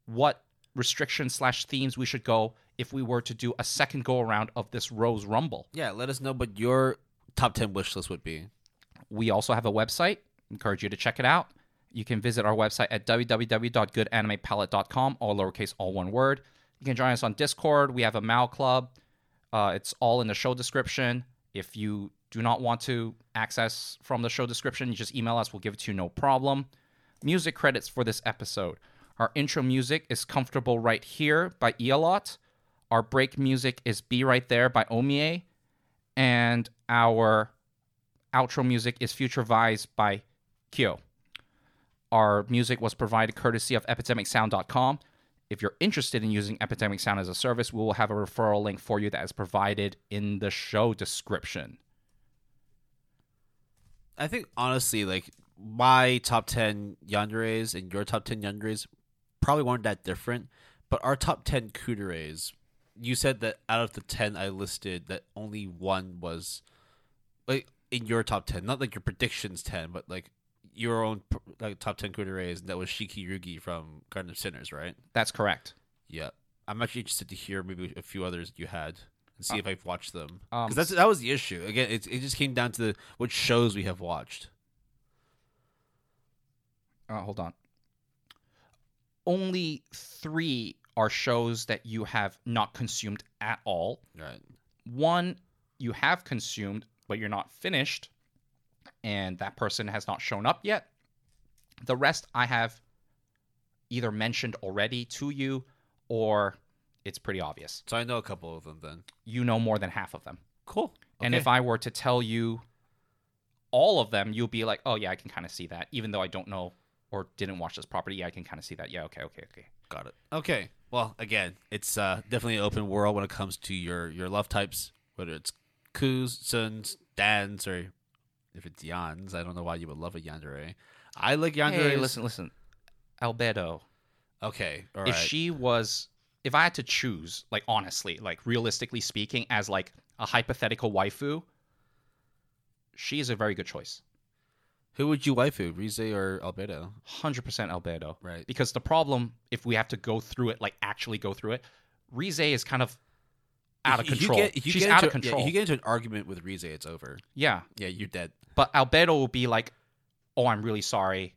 what restrictions slash themes we should go if we were to do a second go around of this Rose Rumble. Yeah, let us know what your top ten wish list would be. We also have a website. Encourage you to check it out. You can visit our website at www dot good anime palette dot com, all lowercase, all one word. You can join us on Discord. We have a M A L club. Uh, it's all in the show description. If you do not want to access from the show description, you just email us. We'll give it to you, no problem. Music credits for this episode Our intro music is Comfortable Right Here by Eolot. Our break music is Be Right There by Omie. And our outro music is Future Vise by Kyo. Our music was provided courtesy of epidemic sound dot com. If you're interested in using Epidemic Sound as a service, we will have a referral link for you that is provided in the show description. I think, honestly, like, my top ten yanderes and your top ten yanderes probably weren't that different, but our top ten kuderes, you said that out of the ten I listed, that only one was, like, in your top ten. Not, like, your predictions ten, but, like, your own like top ten kuderes, and that was Shikirugi from Garden of Sinners, right? That's correct. Yeah. I'm actually interested to hear maybe a few others that you had and see uh, if I've watched them. Because um, that's that was the issue. Again, it, it just came down to the, what shows we have watched. Uh, hold on. Only three are shows that you have not consumed at all. Right. One you have consumed, but you're not finished, and that person has not shown up yet. The rest I have either mentioned already to you, or it's pretty obvious. So I know a couple of them then. You know more than half of them. Cool. Okay. And if I were to tell you all of them, you'll be like, oh yeah, I can kind of see that. Even though I don't know or didn't watch this property, yeah, I can kind of see that. Yeah, okay, okay, okay. Got it. Okay. Well, again, it's uh, definitely an open world when it comes to your, your love types, whether it's Kus, Suns, Dans, or... if it's yans, I don't know why you would love a yandere. I like yandere. Hey, listen, listen. Albedo. Okay, all right. If she was... If I had to choose, like, honestly, like, realistically speaking, as, like, a hypothetical waifu, she is a very good choice. Who would you waifu, Rize or Albedo? one hundred percent Albedo. Right. Because the problem, if we have to go through it, like, actually go through it, Rize is kind of... out of control. Get, She's out into, of control. Yeah, if you get into an argument with Rize, it's over. Yeah. Yeah, you're dead. But Albedo will be like, oh, I'm really sorry.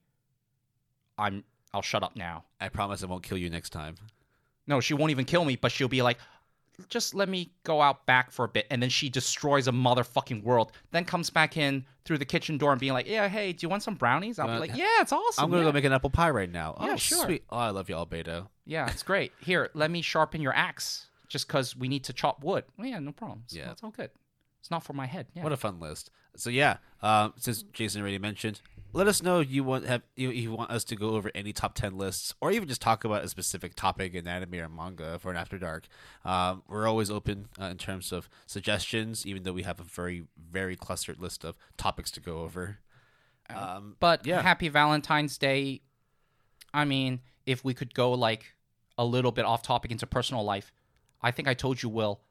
I'm, I'll shut up now. I promise I won't kill you next time. No, she won't even kill me, but she'll be like, just let me go out back for a bit. And then she destroys a motherfucking world, then comes back in through the kitchen door and being like, yeah, hey, do you want some brownies? I'll uh, be like, yeah, it's awesome. I'm going to yeah. go make an apple pie right now. Yeah, oh, sure. Sweet. Oh, I love you, Albedo. Yeah, it's great. Here, let me sharpen your axe. Just because we need to chop wood. Well, yeah, no problem. So yeah. It's all good. It's not for my head. Yeah. What a fun list. So yeah, um, since Jason already mentioned, let us know if you want have if you want us to go over any top ten lists, or even just talk about a specific topic in anime or manga for an After Dark. Um, we're always open uh, in terms of suggestions, even though we have a very, very clustered list of topics to go over. Um, um, but yeah. Happy Valentine's Day. I mean, if we could go like a little bit off topic into personal life, I think I told you, Will,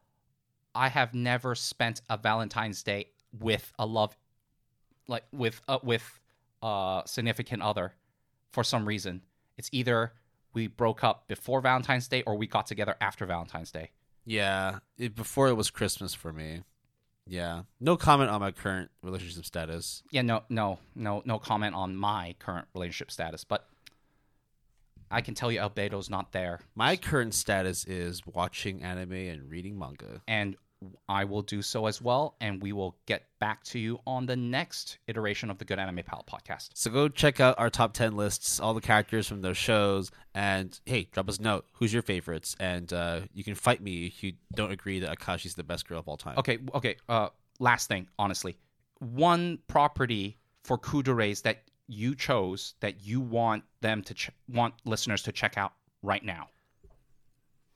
I have never spent a Valentine's Day with a love, like with uh, with a significant other for some reason. It's either we broke up before Valentine's Day or we got together after Valentine's Day. Yeah, it, before it was Christmas for me. Yeah. No comment on my current relationship status. Yeah, no, no, no, no comment on my current relationship status, but... I can tell you Albedo's not there. My current status is watching anime and reading manga. And I will do so as well, and we will get back to you on the next iteration of the Good Anime Palette podcast. So go check out our top ten lists, all the characters from those shows, and hey, drop us a note. Who's your favorites? And uh, you can fight me if you don't agree that Akashi's the best girl of all time. Okay, okay. Uh, last thing, honestly. One property for kuderes that... you chose that you want them to ch- want listeners to check out right now.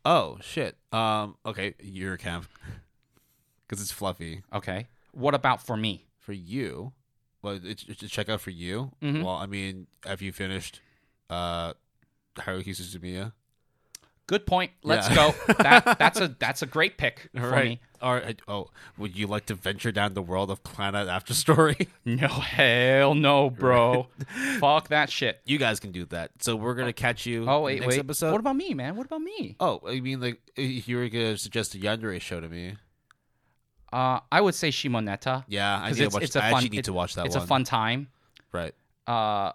Oh shit. Um okay, your camp. Cuz it's fluffy. Okay. What about for me? For you? Well, it's to check out for you. Mm-hmm. Well, I mean, have you finished uh Haruhi Suzumiya? Good point. Let's yeah. go. That that's a that's a great pick for right. me. All right. Oh, would you like to venture down the world of Clannad After Story? No, hell no, bro. Fuck that shit. You guys can do that. So we're gonna catch you. Oh wait, in the next wait. Episode. What about me, man? What about me? Oh, I mean, like if you were gonna suggest a yandere show to me. Uh, I would say Shimoneta. Yeah, I need to watch. It's a I fun, actually need it, to watch that. It's one. It's a fun time. Right. Uh,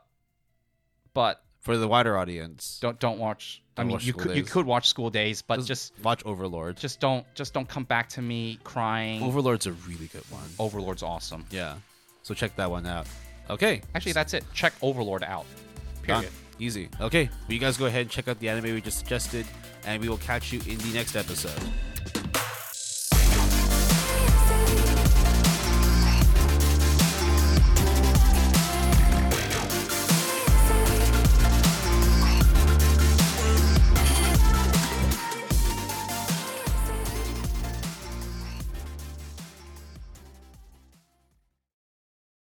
but. For the wider audience, don't don't watch. Don't I mean, watch you could days. you could watch School Days, but just, just watch Overlord. Just don't just don't come back to me crying. Overlord's a really good one. Overlord's awesome. Yeah, so check that one out. Okay, actually that's it. Check Overlord out. Period. Done. Easy. Okay, well, you guys go ahead and check out the anime we just suggested, and we will catch you in the next episode.